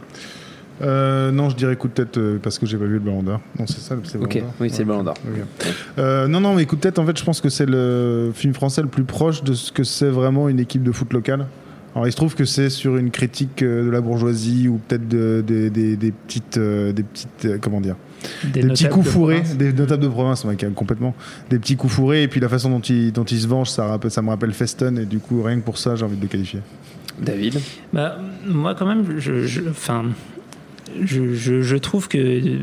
Euh, non, je dirais coup de tête euh, parce que j'ai pas vu le Ballon d'Or. Non, c'est ça, c'est le Ballon d'Or. Ok, oui, c'est ouais, le Ballon d'Or. Okay. Okay. Euh, non, non, mais coup de tête, en fait, je pense que c'est le film français le plus proche de ce que c'est vraiment une équipe de foot locale. Alors il se trouve que c'est sur une critique de la bourgeoisie ou peut-être de, de, de, des petites, des petites, comment dire, des, des petits coups fourrés, de des notables de province, ouais, complètement, des petits coups fourrés et puis la façon dont ils dont ils se vengent, ça, rappelle, ça me rappelle Feston et du coup rien que pour ça j'ai envie de le qualifier. David, bah moi quand même, je, enfin. Je, je, je trouve que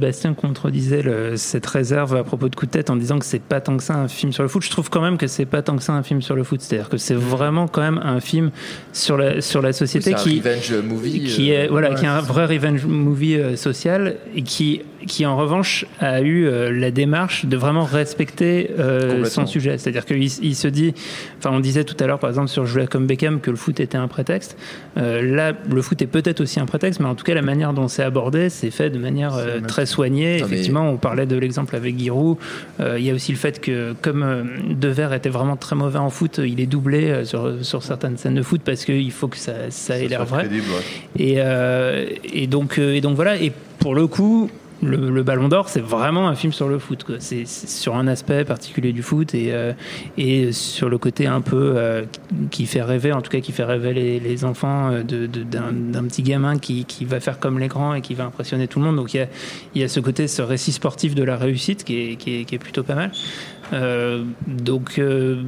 Bastien contredisait le, cette réserve à propos de Coup de tête en disant que c'est pas tant que ça un film sur le foot. Je trouve quand même que c'est pas tant que ça un film sur le foot. C'est-à-dire que c'est vraiment quand même un film sur la, sur la société qui, revenge movie, qui est, euh, voilà, ouais. qui est un vrai revenge movie euh, social et qui, qui en revanche a eu euh, la démarche de vraiment respecter euh, son sujet. C'est-à-dire qu'il il se dit, enfin on disait tout à l'heure par exemple sur Joachim Beckham que le foot était un prétexte. Euh, là, le foot est peut-être aussi un prétexte, mais en tout cas la manière dont c'est abordé, c'est fait de manière euh, très soignée. Non, effectivement, mais... on parlait de l'exemple avec Giroud. Il euh, y a aussi le fait que, comme euh, Devers était vraiment très mauvais en foot, il est doublé euh, sur, sur certaines scènes de foot parce qu'il faut que ça, ça ait ça l'air vrai. Crédible, ouais. et, euh, et, donc, euh, et donc voilà. Et pour le coup, le, le Ballon d'Or, c'est vraiment un film sur le foot. Quoi. C'est, c'est sur un aspect particulier du foot et, euh, et sur le côté un peu euh, qui fait rêver, en tout cas qui fait rêver les, les enfants de, de, d'un, d'un petit gamin qui, qui va faire comme les grands et qui va impressionner tout le monde. Donc il y a, y a ce côté, ce récit sportif de la réussite qui est, qui est, qui est plutôt pas mal. Euh, donc euh,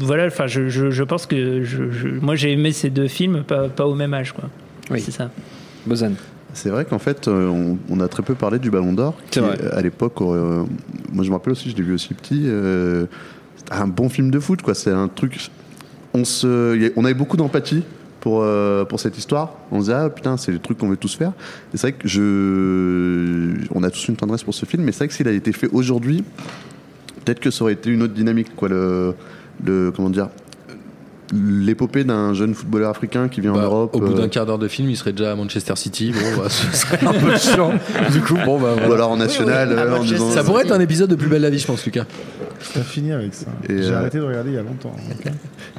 voilà, enfin, je, je, je pense que je, je, moi j'ai aimé ces deux films, pas, pas au même âge. Quoi. Oui. C'est ça. Bozan. C'est vrai qu'en fait, euh, on, on a très peu parlé du Ballon d'Or. Qui, à l'époque, euh, moi je me rappelle aussi, je l'ai vu aussi petit. Euh, c'était un bon film de foot, quoi. C'est un truc. On se, on avait beaucoup d'empathie pour euh, pour cette histoire. On se disait ah putain, c'est le truc qu'on veut tous faire. Et c'est vrai que je, on a tous une tendresse pour ce film, mais c'est vrai que s'il avait été fait aujourd'hui, peut-être que ça aurait été une autre dynamique, quoi. Le, le comment dire. L'épopée d'un jeune footballeur africain qui vient bah, en Europe. Au bout d'un euh... quart d'heure de film, il serait déjà à Manchester City. Bon, bah, ce serait un peu chiant. Du coup, bon, bah, voilà. Ou alors en national. Oui, oui, euh, en disant... Ça pourrait être un épisode de Plus belle la vie, je pense, Lucas. T'as fini avec ça. Et J'ai euh... arrêté de regarder il y a longtemps. Okay.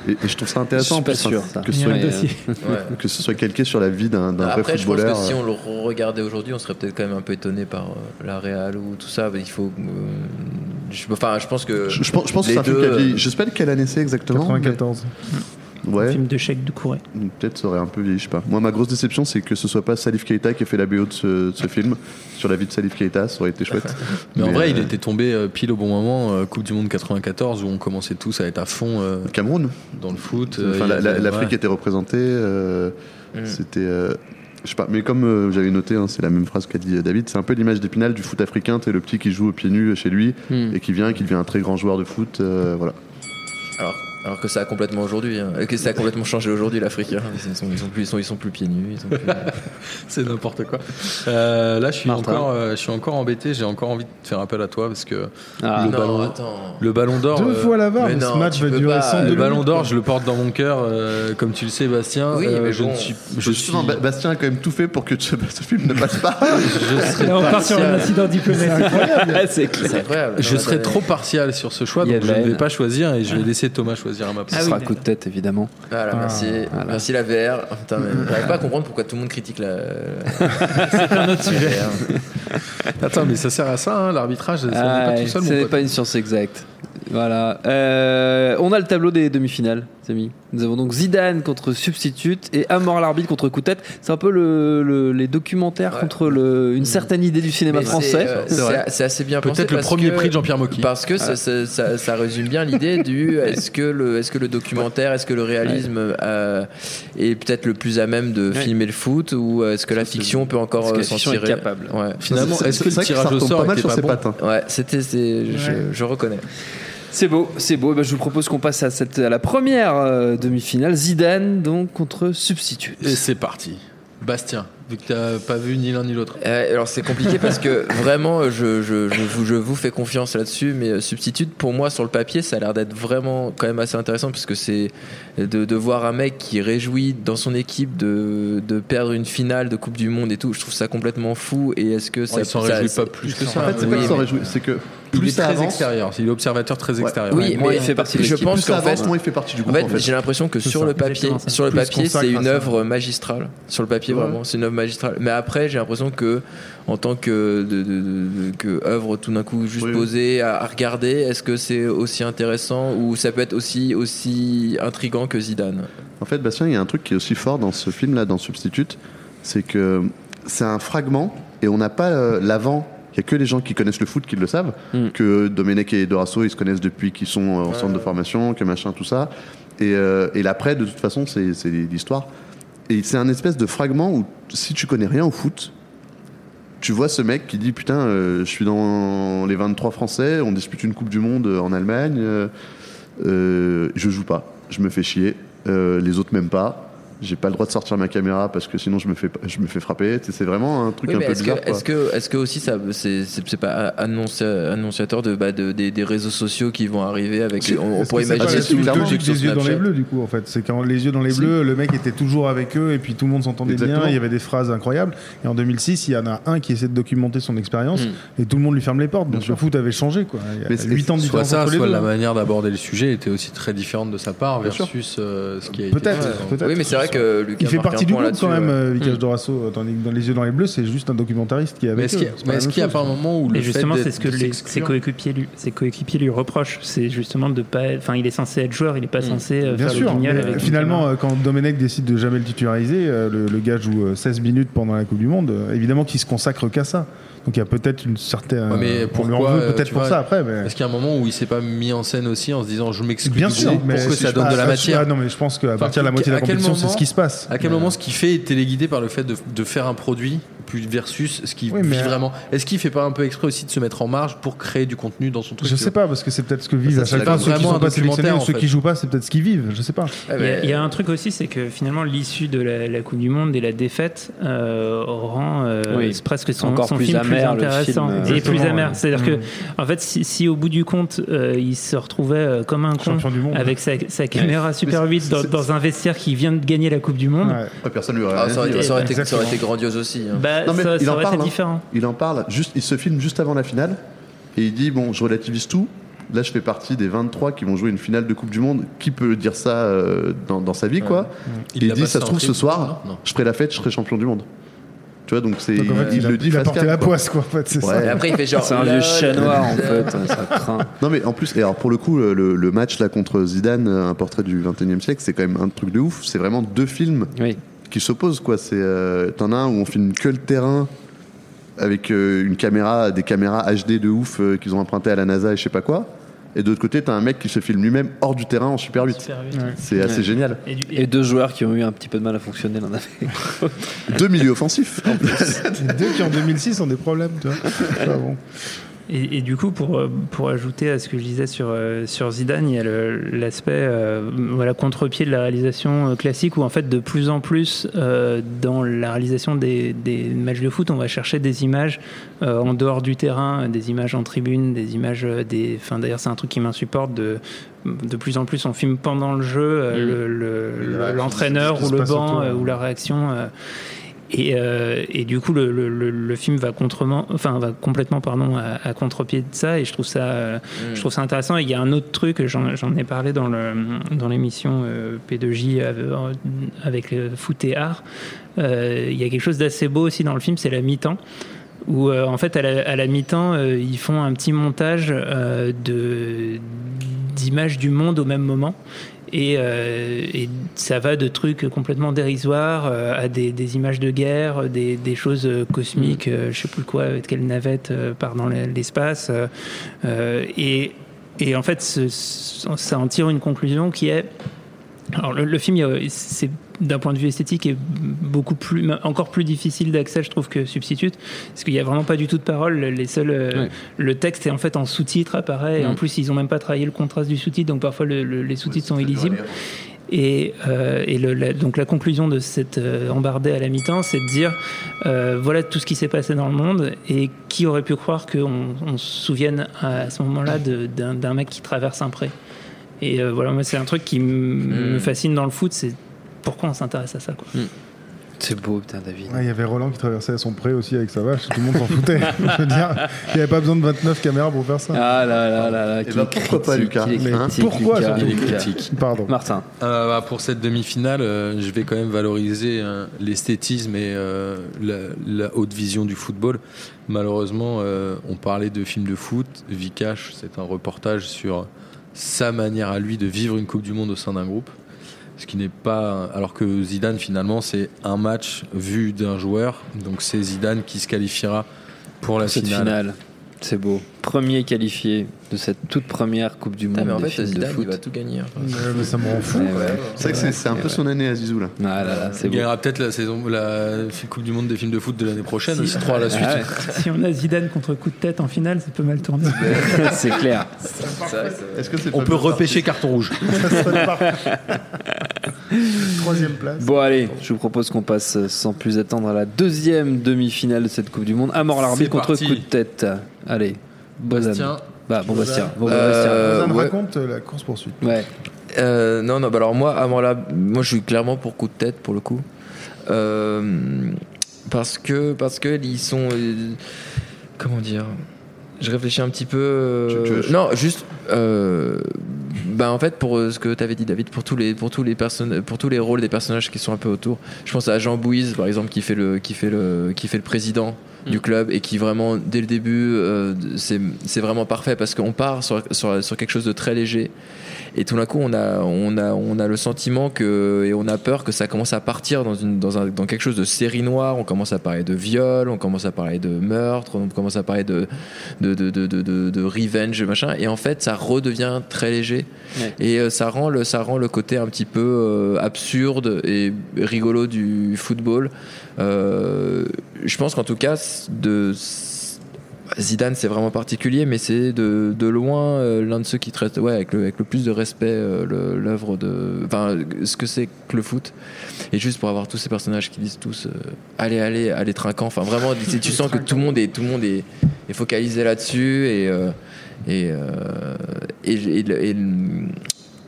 Et, et je trouve ça intéressant. Je suis pas sûr, ça. Que, ce soit, euh... ouais. que ce soit calqué sur la vie d'un, d'un Après, vrai footballeur. Après, je pense que si on le regardait aujourd'hui, on serait peut-être quand même un peu étonné par euh, la Real ou tout ça. Il faut. Euh... Je, enfin, je pense que. Je, je pense, je pense que c'est un truc à vie. Je sais pas de quelle année c'est exactement. quatre-vingt-quatorze Mais... Ouais. Un film de Cheikh Doucouré. Peut-être ça aurait un peu vieilli, je sais pas. Moi, ma grosse déception, c'est que ce soit pas Salif Keïta qui a fait la B O de ce, de ce film. Sur la vie de Salif Keïta, ça aurait été chouette. Mais, mais en vrai, euh... il était tombé pile au bon moment, euh, Coupe du Monde quatre-vingt-quatorze, où on commençait tous à être à fond. Euh, Cameroun. Dans le foot. Enfin, euh, la, la, l'Afrique ouais. était représentée. Euh, mmh. C'était. Euh... Je sais pas, mais comme euh, j'avais noté, hein, c'est la même phrase qu'a dit euh, David, c'est un peu l'image d'Épinal du foot africain, t'es le petit qui joue au pied nu chez lui mm. et qui vient, qui devient un très grand joueur de foot, euh, voilà. Alors, alors que ça a complètement aujourd'hui, hein, que ça a complètement changé aujourd'hui l'Afrique. Hein. Ils, sont, ils, sont plus, ils, sont, ils sont plus pieds nus, ils sont plus... c'est n'importe quoi. Euh, là, je suis encore, euh, je suis encore embêté, j'ai encore envie de faire appel à toi parce que ah, le, non, ballon, le Ballon d'Or, deux euh, fois la barre, ce match va durer cent Le Ballon d'Or, je le porte dans mon cœur, euh, comme tu le sais, Bastien. Oui, euh, mais je bon, ne suis, je suis... Bastien a quand même tout fait pour que ce, ce film ne passe pas. je serais là, on part sur un incident diplomatique. C'est incroyable. C'est clair. C'est incroyable. Je serais trop partial sur ce choix, donc je ne vais pas choisir et je vais laisser Thomas choisir. Ce ah sera oui, coup de tête évidemment. Voilà, merci, voilà. merci la V R. Putain, mais j'arrive pas à comprendre pourquoi tout le monde critique la. c'est un autre sujet. Attends, mais ça sert à ça, hein, l'arbitrage. Ça ah, n'est pas tout seul. C'est pas une science exacte. Voilà. Euh, on a le tableau des demi-finales. Samy. Nous avons donc Zidane contre Substitute et Amor l'arbitre contre Coup-tête. C'est un peu le, le, les documentaires ouais. contre le, une certaine idée du cinéma mais français. C'est, euh, c'est, c'est, c'est assez bien pensé. Peut-être le premier que, prix de Jean-Pierre Mocky. Parce que ouais. ça, ça, ça, ça résume bien l'idée du est-ce que le, est-ce que le documentaire, est-ce que le réalisme ouais. euh, est peut-être le plus à même de ouais. filmer le foot ou est-ce que la fiction peut encore s'en tirer. Est-ce que la fiction est capable ouais. Finalement, c'est, est-ce c'est, que le tirage au sort était pas bon ? Ouais, c'était, je reconnais. C'est beau, c'est beau. Et ben je vous propose qu'on passe à, cette, à la première euh, demi-finale. Zidane donc contre Substitute. Et c'est parti. Bastien, vu que t'as pas vu ni l'un ni l'autre. Euh, alors c'est compliqué parce que vraiment, je, je, je, vous, je vous fais confiance là-dessus, mais Substitute, pour moi, sur le papier, ça a l'air d'être vraiment quand même assez intéressant parce que c'est de, de voir un mec qui réjouit dans son équipe de, de perdre une finale de Coupe du Monde et tout. Je trouve ça complètement fou. Et est-ce que ça, ouais, il s'en ça, réjouit ça, pas plus que ça. En fait, c'est oui, pas qu'il s'en réjouit, c'est que. Plus il est très avance. extérieur, c'est l'observateur très extérieur. Ouais. Oui, mais il fait partie de l'équipe. Je pense plus qu'en avance, fait, moins il fait partie du groupe. En fait, en fait. j'ai l'impression que sur le, papier, sur le papier, c'est une œuvre magistrale. Sur le papier, ouais. vraiment, c'est une œuvre magistrale. Mais après, j'ai l'impression que, en tant que, de, de, de, que œuvre tout d'un coup juste oui. posée à, à regarder, est-ce que c'est aussi intéressant ou ça peut être aussi aussi intriguant que Zidane ? En fait, Bastien, il y a un truc qui est aussi fort dans ce film-là, dans Substitute, c'est que c'est un fragment et on n'a pas euh, l'avant. Il n'y a que les gens qui connaissent le foot qui le savent, mm. que Domenech et Dorasso ils se connaissent depuis qu'ils sont en euh, centre de formation, que machin, tout ça. Et, euh, et l'après, de toute façon, c'est, c'est l'histoire. Et c'est un espèce de fragment où, si tu connais rien au foot, tu vois ce mec qui dit putain, euh, je suis dans les vingt-trois Français, on dispute une Coupe du Monde en Allemagne, euh, euh, je joue pas, je me fais chier, euh, les autres m'aiment pas. J'ai pas le droit de sortir ma caméra parce que sinon je me fais je me fais frapper. C'est vraiment un truc oui, un peu bizarre. Que, est-ce que est-ce que aussi ça c'est c'est, c'est pas annonciateur de bah de des, des réseaux sociaux qui vont arriver avec c'est, on, on pourrait imaginer tout le truc des yeux dans les bleus du coup en fait c'est quand les yeux dans les si. bleus le mec était toujours avec eux et puis tout le monde s'entendait Exactement. bien, il y avait des phrases incroyables et en deux mille six il y en a un qui essaie de documenter son expérience mm. et tout le monde lui ferme les portes donc le foot avait changé quoi. Il y a huit ans de différence entre les deux. Soit la manière d'aborder le sujet était aussi très différente de sa part versus ce qui a été peut-être peut-être oui mais c'est que Lucas il fait partie du groupe quand même, ouais. Vicas mmh. Dorasso, dans les yeux dans les bleus, c'est juste un documentariste qui avait. Est-ce qu'il n'y a, a pas un moment où le et justement, fait c'est ce que les, ses, coéquipiers lui, ses coéquipiers lui reprochent, c'est justement de pas. Enfin, il est censé être joueur, il n'est pas mmh. censé Bien faire sûr, le guignol. Avec finalement, quand Domenech décide de jamais le titulariser, le, le gars joue seize minutes pendant la Coupe du Monde. Évidemment, qu'il se consacre qu'à ça. Donc il y a peut-être une certaine. Ouais, mais pourquoi veut, peut-être pour vois, ça après. Mais... Est-ce qu'il y a un moment où il s'est pas mis en scène aussi en se disant je m'excuse Bien sûr, pour que si ça donne pas, de la matière. Ah non mais je pense qu'à enfin, partir de la moitié de la compétition moment, c'est ce qui se passe. À quel mais... moment ce qu'il fait est téléguidé par le fait de, de faire un produit versus ce qu'il oui, vit mais... vraiment. Est-ce qu'il fait pas un peu exprès aussi de se mettre en marge pour créer du contenu dans son truc? Je sais pas parce que c'est peut-être ce que vivent à chaque fois ceux qui sont pas sélectionnés ou ceux qui jouent pas, c'est peut-être ce qu'ils vivent. Je sais pas. Il y a un truc aussi c'est que finalement l'issue de la Coupe du Monde et la défaite rend presque son film plus intéressant et plus amer. C'est-à-dire ouais. que, en fait, si, si au bout du compte, euh, il se retrouvait euh, comme un con avec sa, sa caméra ouais. Super huit c'est, dans, c'est... dans un vestiaire qui vient de gagner la Coupe du Monde, ouais. personne lui aurait. Ah, ça, aurait été, ça, aurait été, ça aurait été grandiose aussi. Hein. Bah, non, mais ça, il ça aurait parle, été différent. Hein. Il en parle. Juste, il se filme juste avant la finale et il dit bon, je relativise tout. Là, je fais partie des vingt-trois qui vont jouer une finale de Coupe du Monde. Qui peut dire ça euh, dans, dans sa vie, ouais. quoi il, il dit ça se trouve ce soir, je ferai la fête, je serai champion du monde. Tu vois, donc c'est donc en fait, il, il a, le dit il a porté la poisse quoi en fait c'est ouais. ça et après il fait genre c'est un vieux chat noir en fait ça craint. Non mais en plus et alors pour le coup le, le match là contre Zidane un portrait du vingt et unième siècle c'est quand même un truc de ouf c'est vraiment deux films oui. qui s'opposent quoi c'est euh, t'en as un où on filme que le terrain avec euh, une caméra des caméras H D de ouf euh, qu'ils ont emprunté à la NASA et je sais pas quoi. Et de l'autre côté, t'as un mec qui se filme lui-même hors du terrain en Super huit. Super huit. Ouais. C'est ouais. assez génial. Et, du, et... et deux joueurs qui ont eu un petit peu de mal à fonctionner l'un avec l'autre. Deux milieux offensifs. En plus. Deux qui en deux mille six ont des problèmes, tu vois. Enfin, bon. Et, et du coup, pour, pour ajouter à ce que je disais sur, sur Zidane, il y a le, l'aspect euh, voilà, contre-pied de la réalisation classique où en fait de plus en plus euh, dans la réalisation des, des matchs de foot, on va chercher des images euh, en dehors du terrain, des images en tribune, des images des... Enfin, d'ailleurs, c'est un truc qui m'insupporte de... De plus en plus, on filme pendant le jeu euh, mmh. le, le, là, l'entraîneur ou le banc euh, ou la réaction... Euh, Et, euh, et du coup, le, le, le, le film va, enfin, va complètement pardon, à, à contre-pied de ça, et je trouve ça, euh, mmh. je trouve ça intéressant. Et il y a un autre truc, j'en, j'en ai parlé dans, le, dans l'émission euh, P deux J euh, avec le foot et art. Euh, il y a quelque chose d'assez beau aussi dans le film, c'est la mi-temps. Où euh, en fait, à la, à la mi-temps, euh, ils font un petit montage euh, de, d'images du monde au même moment. Et, euh, et ça va de trucs complètement dérisoires euh, à des, des images de guerre, des, des choses cosmiques, euh, je sais plus quoi, quelle navette euh, part dans l'espace. Euh, et, et en fait, ce, ça en tire une conclusion qui est... Alors le, le film, c'est d'un point de vue esthétique est beaucoup plus, encore plus difficile d'accès, je trouve, que Substitute, parce qu'il y a vraiment pas du tout de parole. Les seuls, ouais. le texte est en fait en sous-titres apparaît. Mmh. Et en plus, ils ont même pas travaillé le contraste du sous-titre, donc parfois le, le, les sous-titres ouais, sont illisibles. Et, euh, et le, la, donc la conclusion de cette euh, embardée à la mi-temps, c'est de dire euh, voilà tout ce qui s'est passé dans le monde, et qui aurait pu croire qu'on on se souvienne à, à ce moment-là de, d'un, d'un mec qui traverse un pré. Et euh, voilà, moi c'est un truc qui me mmh. fascine dans le foot, c'est pourquoi on s'intéresse à ça, quoi. Mmh. C'est beau, putain, David. Il ah, y avait Roland qui traversait à son pré aussi avec sa vache, tout le monde s'en foutait. Je veux dire, il n'y avait pas besoin de vingt-neuf caméras pour faire ça. Ah là là là là, qui ben, pourquoi critique, pas Lucas mais hein, pourquoi Lucas, surtout critique. Pardon. Martin. Euh, bah, pour cette demi-finale, euh, je vais quand même valoriser hein, l'esthétisme et euh, la, la haute vision du football. Malheureusement, euh, on parlait de films de foot. Vikash, c'est un reportage sur sa manière à lui de vivre une Coupe du Monde au sein d'un groupe, ce qui n'est pas, alors que Zidane finalement c'est un match vu d'un joueur, donc c'est Zidane qui se qualifiera pour la cette finale. finale. C'est beau, premier qualifié de cette toute première Coupe du Monde. Ah, mais en fait Zidane il va tout gagner. Ouais, ça m'en fout. Ouais, ouais, c'est vrai que c'est, c'est un peu ouais. son année à Zizou là. Ah, là, là c'est il gagnera peut-être la saison, la Coupe du Monde des films de foot de l'année prochaine, si, trois à la suite. Ah, ouais. Si on a Zidane contre coup de tête en finale, ça peut mal tourner. C'est clair. C'est ça, c'est... Est-ce que c'est on peut repêcher carton rouge. Troisième place. Bon allez, je vous propose qu'on passe sans plus attendre à la deuxième demi-finale de cette Coupe du Monde. À mort l'arbitre contre parti. Coup de tête. Allez, Bastien. Bah, bon Bastien. Bon euh, Bastien. Bastien ouais. raconte la course poursuite. Ouais. Euh, non non, bah alors moi à mort là, moi je suis clairement pour coup de tête pour le coup, euh, parce que parce que ils sont euh, comment dire. Je réfléchis un petit peu. Euh, je, je, je... Non, juste. Euh, bah en fait, pour euh, ce que t'avais dit, David, pour tous les pour tous les personnes, pour tous les rôles des personnages qui sont un peu autour. Je pense à Jean Bouise, par exemple, qui fait le qui fait le qui fait le président mmh. du club et qui vraiment dès le début, euh, c'est c'est vraiment parfait parce qu'on part sur sur sur quelque chose de très léger et tout d'un coup on a on a on a le sentiment que et on a peur que ça commence à partir dans une dans un dans quelque chose de série noire. On commence à parler de viol, on commence à parler de meurtre, on commence à parler de de De, de, de, de, de revenge machin et en fait ça redevient très léger ouais. et euh, ça rend le ça rend le côté un petit peu euh, absurde et rigolo du football. Euh, je pense qu'en tout cas de Zidane c'est vraiment particulier mais c'est de de loin euh, l'un de ceux qui traite ouais avec le avec le plus de respect euh, le, l'œuvre de enfin ce que c'est que le foot et juste pour avoir tous ces personnages qui disent tous euh, allez allez allez trinquant enfin vraiment tu, tu sens que tout le monde est tout le monde est, est focalisé là-dessus et euh, et, euh, et, et, et, et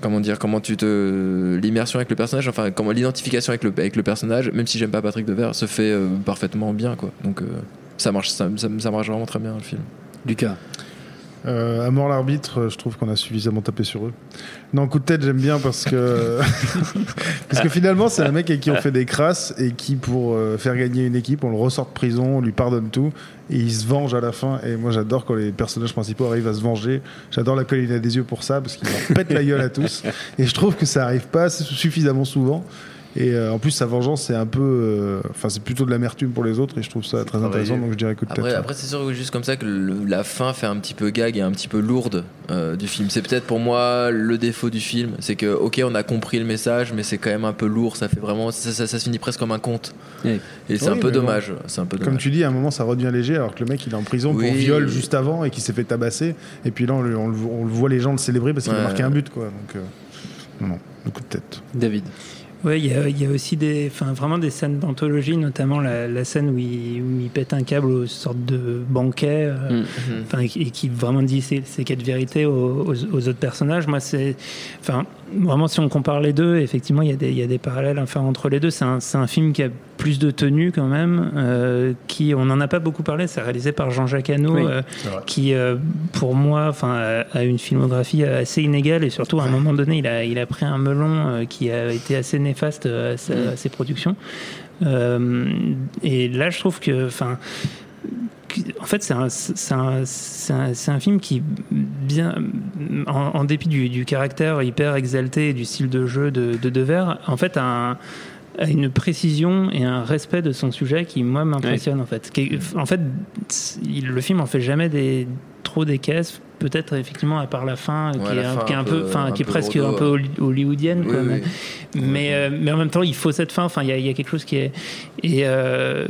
comment dire comment tu te l'immersion avec le personnage enfin comment l'identification avec le avec le personnage même si j'aime pas Patrick Devers se fait euh, parfaitement bien quoi donc euh, ça marche, ça, ça, ça marche vraiment très bien le film. Lucas euh, à mort l'arbitre, je trouve qu'on a suffisamment tapé sur eux. Non, coup de tête, j'aime bien parce que parce que finalement c'est un mec avec qui on fait des crasses et qui pour euh, faire gagner une équipe, on le ressort de prison, on lui pardonne tout et il se venge à la fin. Et moi j'adore quand les personnages principaux arrivent à se venger. J'adore la colline à des yeux pour ça parce qu'ils leur pètent la gueule à tous. Et je trouve que ça arrive pas suffisamment souvent. Et euh, en plus, sa vengeance, c'est un peu. Enfin, euh, c'est plutôt de l'amertume pour les autres, et je trouve ça c'est très intéressant, vrai. Donc je dirais coup de après, tête. Après, c'est sûr que juste comme ça que le, la fin fait un petit peu gag et un petit peu lourde euh, du film. C'est peut-être pour moi le défaut du film, c'est que, ok, on a compris le message, mais c'est quand même un peu lourd, ça fait vraiment. Ça, ça, ça se finit presque comme un conte. Oui. Et c'est, oui, un peu dommage, c'est un peu dommage. Comme tu dis, à un moment, ça redevient léger, alors que le mec, il est en prison oui. pour viol juste avant et qu'il s'est fait tabasser. Et puis là, on le, on le, on le voit les gens le célébrer parce qu'il ouais. a marqué un but, quoi. Donc, euh, non, le coup de tête. David. Ouais, il y a, y a aussi des, enfin vraiment des scènes d'anthologie, notamment la, la scène où il, où il pète un câble aux sortes de banquets, euh, mm-hmm. et, et qui vraiment dit ses, ses quatre vérités aux, aux, aux autres personnages. Moi, c'est, enfin vraiment si on compare les deux, effectivement, il y a des, il y a des parallèles à faire entre les deux. C'est un, c'est un film qui a plus de tenue quand même, euh, qui on n'en a pas beaucoup parlé. C'est réalisé par Jean-Jacques Hano, oui, euh, qui euh, pour moi, enfin a, a une filmographie assez inégale et surtout à un moment donné, il a, il a pris un melon euh, qui a été assez négatif. Néfaste à, à ses productions, euh, et là je trouve que enfin en fait, c'est un, c'est un, c'est un, c'est un film qui, bien, en, en dépit du, du caractère hyper exalté et du style de jeu de, de Devers, en fait, a, un, a une précision et un respect de son sujet qui, moi, m'impressionne, ouais. en fait. Qui, en fait, il, le film en fait jamais des, trop des caisses, peut-être effectivement à part la fin, ouais, qui, la est, fin qui est un peu, enfin, qui est presque un peu hollywoodienne, oui, oui. mais oui. Euh, mais en même temps il faut cette fin, enfin il y a, y a quelque chose qui est et euh,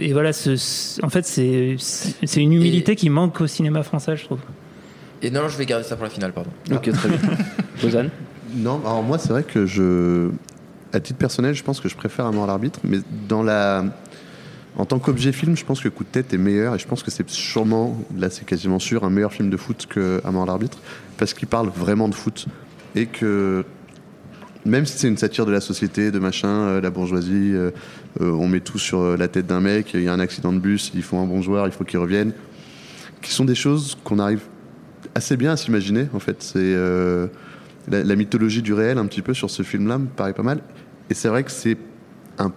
et voilà, ce, en fait c'est c'est une humilité et... qui manque au cinéma français, je trouve. Et non, je vais garder ça pour la finale, pardon. Ok, ah. Très bien. Lausanne. Non, alors moi c'est vrai que je, à titre personnel, je pense que je préfère Un mort à l'arbitre, mais dans la en tant qu'objet film, je pense que Coup de tête est meilleur, et je pense que c'est sûrement, là c'est quasiment sûr, un meilleur film de foot qu'À mort l'arbitre, parce qu'il parle vraiment de foot, et que même si c'est une satire de la société, de machin, euh, la bourgeoisie, euh, euh, on met tout sur la tête d'un mec, il y a un accident de bus, il faut un bon joueur, il faut qu'il revienne, qui sont des choses qu'on arrive assez bien à s'imaginer, en fait. C'est euh, la, la mythologie du réel un petit peu sur ce film-là me paraît pas mal, et c'est vrai que c'est un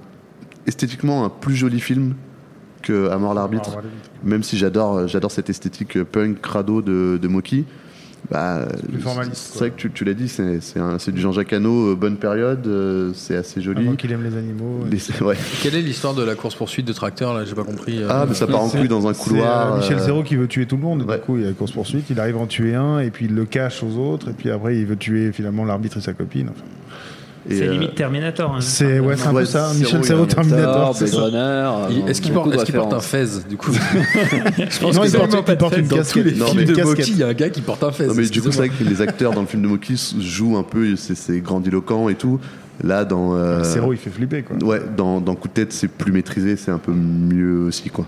esthétiquement un plus joli film que À mort l'arbitre, même si j'adore j'adore cette esthétique punk crado de, de Mocky. Bah, c'est, c'est vrai que tu, tu l'as dit, c'est, c'est, un, c'est du Jean-Jacques Hano, bonne période, euh, c'est assez joli. Avant qu'il aime les animaux. Les, ouais. Quelle est l'histoire de la course-poursuite de tracteur, là, j'ai pas compris. Euh, ah, mais ça part en couille dans un couloir. C'est euh, Michel Serrault qui veut tuer tout le monde, ouais. Du coup il y a la course-poursuite, il arrive à en tuer un, et puis il le cache aux autres, et puis après il veut tuer finalement l'arbitre et sa copine, enfin... Et c'est euh... limite Terminator. Hein, c'est, ouais, c'est un ouais, peu ça, Michel Serrault, Terminator. Blade Runner. Il, est-ce qu'il porte, est-ce qu'il porte un fez, du coup? Je pense non, que il porte, il porte une casquette. Dans tous les films de Mocky, il y a un gars qui porte un fez. Non, mais du coup, c'est vrai que les acteurs dans le film de Mocky jouent un peu, c'est, c'est grandiloquent et tout. Là, dans. Euh... Serrault, il fait flipper, quoi. Ouais, dans, dans Coup de tête, c'est plus maîtrisé, c'est un peu mieux aussi, quoi.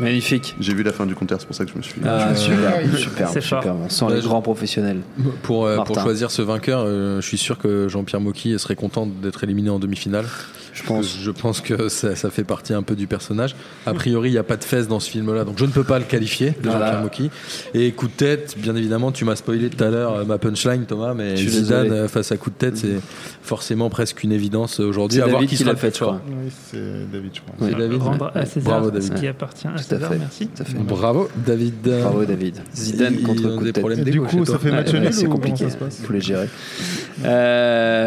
Magnifique. J'ai vu la fin du compteur, c'est pour ça que je me suis. Ah, super, super, c'est super. On sent les grands professionnels. Pour, euh, pour choisir ce vainqueur, euh, je suis sûr que Jean-Pierre Mocky serait content d'être éliminé en demi-finale. Je pense. Je pense que ça, ça fait partie un peu du personnage. A priori, il n'y a pas de fesses dans ce film-là, donc je ne peux pas le qualifier de voilà. Jean-Pierre Mocky. Et coup de tête, bien évidemment, tu m'as spoilé tout à l'heure ma punchline, Thomas, mais Zidane désolé. Face à coup de tête, c'est forcément presque une évidence aujourd'hui. C'est à David voir qui, qui l'a fait, je crois. Oui, c'est David, je crois. Oui, c'est David. Rendre à César ce qui appartient à César. Merci. Bravo, David. Bravo, David. Zidane il, contre coup de tête. Du coup, ça fait match nul, c'est compliqué. Il faut les gérer.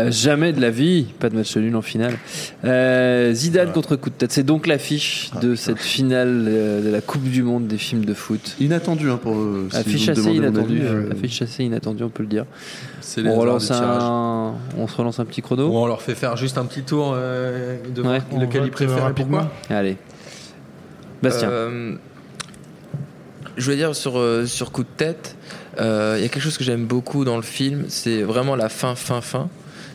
Jamais de la vie, pas de match nul en finale. Euh, Zidane voilà. Contre coup de tête, c'est donc l'affiche ah, de cette finale euh, de la Coupe du Monde des films de foot. Inattendu hein, pour euh, si affiche assez inattendue. Euh, affiche assez inattendue, on peut le dire. C'est on relance un, on se relance un petit chrono. Ou on leur fait faire juste un petit tour euh, de ouais. Lequel ils préfèrent et pourquoi. Allez, Bastien. Euh, je voulais dire sur euh, sur coup de tête, il euh, y a quelque chose que j'aime beaucoup dans le film, c'est vraiment la fin, fin, fin.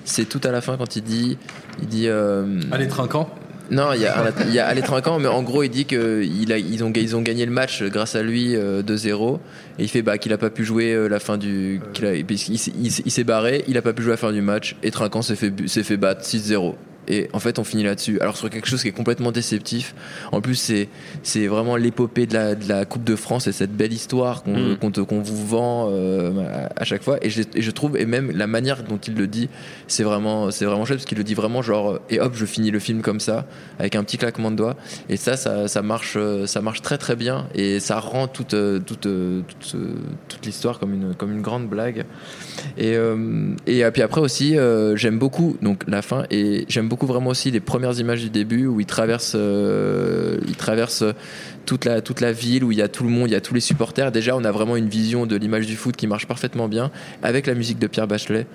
C'est tout à la fin quand il dit, il dit. Euh, allez trinquant. Non, il y a, il y a allez trinquant, mais en gros il dit que il a, ils ont, ils ont gagné le match grâce à lui euh, deux zéro. Et il fait bah qu'il a pas pu jouer euh, la fin du, qu'il a, il, il, il, il s'est barré, il a pas pu jouer la fin du match. Et trinquant s'est fait, s'est fait battre six zéro. Et en fait on finit là-dessus. Alors sur quelque chose qui est complètement déceptif. En plus c'est c'est vraiment l'épopée de la de la Coupe de France et cette belle histoire qu'on mmh. qu'on, te, qu'on vous vend euh, à chaque fois. Et je, et je trouve et même la manière dont il le dit c'est vraiment c'est vraiment chouette parce qu'il le dit vraiment genre et hop je finis le film comme ça avec un petit claquement de doigts. Et ça ça ça marche ça marche très très bien et ça rend toute toute toute, toute l'histoire comme une comme une grande blague. Et euh, et puis après aussi euh, j'aime beaucoup donc la fin et j'aime beaucoup vraiment aussi les premières images du début où il traverse euh, il traverse toute la toute la ville où il y a tout le monde, il y a tous les supporters. Déjà on a vraiment une vision de l'image du foot qui marche parfaitement bien avec la musique de Pierre Bachelet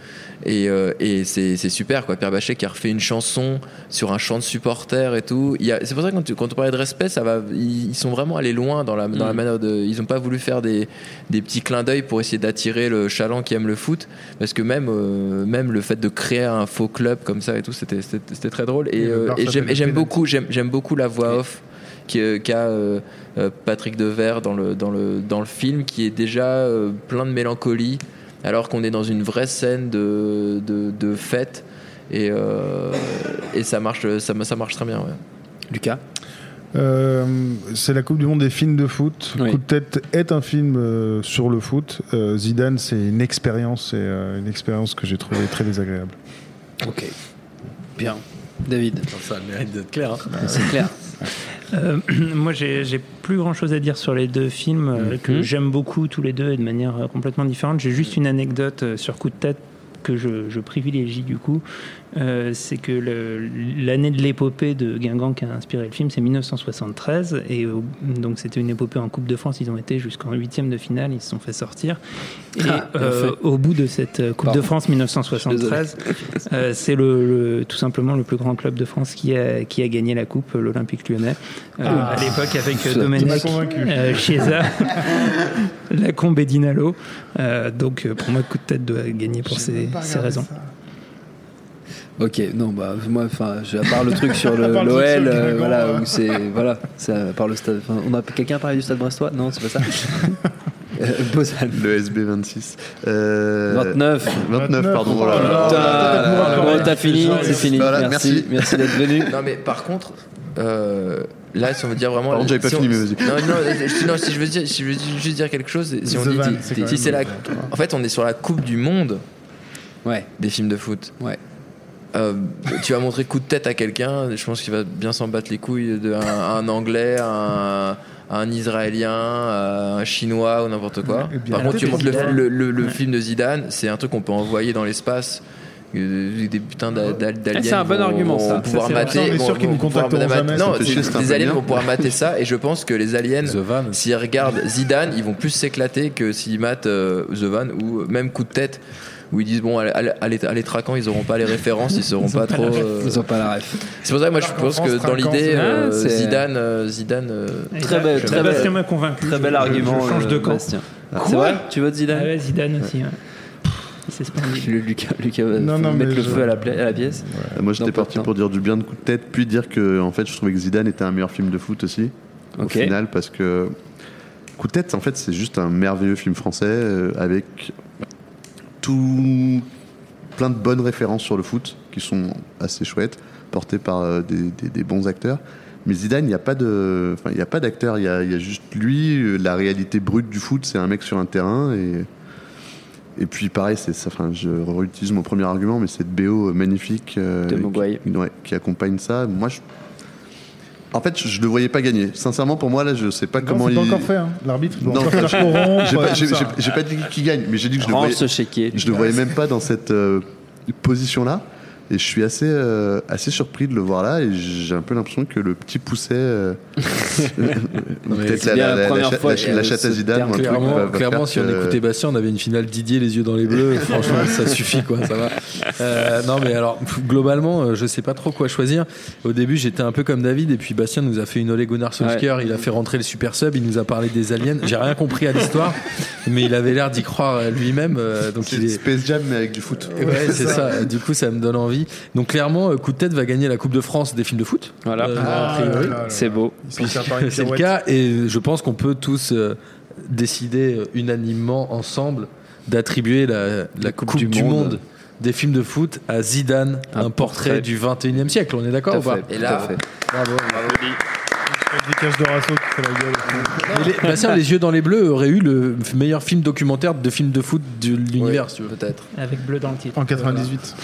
et euh, et c'est c'est super quoi. Pierre Bachelet qui a refait une chanson sur un chant de supporters et tout. Il y a, c'est pour ça que quand, tu, quand on parlait de respect, ça va ils, ils sont vraiment allés loin dans la dans mmh. la manière de ils ont pas voulu faire des des petits clins d'œil pour essayer d'attirer le chaland qui aime le foot parce que même euh, même le fait de créer un faux club comme ça et tout c'était, c'était c'était très drôle et, et, euh, et, j'aime, et j'aime beaucoup j'aime, j'aime beaucoup la voix off qu'a, qu'a euh, Patrick Devers dans le, dans, le, dans le film qui est déjà euh, plein de mélancolie alors qu'on est dans une vraie scène de, de, de fête et, euh, et ça, marche, ça, ça marche très bien ouais. Lucas euh, c'est la Coupe du Monde des films de foot oui. Coup de tête est un film euh, sur le foot euh, Zidane c'est une expérience et, euh, une expérience que j'ai trouvée très désagréable. Ok. Bien. David. Ça a le mérite d'être clair. Hein. C'est clair. Euh, moi, j'ai, j'ai plus grand-chose à dire sur les deux films euh, que mmh. j'aime beaucoup tous les deux et de manière euh, complètement différente. J'ai juste une anecdote euh, sur coup de tête que je, je privilégie du coup. Euh, c'est que le, l'année de l'épopée de Guingamp qui a inspiré le film, c'est dix-neuf cent soixante-treize et euh, donc c'était une épopée en Coupe de France. Ils ont été jusqu'en huitième de finale, ils se sont fait sortir et ah, euh, au bout de cette Coupe Pardon. de France dix-neuf cent soixante-treize euh, c'est le, le, tout simplement le plus grand club de France qui a, qui a gagné la coupe, l'Olympique Lyonnais euh, ah, à l'époque avec ça, Domenech euh, Chiesa, Lacombe et Dinalo euh, donc pour moi coup de tête doit gagner pour ces, ces raisons ça. Ok, non, bah moi, enfin, à part le truc sur le, l'O L, euh, voilà, où c'est, voilà, c'est à part le stade. On a quelqu'un parlé du stade brestois ? Non, c'est pas ça. euh, Bozan. Le S B vingt-six. Euh... vingt-neuf, vingt-neuf, pardon. Voilà. Voilà. T'as, t'as, t'as, t'as fini, c'est, c'est fini. Voilà, merci, merci d'être venu. Non, mais par contre. Euh... Là, si on veut dire vraiment. Pardon, j'avais pas si fini, on... mais vas-y. Non, non, je, non si, je veux dire, si je veux juste dire quelque chose, si The on dit. Van, c'est si, si c'est la... En fait, on est sur la Coupe du Monde ouais. des films de foot. Ouais. Euh, tu vas montrer coup de tête à quelqu'un, je pense qu'il va bien s'en battre les couilles de un, un Anglais, un, un Israélien, un Chinois ou n'importe quoi. Par contre, tu montres le, le, le, le ouais. film de Zidane, c'est un truc qu'on peut envoyer dans l'espace. Des putains d'a, d'a, d'aliens ah, c'est un bon vont, argument ça. Vont pouvoir ça, mater. On est sûr qu'ils nous contacteront jamais. Non, les aliens vont pouvoir mater ça et je pense que les aliens, s'ils regardent Zidane, ils vont plus s'éclater que s'ils matent euh, The Van ou même coup de tête. Où ils disent, bon, à, à, à, les, à les traquants, ils n'auront pas les références, ils seront ils pas, pas trop. Euh... Ils n'ont pas la ref. C'est pour ça que moi, je pense que dans l'idée, euh, Zidane. Euh, Zidane euh... Très bel très bel, m'a convaincu. Très bel argument. Je change de camp. Ah, c'est vrai ? Tu votes Zidane ? Ah ouais, Zidane aussi. Ouais. Ouais. Il s'est suspendu. Le, Lucas, Lucas va non, non, mettre le je... feu à la, pla- à la pièce. Ouais. Moi, j'étais parti pour dire du bien de coup de tête, puis dire que, en fait, je trouvais que Zidane était un meilleur film de foot aussi. Au final, parce que coup de tête, en fait, c'est juste un merveilleux film français avec. Tout plein de bonnes références sur le foot qui sont assez chouettes, portées par des, des, des bons acteurs. Mais Zidane, il n'y a pas de, enfin, il n'y a pas d'acteur, il y a, il y a juste lui. La réalité brute du foot, c'est un mec sur un terrain. Et, et puis pareil, c'est, ça, enfin, je réutilise mon premier argument, mais cette B O magnifique euh, qui, ouais, qui accompagne ça. Moi, je, en fait, je ne le voyais pas gagner. Sincèrement, pour moi, là, je ne sais pas non, comment il. Non, c'est pas encore fait. Hein. L'arbitre doit encore faire corrompre. J'ai pas, j'ai, j'ai, j'ai pas dit qu'il gagne, mais j'ai dit que je le voyais. Je le voyais même pas dans cette euh, position-là, et je suis assez euh, assez surpris de le voir là. Et j'ai un peu l'impression que le petit pousset, euh, peut-être la, la, la, la, la, fois, la, la chatte à Zidane. Clairement, va, va clairement si on euh... écoutait Bastien, on avait une finale Didier les yeux dans les bleus. Franchement, ça suffit, quoi. Ça va. Euh, non, mais alors globalement, je sais pas trop quoi choisir. Au début, j'étais un peu comme David, et puis Bastien nous a fait une Ole Gunnar Solskjaer. Ouais. Il a fait rentrer le super sub. Il nous a parlé des aliens. J'ai rien compris à l'histoire, mais il avait l'air d'y croire lui-même. Euh, donc c'est il est Space Jam mais avec du foot. Ouais, c'est ça. Du coup, ça me donne envie. Donc clairement, coup de tête va gagner la Coupe de France des films de foot. Voilà, euh, ah, là, là, là. C'est beau. Puis, c'est le cas, et je pense qu'on peut tous euh, décider euh, unanimement ensemble d'attribuer la, la Coupe, coupe du, du monde. monde des films de foot à Zidane, un, un portrait, portrait du XXIe siècle. On est d'accord ou pas ? Et là, bravo, bravo. Des caches de Rasso qui fait la gueule. Les, Bastien, les yeux dans les bleus aurait eu le meilleur film documentaire de film de foot de l'univers, ouais, peut-être. Avec bleu dans le titre. En quatre-vingt-dix-huit.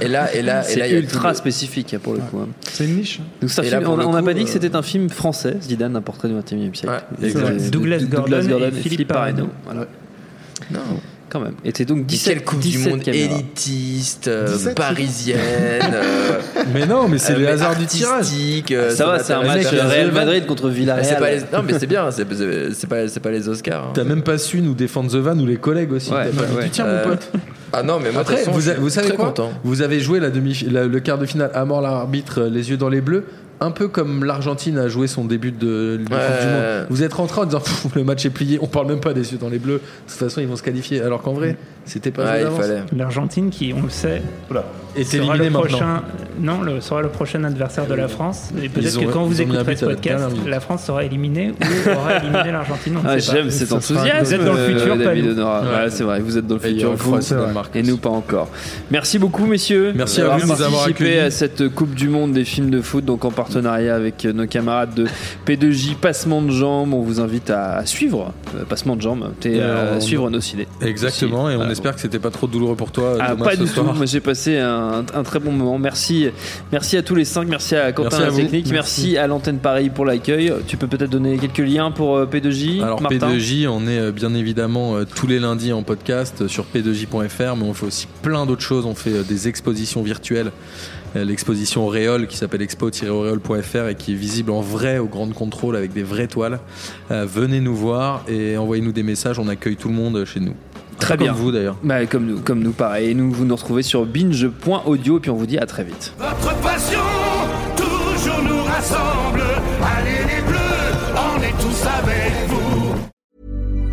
Et là, et là, c'est et là, ultra y a spécifique pour le coup. Ouais. C'est une niche. Donc ça film, là, on n'a pas euh... dit que c'était un film français. Zidane, un portrait du XXIe siècle. Ouais. Exactement. Douglas, Douglas Gordon, Gordon, Gordon et, et Philippe Parreno. Voilà. Non. Quand même. Et t'es donc dix-sept coupes du monde caméras. Élitiste, euh, parisienne. Euh, mais non, mais c'est euh, le hasard du tirage. Euh, ça, ça va, c'est un match Real Madrid contre Villarreal. C'est pas les... Non, mais c'est bien, c'est, c'est, pas, c'est pas les Oscars. Hein. T'as même pas su nous défendre The Van ou les collègues aussi. Ouais, t'as pas ouais. dit, tiens, euh... mon pote. Ah non, mais moi, après, façon, vous, a, vous savez quoi content. Vous avez joué la demi, la, le quart de finale à mort l'arbitre, les yeux dans les bleus. Un peu comme l'Argentine a joué son début de, de ouais. Coupe du Monde. Vous êtes rentré en disant le match est plié, on parle même pas des yeux dans les bleus, de toute façon ils vont se qualifier, alors qu'en vrai c'était pas ouais, il fallait. L'Argentine qui, on le sait, voilà. est éliminée maintenant. Non, le, sera le prochain adversaire de la France, et peut-être que quand vous écouterez ce podcast, la France sera éliminée ou aura éliminé l'Argentine. Ah, j'aime cet enthousiasme. Vous êtes dans le futur, David Honora. Ouais, c'est vrai, vous êtes dans le futur, vous, et nous pas encore. Merci beaucoup, messieurs. Merci à vous d'avoir participé à cette Coupe du Monde des films de foot, donc en partenariat avec nos camarades de P deux J Passement de Jambes. On vous invite à suivre Passement de Jambes, à suivre nos idées. Exactement, et on espère que c'était pas trop douloureux pour toi. Pas du tout. J'ai passé un très bon moment. Merci merci, merci à tous les cinq, merci à Quentin merci à la technique, merci. merci à l'antenne Paris pour l'accueil. Tu peux peut-être donner quelques liens pour P deux J. Alors Martin. P deux J, on est bien évidemment tous les lundis en podcast sur p deux j point f r, mais on fait aussi plein d'autres choses. On fait des expositions virtuelles, l'exposition Auréole qui s'appelle expo tiret auréole point f r et qui est visible en vrai au Grand Contrôle avec des vraies toiles. Euh, venez nous voir et envoyez-nous des messages, on accueille tout le monde chez nous. Très bien. Comme vous d'ailleurs. Bah, comme nous, comme nous pareil. Et nous, vous nous retrouvez sur binge point audio et puis on vous dit à très vite. Votre passion toujours nous rassemble. Allez les bleus, on est tous avec vous.